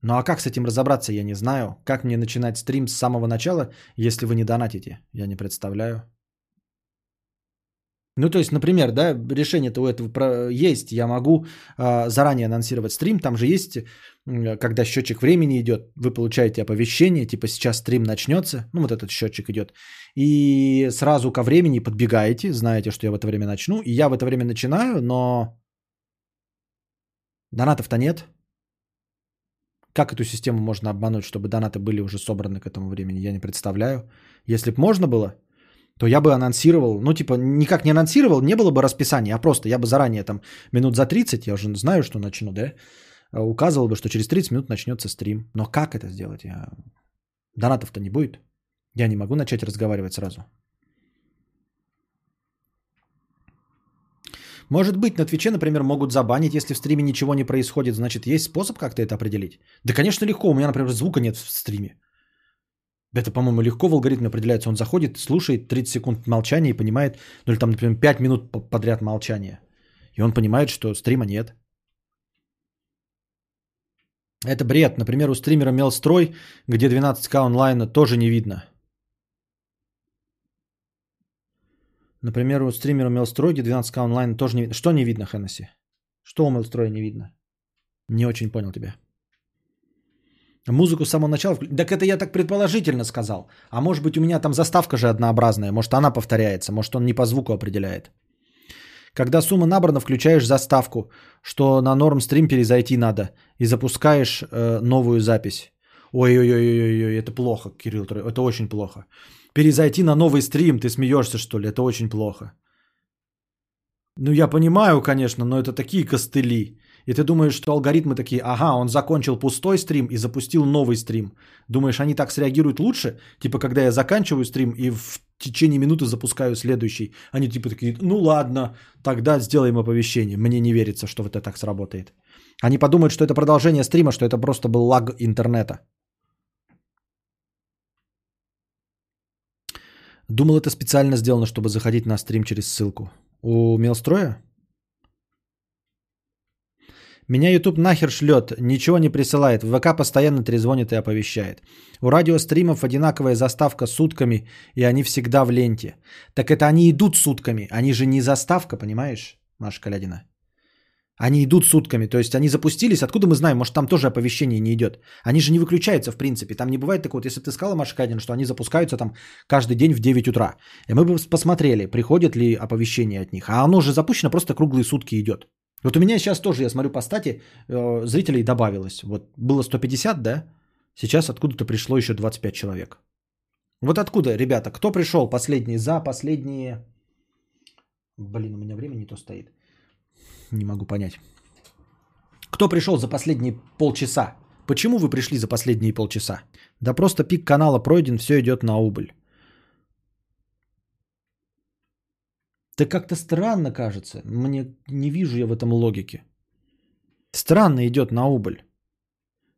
Ну а как с этим разобраться, я не знаю. Как мне начинать стрим с самого начала, если вы не донатите? Я не представляю. Ну, то есть, например, да, решение-то у этого есть. Я могу заранее анонсировать стрим. Там же есть, когда счетчик времени идет, вы получаете оповещение, типа сейчас стрим начнется. Ну, вот этот счетчик идет. И сразу ко времени подбегаете, знаете, что я в это время начну. И я в это время начинаю, но донатов-то нет. Как эту систему можно обмануть, чтобы донаты были уже собраны к этому времени? Я не представляю. Если бы можно было, то я бы анонсировал, ну типа никак не анонсировал, не было бы расписания, а просто я бы заранее там минут за 30, я уже знаю, что начну, да, указывал бы, что через 30 минут начнется стрим. Но как это сделать? Донатов-то не будет. Я не могу начать разговаривать сразу. Может быть, на Твиче, например, могут забанить, если в стриме ничего не происходит, значит, есть способ как-то это определить? Да, конечно, легко. У меня, например, звука нет в стриме. Это, по-моему, легко в алгоритме определяется. Он заходит, слушает 30 секунд молчания и понимает, ну или там, например, 5 минут подряд молчания. И он понимает, что стрима нет. Это бред. Например, у стримера Мелстрой, где 12К онлайна, тоже не видно. Что не видно, Хеннесси? Что у Мелстроя не видно? Не очень понял тебя. Музыку с самого начала... Так это я так предположительно сказал. А может быть, у меня там заставка же однообразная. Может, она повторяется. Может, он не по звуку определяет. Когда сумма набрана, включаешь заставку, что на норм стрим перезайти надо. И запускаешь новую запись. Ой-ой-ой, это плохо, Кирилл. Это очень плохо. Перезайти на новый стрим. Ты смеешься, что ли? Это очень плохо. Ну, я понимаю, конечно, но это такие костыли. И ты думаешь, что алгоритмы такие: ага, он закончил пустой стрим и запустил новый стрим. Думаешь, они так среагируют лучше? Типа, когда я заканчиваю стрим и в течение минуты запускаю следующий. Они типа такие: ну ладно, тогда сделаем оповещение. Мне не верится, что вот это так сработает. Они подумают, что это продолжение стрима, что это просто был лаг интернета. Думал, это специально сделано, чтобы заходить на стрим через ссылку. У Мелстроя? Меня YouTube нахер шлет, ничего не присылает, в ВК постоянно трезвонит и оповещает. У радиостримов одинаковая заставка сутками, и они всегда в ленте. Так это они идут сутками, они же не заставка, понимаешь, Маша Калядина? Они идут сутками, то есть они запустились, откуда мы знаем, может там тоже оповещение не идет. Они же не выключаются в принципе, там не бывает такого, вот, если бы ты сказала, Маша Калядина, что они запускаются там каждый день в 9 утра. И мы бы посмотрели, приходят ли оповещения от них, а оно же запущено, просто круглые сутки идет. Вот у меня сейчас тоже, я смотрю по стате, зрителей добавилось. Вот было 150, да? Сейчас откуда-то пришло еще 25 человек. Вот откуда, ребята? Кто пришел последний за последние... Блин, у меня время не то стоит. Не могу понять. Кто пришел за последние полчаса? Почему вы пришли за последние полчаса? Да просто пик канала пройден, все идет на убыль. Да как-то странно кажется. Мне не вижу я в этом логики. Странно идет на убыль.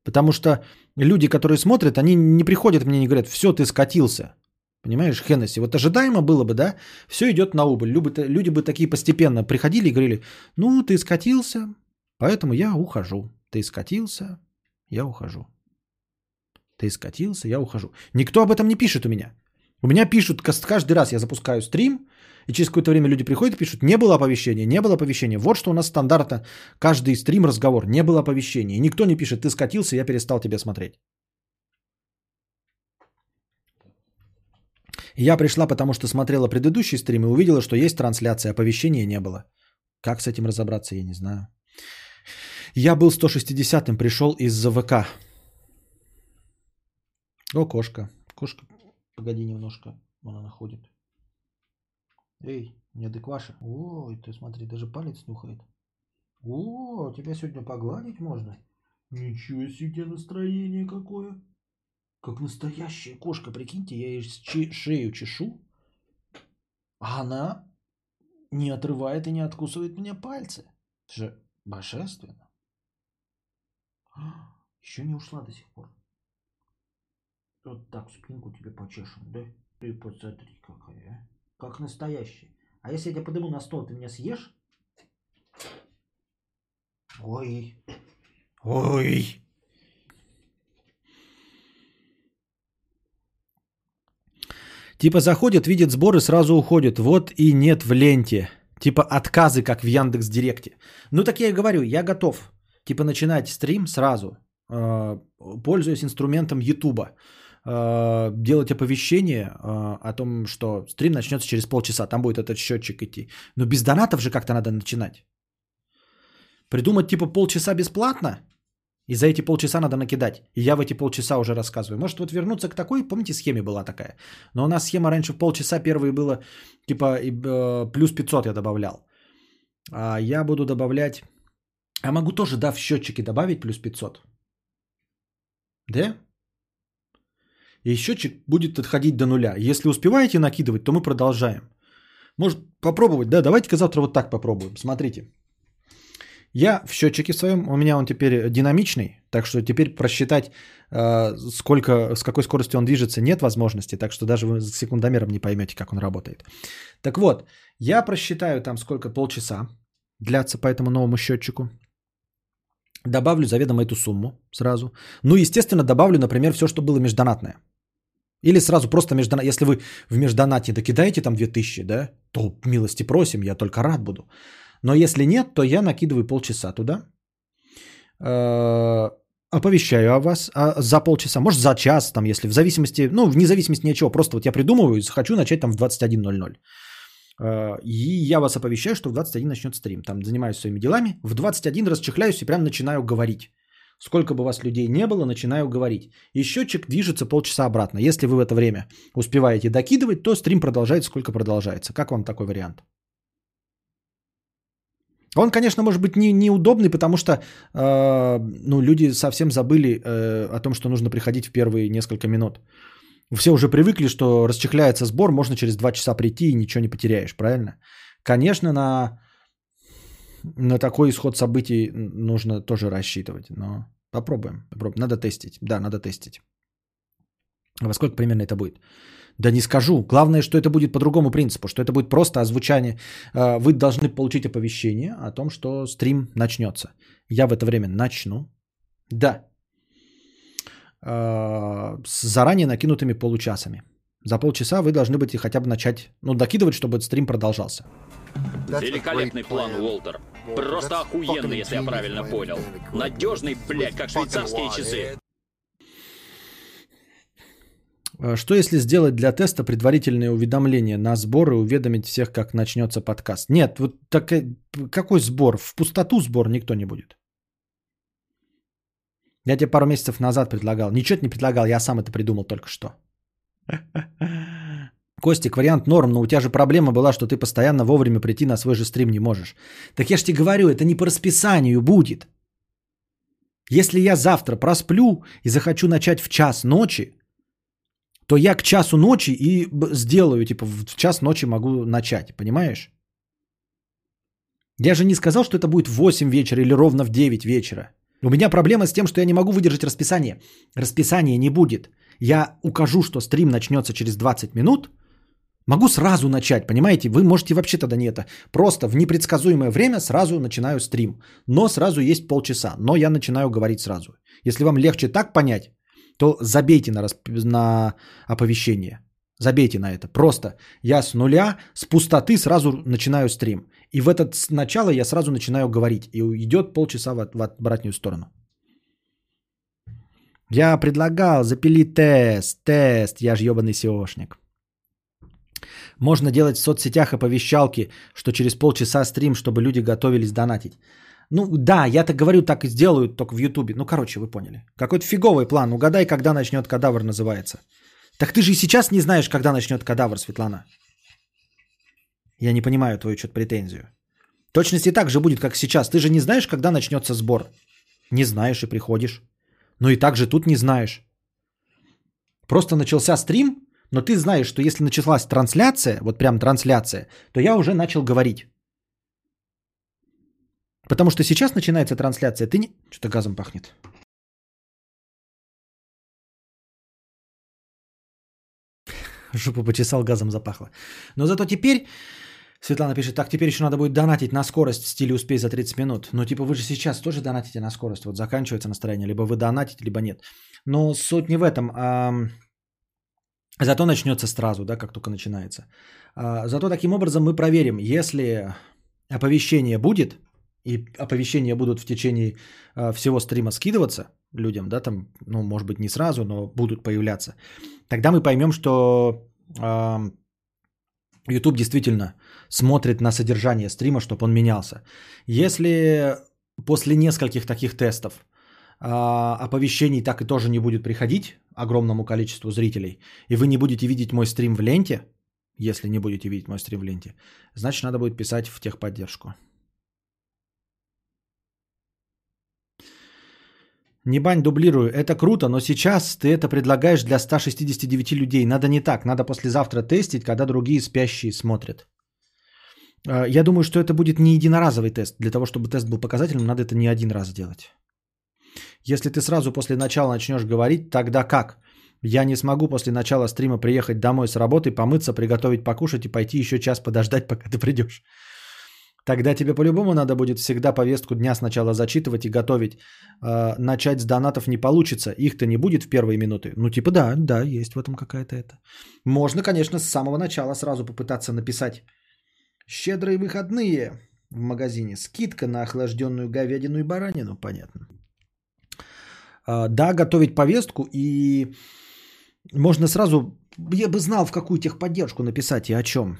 Потому что люди, которые смотрят, они не приходят мне и не говорят, все, ты скатился. Понимаешь, Хеннесси, вот ожидаемо было бы, да? Все идет на убыль. Люди бы такие постепенно приходили и говорили, ну, ты скатился, поэтому я ухожу. Ты скатился, я ухожу. Ты скатился, я ухожу. Никто об этом не пишет у меня. У меня пишут, каждый раз я запускаю стрим, и через какое-то время люди приходят и пишут, не было оповещения, не было оповещения. Вот что у нас стандартно каждый стрим разговор, не было оповещения. И никто не пишет, ты скатился, я перестал тебя смотреть. Я пришла, потому что смотрела предыдущий стрим и увидела, что есть трансляция, оповещения не было. Как с этим разобраться, я не знаю. Я был 160-м, пришел из-за ВК. О, кошка. Кошка, погоди немножко, она ходит. Эй, неадекваша. Ой, ты смотри, даже палец нюхает. О, тебя сегодня погладить можно? Ничего себе настроение какое. Как настоящая кошка, прикиньте, я ей шею чешу, а она не отрывает и не откусывает мне пальцы. Это же божественно. Еще не ушла до сих пор. Вот так спинку тебе почешем, да? Ты посмотри, какая, а? Как настоящая. А если я тебя подниму на стол, ты меня съешь? Ой, ой. Типа заходят, видят сборы, сразу уходят. Вот и нет в ленте. Типа отказы, как в Яндекс.Директе. Ну так я и говорю, я готов. Типа начинать стрим сразу, пользуясь инструментом Ютуба. Делать оповещение о том, что стрим начнется через полчаса. Там будет этот счетчик идти. Но без донатов же как-то надо начинать. Придумать типа полчаса бесплатно. И за эти полчаса надо накидать. И я в эти полчаса уже рассказываю. Может вот вернуться к такой, помните, схеме была такая. Но у нас схема раньше в полчаса первые было, типа плюс 500 я добавлял. А я буду добавлять... Я могу тоже, да, в счетчике добавить плюс 500. Да? И счетчик будет отходить до нуля. Если успеваете накидывать, то мы продолжаем. Может попробовать, да, давайте-ка завтра вот так попробуем. Смотрите. Я в счетчике своем, у меня он теперь динамичный, так что теперь просчитать, сколько, с какой скоростью он движется, нет возможности, так что даже вы с секундомером не поймете, как он работает. Так вот, я просчитаю там сколько, полчаса длятся по этому новому счетчику, добавлю заведомо эту сумму сразу, ну, естественно, добавлю, например, все, что было междонатное. Или сразу просто междонат, если вы в междонате докидаете там 2000, да, то милости просим, я только рад буду. Но если нет, то я накидываю полчаса туда, оповещаю о вас за полчаса, может за час, там, если в зависимости, ну, вне зависимости ни от чего, просто вот я придумываю и хочу начать там в 21:00. И я вас оповещаю, что в 21 начнет стрим, там занимаюсь своими делами, в 21 расчехляюсь и прям начинаю говорить. Сколько бы у вас людей не было, начинаю говорить. И счетчик движется полчаса обратно. Если вы в это время успеваете докидывать, то стрим продолжается, сколько продолжается. Как вам такой вариант? Он, конечно, может быть неудобный, потому что ну, люди совсем забыли о том, что нужно приходить в первые несколько минут. Все уже привыкли, что расчехляется сбор, можно через 2 часа прийти и ничего не потеряешь, правильно? Конечно, на такой исход событий нужно тоже рассчитывать, но попробуем. Надо тестить, да, надо тестить. Во сколько примерно это будет? Да не скажу. Главное, что это будет по другому принципу, что это будет просто озвучание. Вы должны получить оповещение о том, что стрим начнется. Я в это время начну. Да. С заранее накинутыми получасами. За полчаса вы должны быть и хотя бы начать, ну, докидывать, чтобы этот стрим продолжался. Великолепный план, Уолтер. Просто охуенный, если я правильно понял. Надежный, блядь, как швейцарские часы. Что если сделать для теста предварительные уведомления на сбор и уведомить всех, как начнется подкаст? Нет, вот так, какой сбор? В пустоту сбор никто не будет. Я тебе пару месяцев назад предлагал. Ничего не предлагал, я сам это придумал только что. Костик, вариант норм, но у тебя же проблема была, что ты постоянно вовремя прийти на свой же стрим не можешь. Так я ж тебе говорю, это не по расписанию будет. Если я завтра просплю и захочу начать в час ночи, то я к часу ночи и сделаю, типа в час ночи могу начать, понимаешь? Я же не сказал, что это будет в 8 вечера или ровно в 9 вечера. У меня проблема с тем, что я не могу выдержать расписание. Расписания не будет. Я укажу, что стрим начнется через 20 минут, могу сразу начать, понимаете? Вы можете вообще тогда не это. Просто в непредсказуемое время сразу начинаю стрим. Но сразу есть полчаса, но я начинаю говорить сразу. Если вам легче так понять, то забейте на оповещение. Забейте на это. Просто я с нуля, с пустоты сразу начинаю стрим. И в это начало я сразу начинаю говорить. И идет полчаса в обратную сторону. Я предлагал, запили тест. Я же ебаный SEOшник. Можно делать в соцсетях оповещалки, что через полчаса стрим, чтобы люди готовились донатить. Ну да, я-то говорю, так и сделают, только в Ютубе. Ну короче, вы поняли. Какой-то фиговый план. Угадай, когда начнет кадавр называется. Так ты же и сейчас не знаешь, когда начнет кадавр, Светлана. Я не понимаю твою что-то претензию. Точность и так же будет, как сейчас. Ты же не знаешь, когда начнется сбор. Не знаешь и приходишь. Ну и так же тут не знаешь. Просто начался стрим, но ты знаешь, что если началась трансляция, вот прям трансляция, то я уже начал говорить. Потому что сейчас начинается трансляция, ты не... Что-то газом пахнет. Жопу почесал, газом запахло. Но зато теперь, Светлана пишет, так теперь еще надо будет донатить на скорость в стиле «Успей за 30 минут». Ну типа вы же сейчас тоже донатите на скорость, вот заканчивается настроение, либо вы донатите, либо нет. Но суть не в этом, зато начнется сразу, да, как только начинается. Зато таким образом мы проверим, если оповещение будет, и оповещения будут в течение всего стрима скидываться людям, да, там, ну, может быть, не сразу, но будут появляться, тогда мы поймем, что YouTube действительно смотрит на содержание стрима, чтобы он менялся. Если после нескольких таких тестов оповещений так и тоже не будет приходить огромному количеству зрителей, и вы не будете видеть мой стрим в ленте, если не будете видеть мой стрим в ленте, значит, надо будет писать в техподдержку. Не бань, дублирую. Это круто, но сейчас ты это предлагаешь для 169 людей. Надо не так. Надо послезавтра тестить, когда другие спящие смотрят. Я думаю, что это будет не единоразовый тест. Для того, чтобы тест был показательным, надо это не один раз делать. Если ты сразу после начала начнешь говорить, тогда как? Я не смогу после начала стрима приехать домой с работы, помыться, приготовить, покушать и пойти еще час подождать, пока ты придешь. Тогда тебе по-любому надо будет всегда повестку дня сначала зачитывать и готовить. Начать с донатов не получится. Их-то не будет в первые минуты. Ну типа да, есть в этом какая-то это. Можно, конечно, с самого начала сразу попытаться написать. Щедрые выходные в магазине. Скидка на охлажденную говядину и баранину, понятно. Да, готовить повестку и можно сразу... Я бы знал, в какую техподдержку написать и о чем.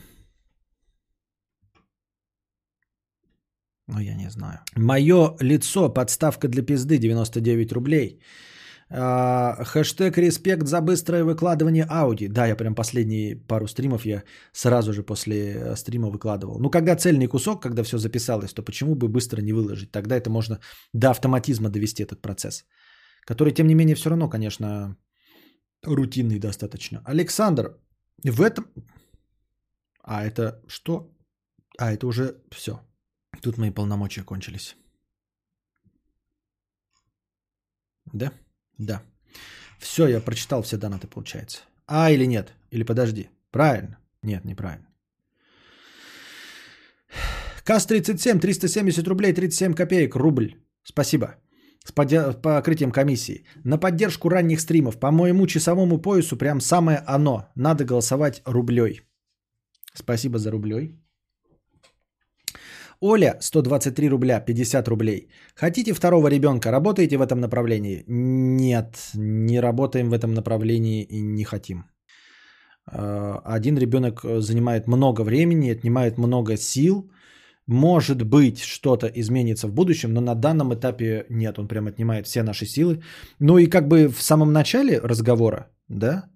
Ну, я не знаю. Мое лицо, подставка для пизды, 99 рублей. Хэштег респект за быстрое выкладывание Ауди. Да, я прям последние пару стримов я сразу же после стрима выкладывал. Ну, когда цельный кусок, когда все записалось, то почему бы быстро не выложить? Тогда это можно до автоматизма довести этот процесс. Который, тем не менее, все равно, конечно, рутинный достаточно. Александр, в этом... А это что? А это уже все. Тут мои полномочия кончились. Да? Да. Все, я прочитал все донаты, получается. А или нет? Или подожди. Правильно? Нет, неправильно. КАЗ-37, 370 рублей, 37 копеек, рубль. Спасибо. С покрытием комиссии. На поддержку ранних стримов. По моему часовому поясу прям самое оно. Надо голосовать рублей. Спасибо за рублей. Оля, 123 рубля, 50 рублей. Хотите второго ребенка? Работаете в этом направлении? Нет, не работаем в этом направлении и не хотим. Один ребенок занимает много времени, отнимает много сил. Может быть, что-то изменится в будущем, но на данном этапе нет. Он прям отнимает все наши силы. Ну и как бы в самом начале разговора, да,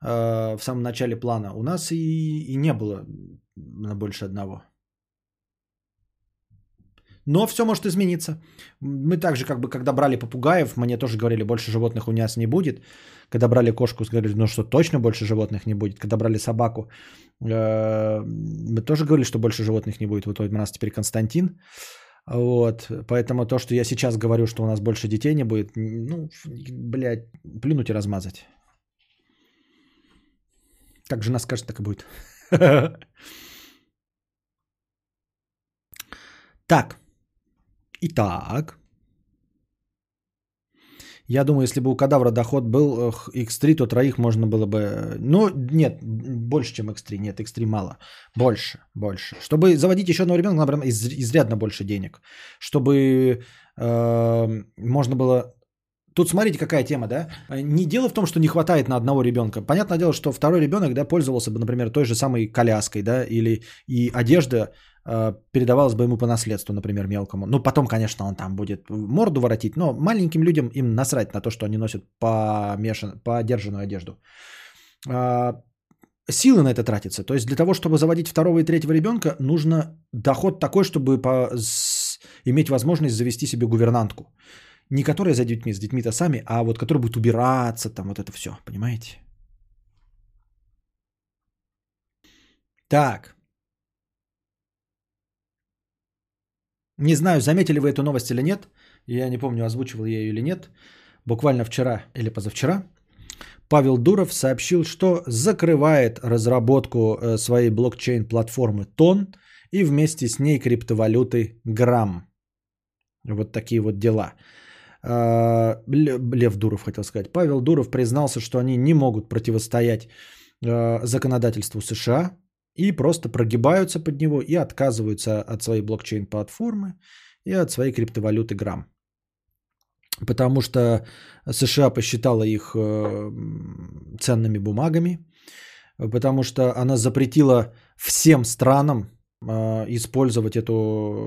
в самом начале плана у нас и не было на больше одного. Но все может измениться. Мы также, как бы, когда брали попугаев, мне тоже говорили, больше животных у нас не будет. Когда брали кошку, говорили, ну что, точно больше животных не будет. Когда брали собаку, мы тоже говорили, что больше животных не будет. Вот у нас теперь Константин. Вот, поэтому то, что я сейчас говорю, что у нас больше детей не будет, ну, блядь, плюнуть и размазать. Как жена скажет, так и будет. Так. Итак. Я думаю, если бы у Кадавра доход был X3, то троих можно было бы... Ну, нет, больше, чем X3. Нет, X3 мало. Больше. Чтобы заводить еще одного ребенка, например, изрядно больше денег. Чтобы можно было... Тут смотрите, какая тема, да? Не дело в том, что не хватает на одного ребенка. Понятное дело, что второй ребенок, да, пользовался бы, например, той же самой коляской, да, или и одежда передавалась бы ему по наследству, например, мелкому. Ну, потом, конечно, он там будет морду воротить, но маленьким людям им насрать на то, что они носят подержанную одежду. Силы на это тратятся. То есть для того, чтобы заводить второго и третьего ребенка, нужно доход такой, чтобы иметь возможность завести себе гувернантку. Не которые за детьми, с детьми-то сами, а вот которые будут убираться, там вот это все, понимаете? Так. Не знаю, заметили вы эту новость или нет. Я не помню, озвучивал я ее или нет. Буквально вчера или позавчера Павел Дуров сообщил, что закрывает разработку своей блокчейн-платформы Тон и вместе с ней криптовалюты Грамм. Вот такие вот дела. Лев Дуров хотел сказать. Павел Дуров признался, что они не могут противостоять законодательству США и просто прогибаются под него и отказываются от своей блокчейн-платформы и от своей криптовалюты Грамм. Потому что США посчитала их ценными бумагами, потому что она запретила всем странам использовать эту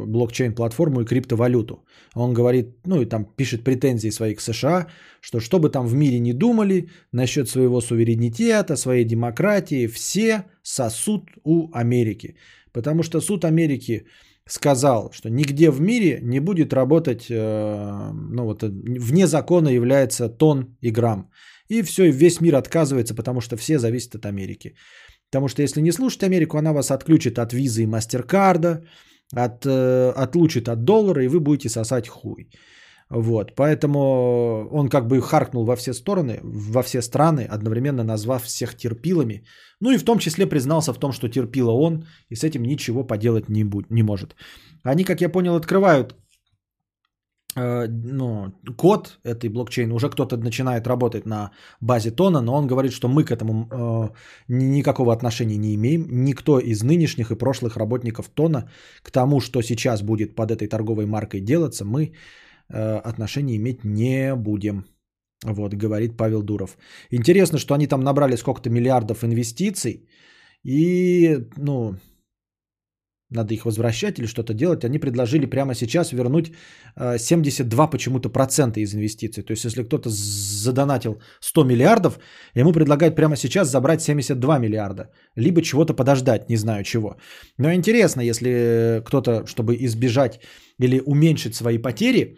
блокчейн-платформу и криптовалюту. Он говорит, ну и там пишет претензии свои к США, что что бы там в мире ни думали насчет своего суверенитета, своей демократии, все сосут у Америки. Потому что суд Америки сказал, что нигде в мире не будет работать, ну вот вне закона является Тон и Грамм. И все, весь мир отказывается, потому что все зависят от Америки. Потому что если не слушать Америку, она вас отключит от визы и мастеркарда, отлучит от доллара, и вы будете сосать хуй. Вот. Поэтому он как бы харкнул во все стороны, во все страны, одновременно назвав всех терпилами. Ну и в том числе признался в том, что терпила он, и с этим ничего поделать не может. Они, как я понял, открывают код этой блокчейна, уже кто-то начинает работать на базе Тона, но он говорит, что мы к этому никакого отношения не имеем, никто из нынешних и прошлых работников Тона к тому, что сейчас будет под этой торговой маркой делаться, мы отношения иметь не будем. Вот, говорит Павел Дуров. Интересно, что они там набрали сколько-то миллиардов инвестиций и, ну... Надо их возвращать или что-то делать. Они предложили прямо сейчас вернуть 72 почему-то процента из инвестиций. То есть, если кто-то задонатил 100 миллиардов, ему предлагают прямо сейчас забрать 72 миллиарда. Либо чего-то подождать, не знаю чего. Но интересно, если кто-то, чтобы избежать или уменьшить свои потери,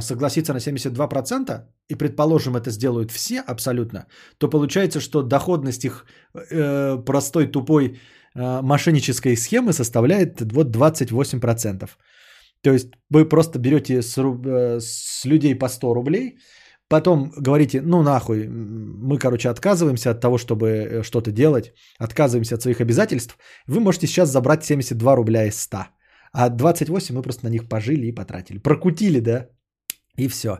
согласится на 72%, и, предположим, это сделают все абсолютно, то получается, что доходность их простой, тупой, мошеннической схемы составляет вот 28%. То есть вы просто берете с людей по 100 рублей, потом говорите, ну нахуй, мы, короче, отказываемся от того, чтобы что-то делать, отказываемся от своих обязательств, вы можете сейчас забрать 72 рубля из 100, а 28 мы просто на них пожили и потратили. Прокутили, да? И все.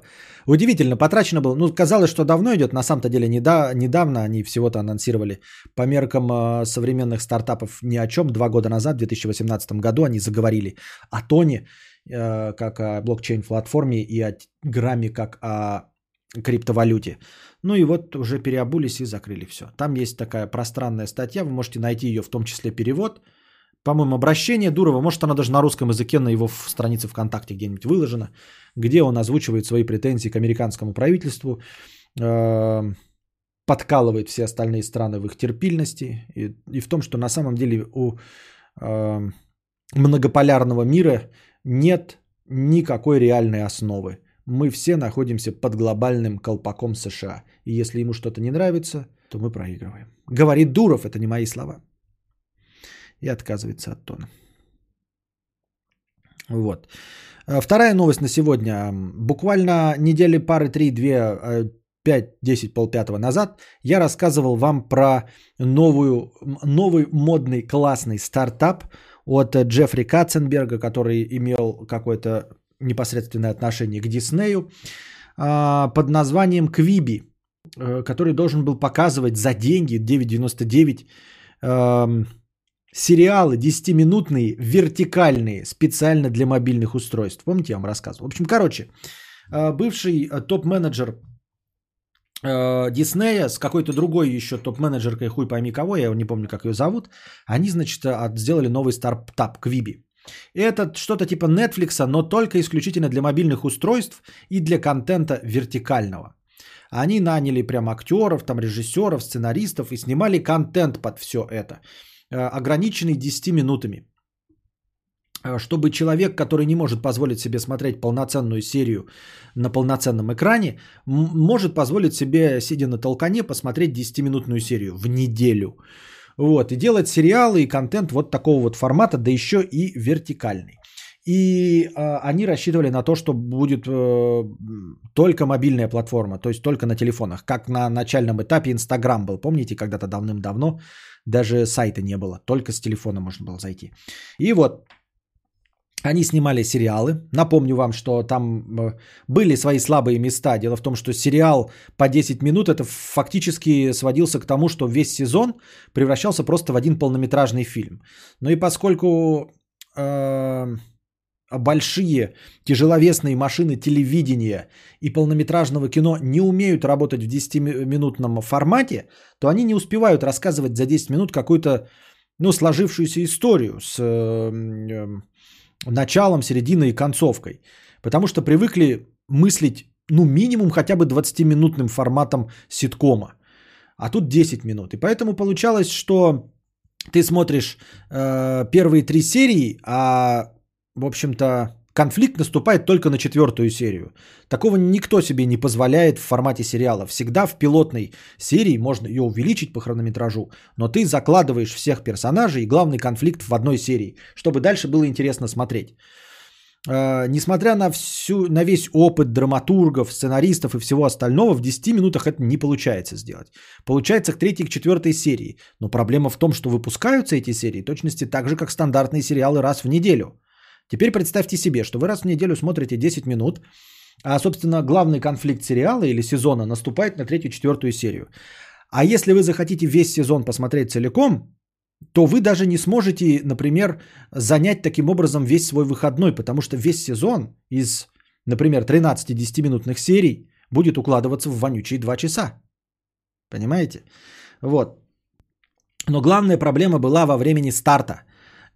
Удивительно, потрачено было. Ну, казалось, что давно идет. На самом-то деле, недавно они всего-то анонсировали. По меркам современных стартапов ни о чем. 2 года назад, в 2018 году, они заговорили о Тоне как о блокчейн-платформе и о Грамме как о криптовалюте. Ну и вот уже переобулись и закрыли все. Там есть такая пространная статья. Вы можете найти ее, в том числе перевод. По-моему, обращение Дурова, может, она даже на русском языке на его странице ВКонтакте где-нибудь выложена, где он озвучивает свои претензии к американскому правительству, подкалывает все остальные страны в их терпильности и в том, что на самом деле у многополярного мира нет никакой реальной основы. Мы все находимся под глобальным колпаком США. И если ему что-то не нравится, то мы проигрываем. Говорит Дуров, это не мои слова. И отказывается от тона. Вот. Вторая новость на сегодня. Буквально недели пары, три, две, 5-10, полпятого назад я рассказывал вам про новый модный классный стартап от Джеффри Катценберга, который имел какое-то непосредственное отношение к Диснею, под названием Quibi, который должен был показывать за деньги 9,99 сериалы 10-минутные, вертикальные, специально для мобильных устройств. Помните, я вам рассказывал? В общем, короче, бывший топ-менеджер Диснея с какой-то другой еще топ-менеджеркой, хуй пойми кого, я не помню, как ее зовут, они, значит, сделали новый стартап Quibi. Это что-то типа Netflix, но только исключительно для мобильных устройств и для контента вертикального. Они наняли прям актеров, там, режиссеров, сценаристов и снимали контент под все это, ограниченный 10 минутами. Чтобы человек, который не может позволить себе смотреть полноценную серию на полноценном экране, может позволить себе, сидя на толкане, посмотреть 10-минутную серию в неделю. Вот. И делать сериалы и контент вот такого вот формата, да еще и вертикальный. И они рассчитывали на то, что будет только мобильная платформа, то есть только на телефонах, как на начальном этапе Instagram был. Помните, когда-то давным-давно даже сайта не было, только с телефона можно было зайти. И вот. Они снимали сериалы. Напомню вам, что там были свои слабые места. Дело в том, что сериал по 10 минут, это фактически сводился к тому, что весь сезон превращался просто в один полнометражный фильм. Ну и поскольку большие тяжеловесные машины телевидения и полнометражного кино не умеют работать в 10-минутном формате, то они не успевают рассказывать за 10 минут какую-то, ну, сложившуюся историю с... началом, серединой и концовкой. Потому что привыкли мыслить, ну, минимум хотя бы 20-минутным форматом ситкома. А тут 10 минут. И поэтому получалось, что ты смотришь первые три серии, а, в общем-то, конфликт наступает только на четвертую серию. Такого никто себе не позволяет в формате сериала. Всегда в пилотной серии можно ее увеличить по хронометражу, но ты закладываешь всех персонажей и главный конфликт в одной серии, чтобы дальше было интересно смотреть. Несмотря на весь опыт драматургов, сценаристов и всего остального, в 10 минутах это не получается сделать. Получается к третьей, к четвертой серии. Но проблема в том, что выпускаются эти серии точности так же, как стандартные сериалы раз в неделю. Теперь представьте себе, что вы раз в неделю смотрите 10 минут, а, собственно, главный конфликт сериала или сезона наступает на третью-четвертую серию. А если вы захотите весь сезон посмотреть целиком, то вы даже не сможете, например, занять таким образом весь свой выходной, потому что весь сезон из, например, 13 10-минутных серий будет укладываться в вонючие 2 часа. Понимаете? Вот. Но главная проблема была во времени старта.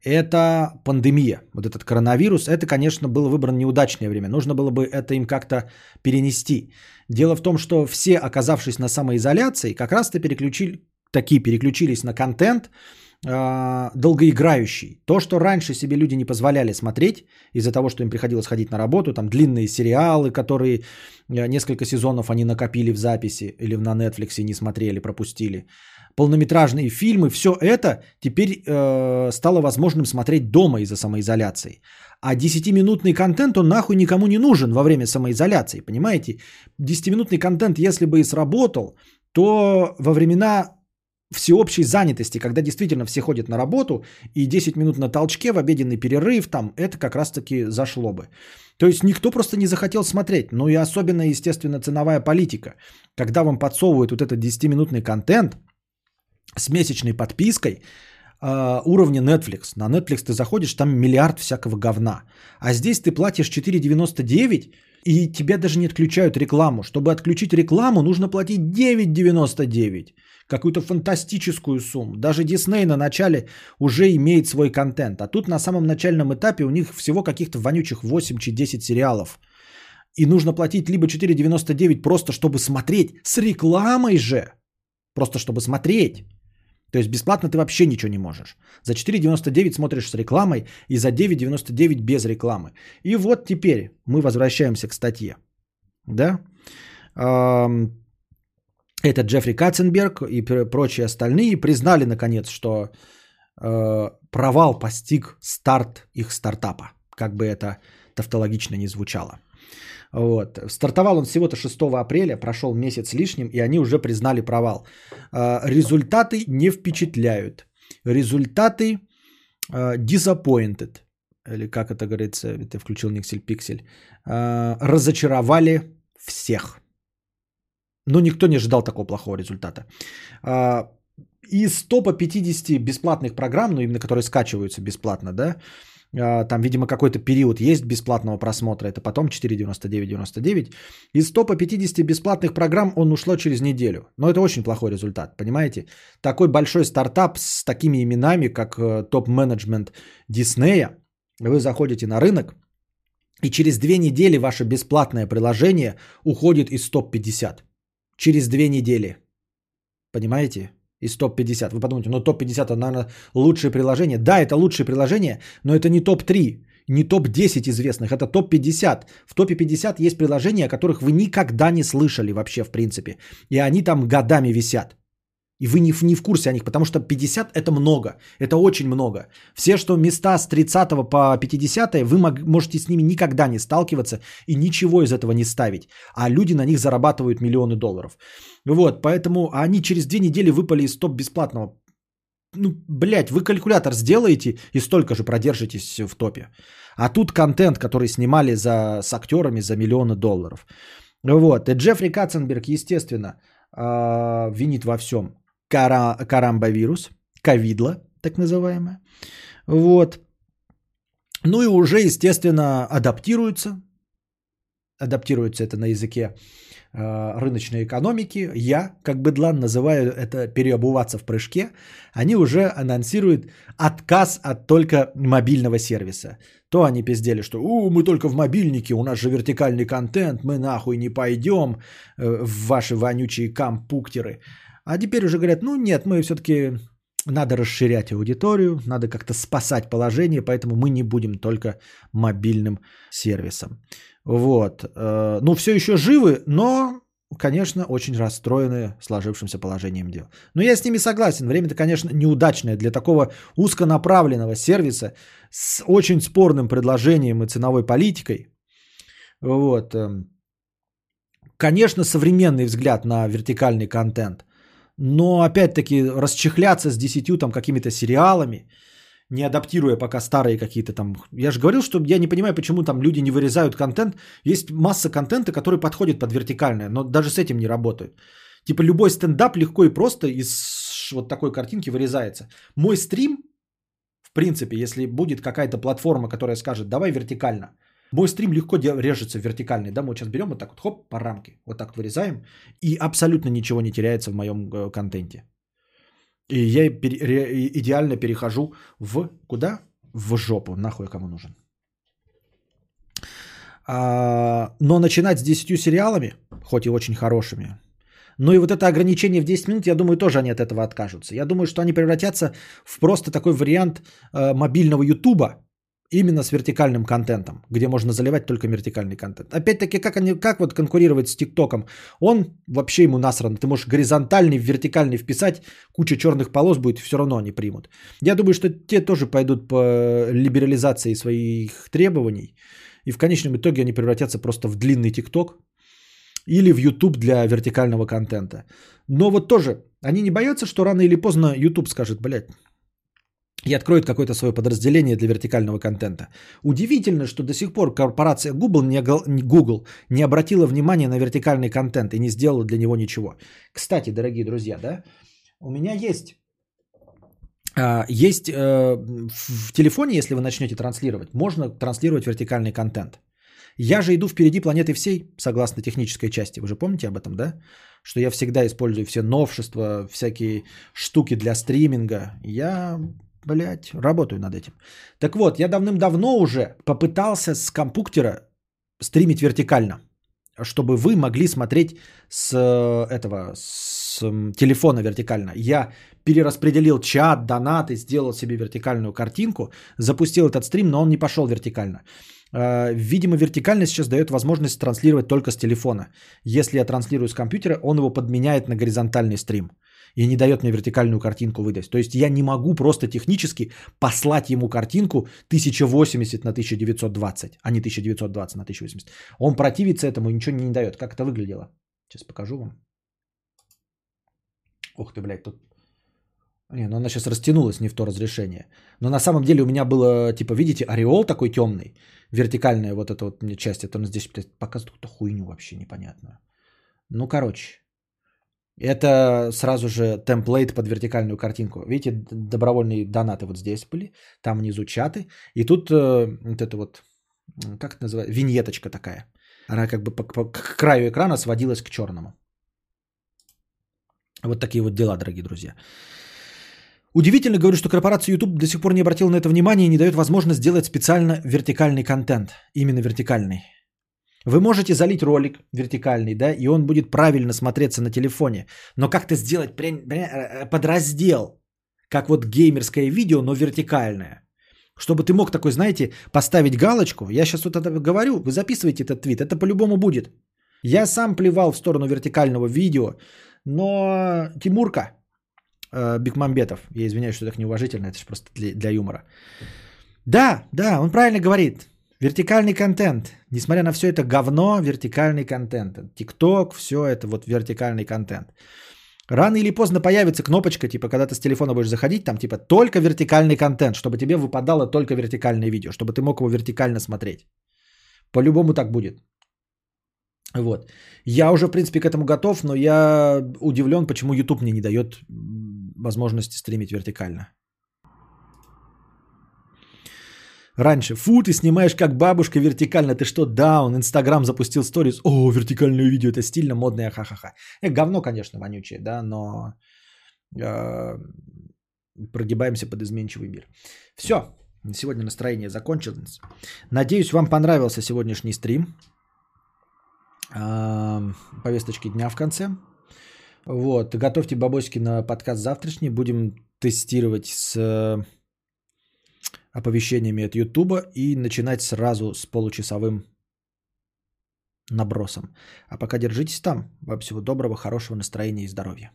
Это пандемия, вот этот коронавирус, это, конечно, было выбрано неудачное время, нужно было бы это им как-то перенести. Дело в том, что все, оказавшись на самоизоляции, как раз-то переключились на контент долгоиграющий. То, что раньше себе люди не позволяли смотреть из-за того, что им приходилось ходить на работу, там длинные сериалы, которые несколько сезонов они накопили в записи или на Netflix не смотрели, пропустили. Полнометражные фильмы, все это теперь стало возможным смотреть дома из-за самоизоляции. А 10-минутный контент, он нахуй никому не нужен во время самоизоляции, понимаете? 10-минутный контент, если бы и сработал, то во времена всеобщей занятости, когда действительно все ходят на работу, и 10 минут на толчке в обеденный перерыв, там, это как раз-таки зашло бы. То есть никто просто не захотел смотреть. Ну и особенно, естественно, ценовая политика. Когда вам подсовывают вот этот 10-минутный контент, с месячной подпиской уровня Netflix. На Netflix ты заходишь, там миллиард всякого говна. А здесь ты платишь 4,99 и тебя даже не отключают рекламу. Чтобы отключить рекламу, нужно платить 9,99. Какую-то фантастическую сумму. Даже Disney на начале уже имеет свой контент. А тут на самом начальном этапе у них всего каких-то вонючих 8 чи 10 сериалов. И нужно платить либо 4,99 просто чтобы смотреть с рекламой же. Просто чтобы смотреть. То есть бесплатно ты вообще ничего не можешь. За 4,99 смотришь с рекламой и за 9,99 без рекламы. И вот теперь мы возвращаемся к статье. Да? Это Джеффри Катценберг и прочие остальные признали наконец, что провал постиг старт их стартапа. Как бы это тавтологично не звучало. Вот. Стартовал он всего-то 6 апреля, прошел месяц с лишним, и они уже признали провал. Результаты не впечатляют. Результаты disappointed. Или как это говорится, ты включил Никсель-Пиксель. Разочаровали всех. Но никто не ожидал такого плохого результата. Из топа 50 бесплатных программ, ну именно которые скачиваются бесплатно, да, там, видимо, какой-то период есть бесплатного просмотра, это потом 4,99,99. Из топа 50 бесплатных программ он ушло через неделю. Но это очень плохой результат, понимаете? Такой большой стартап с такими именами, как топ-менеджмент Диснея, вы заходите на рынок, и через 2 недели ваше бесплатное приложение уходит из топ-50. Через 2 недели. Понимаете? Из топ-50. Вы подумаете, ну топ-50 это, наверное, лучшее приложение. Да, это лучшее приложение, но это не топ-3, не топ-10 известных, это топ-50. В топе 50 есть приложения, о которых вы никогда не слышали вообще в принципе. И они там годами висят. И вы не в курсе о них, потому что 50 это много, это очень много. Все, что места с 30 по 50, вы можете с ними никогда не сталкиваться и ничего из этого не ставить. А люди на них зарабатывают миллионы долларов. Вот, поэтому они через 2 недели выпали из топ бесплатного. Ну, блядь, вы калькулятор сделаете и столько же продержитесь в топе. А тут контент, который снимали с актерами за миллионы долларов. Вот, и Джеффри Катценберг, естественно, винит во всем. Карамбовирус, ковидло, так называемое. Вот. Ну и уже, естественно, адаптируется. Адаптируется это на языке рыночной экономики. Я, как быдлан, называю это переобуваться в прыжке. Они уже анонсируют отказ от только мобильного сервиса. То они пиздели, что мы только в мобильнике, у нас же вертикальный контент, мы нахуй не пойдем в ваши вонючие компуктеры. А теперь уже говорят, ну нет, мы все-таки надо расширять аудиторию, надо как-то спасать положение, поэтому мы не будем только мобильным сервисом. Вот. Ну все еще живы, но, конечно, очень расстроены сложившимся положением дел. Но я с ними согласен, время-то, конечно, неудачное для такого узконаправленного сервиса с очень спорным предложением и ценовой политикой. Вот. Конечно, современный взгляд на вертикальный контент. Но опять-таки расчехляться с 10 там какими-то сериалами, не адаптируя пока старые какие-то там... Я же говорил, что я не понимаю, почему там люди не вырезают контент. Есть масса контента, который подходит под вертикальное, но даже с этим не работают. Типа любой стендап легко и просто из вот такой картинки вырезается. Мой стрим, в принципе, если будет какая-то платформа, которая скажет, давай вертикально. Мой стрим легко режется в вертикальный, да, мы сейчас берем вот так вот, хоп, по рамке, вот так вот вырезаем, и абсолютно ничего не теряется в моем контенте. И я идеально перехожу в куда? В жопу, нахуй кому нужен. Но начинать с 10 сериалами, хоть и очень хорошими, но и вот это ограничение в 10 минут, я думаю, тоже они от этого откажутся. Я думаю, что они превратятся в просто такой вариант мобильного Ютуба, именно с вертикальным контентом, где можно заливать только вертикальный контент. Опять-таки, как вот конкурировать с ТикТоком? Он вообще ему насрано. Ты можешь горизонтальный, вертикальный вписать, куча черных полос будет, все равно они примут. Я думаю, что те тоже пойдут по либерализации своих требований. И в конечном итоге они превратятся просто в длинный ТикТок или в YouTube для вертикального контента. Но вот тоже, они не боятся, что рано или поздно YouTube скажет, блядь, и откроет какое-то свое подразделение для вертикального контента. Удивительно, что до сих пор корпорация Google не обратила внимания на вертикальный контент и не сделала для него ничего. Кстати, дорогие друзья, да, у меня есть в телефоне, если вы начнете транслировать, можно транслировать вертикальный контент. Я же иду впереди планеты всей, согласно технической части. Вы же помните об этом, да? Что я всегда использую все новшества, всякие штуки для стриминга. Я... Блять, работаю над этим. Так вот, я давным-давно уже попытался с компуктера стримить вертикально, чтобы вы могли смотреть с телефона вертикально. Я перераспределил чат, донаты, сделал себе вертикальную картинку, запустил этот стрим, но он не пошел вертикально. Видимо, вертикально сейчас дает возможность транслировать только с телефона. Если я транслирую с компьютера, он его подменяет на горизонтальный стрим и не дает мне вертикальную картинку выдать. То есть я не могу просто технически послать ему картинку 1080 на 1920, а не 1920 на 1080. Он противится этому и ничего не дает. Как это выглядело? Сейчас покажу вам. Ох ты, блядь, тут... Не, ну она сейчас растянулась не в то разрешение. Но на самом деле у меня было, типа, видите, ореол такой темный, вертикальная вот эта вот часть, это он здесь показывает какую-то хуйню вообще непонятную. Ну, короче... Это сразу же темплейт под вертикальную картинку. Видите, добровольные донаты вот здесь были, там внизу чаты. И тут вот это вот, как это называется, виньеточка такая. Она как бы к краю экрана сводилась к черному. Вот такие вот дела, дорогие друзья. Удивительно, говорю, что корпорация YouTube до сих пор не обратила на это внимания и не дает возможность сделать специально вертикальный контент. Именно вертикальный. Вы можете залить ролик вертикальный, да, и он будет правильно смотреться на телефоне. Но как-то сделать подраздел, как вот геймерское видео, но вертикальное. Чтобы ты мог такой, знаете, поставить галочку. Я сейчас вот это говорю, вы записываете этот твит, это по-любому будет. Я сам плевал в сторону вертикального видео, но Тимурка Бекмамбетов, я извиняюсь, что так неуважительно, это же просто для юмора. Да, он правильно говорит. Вертикальный контент. Несмотря на все это говно, вертикальный контент. ТикТок, все это вот вертикальный контент. Рано или поздно появится кнопочка, типа, когда ты с телефона будешь заходить, там, типа, только вертикальный контент, чтобы тебе выпадало только вертикальное видео, чтобы ты мог его вертикально смотреть. По-любому так будет. Вот. Я уже, в принципе, к этому готов, но я удивлен, почему YouTube мне не дает возможности стримить вертикально. Раньше, фу, ты снимаешь как бабушка вертикально, ты что, даун, Инстаграм запустил сторис, о, вертикальное видео, это стильно, модное, ха-ха-ха. Говно, конечно, вонючее, да, но прогибаемся под изменчивый мир. Все, на сегодня настроение закончилось. Надеюсь, вам понравился сегодняшний стрим. Повесточки дня в конце. Вот, готовьте бабосики на подкаст завтрашний, будем тестировать с... оповещениями от Ютуба и начинать сразу с получасовым набросом. А пока держитесь там. Вам всего доброго, хорошего настроения и здоровья.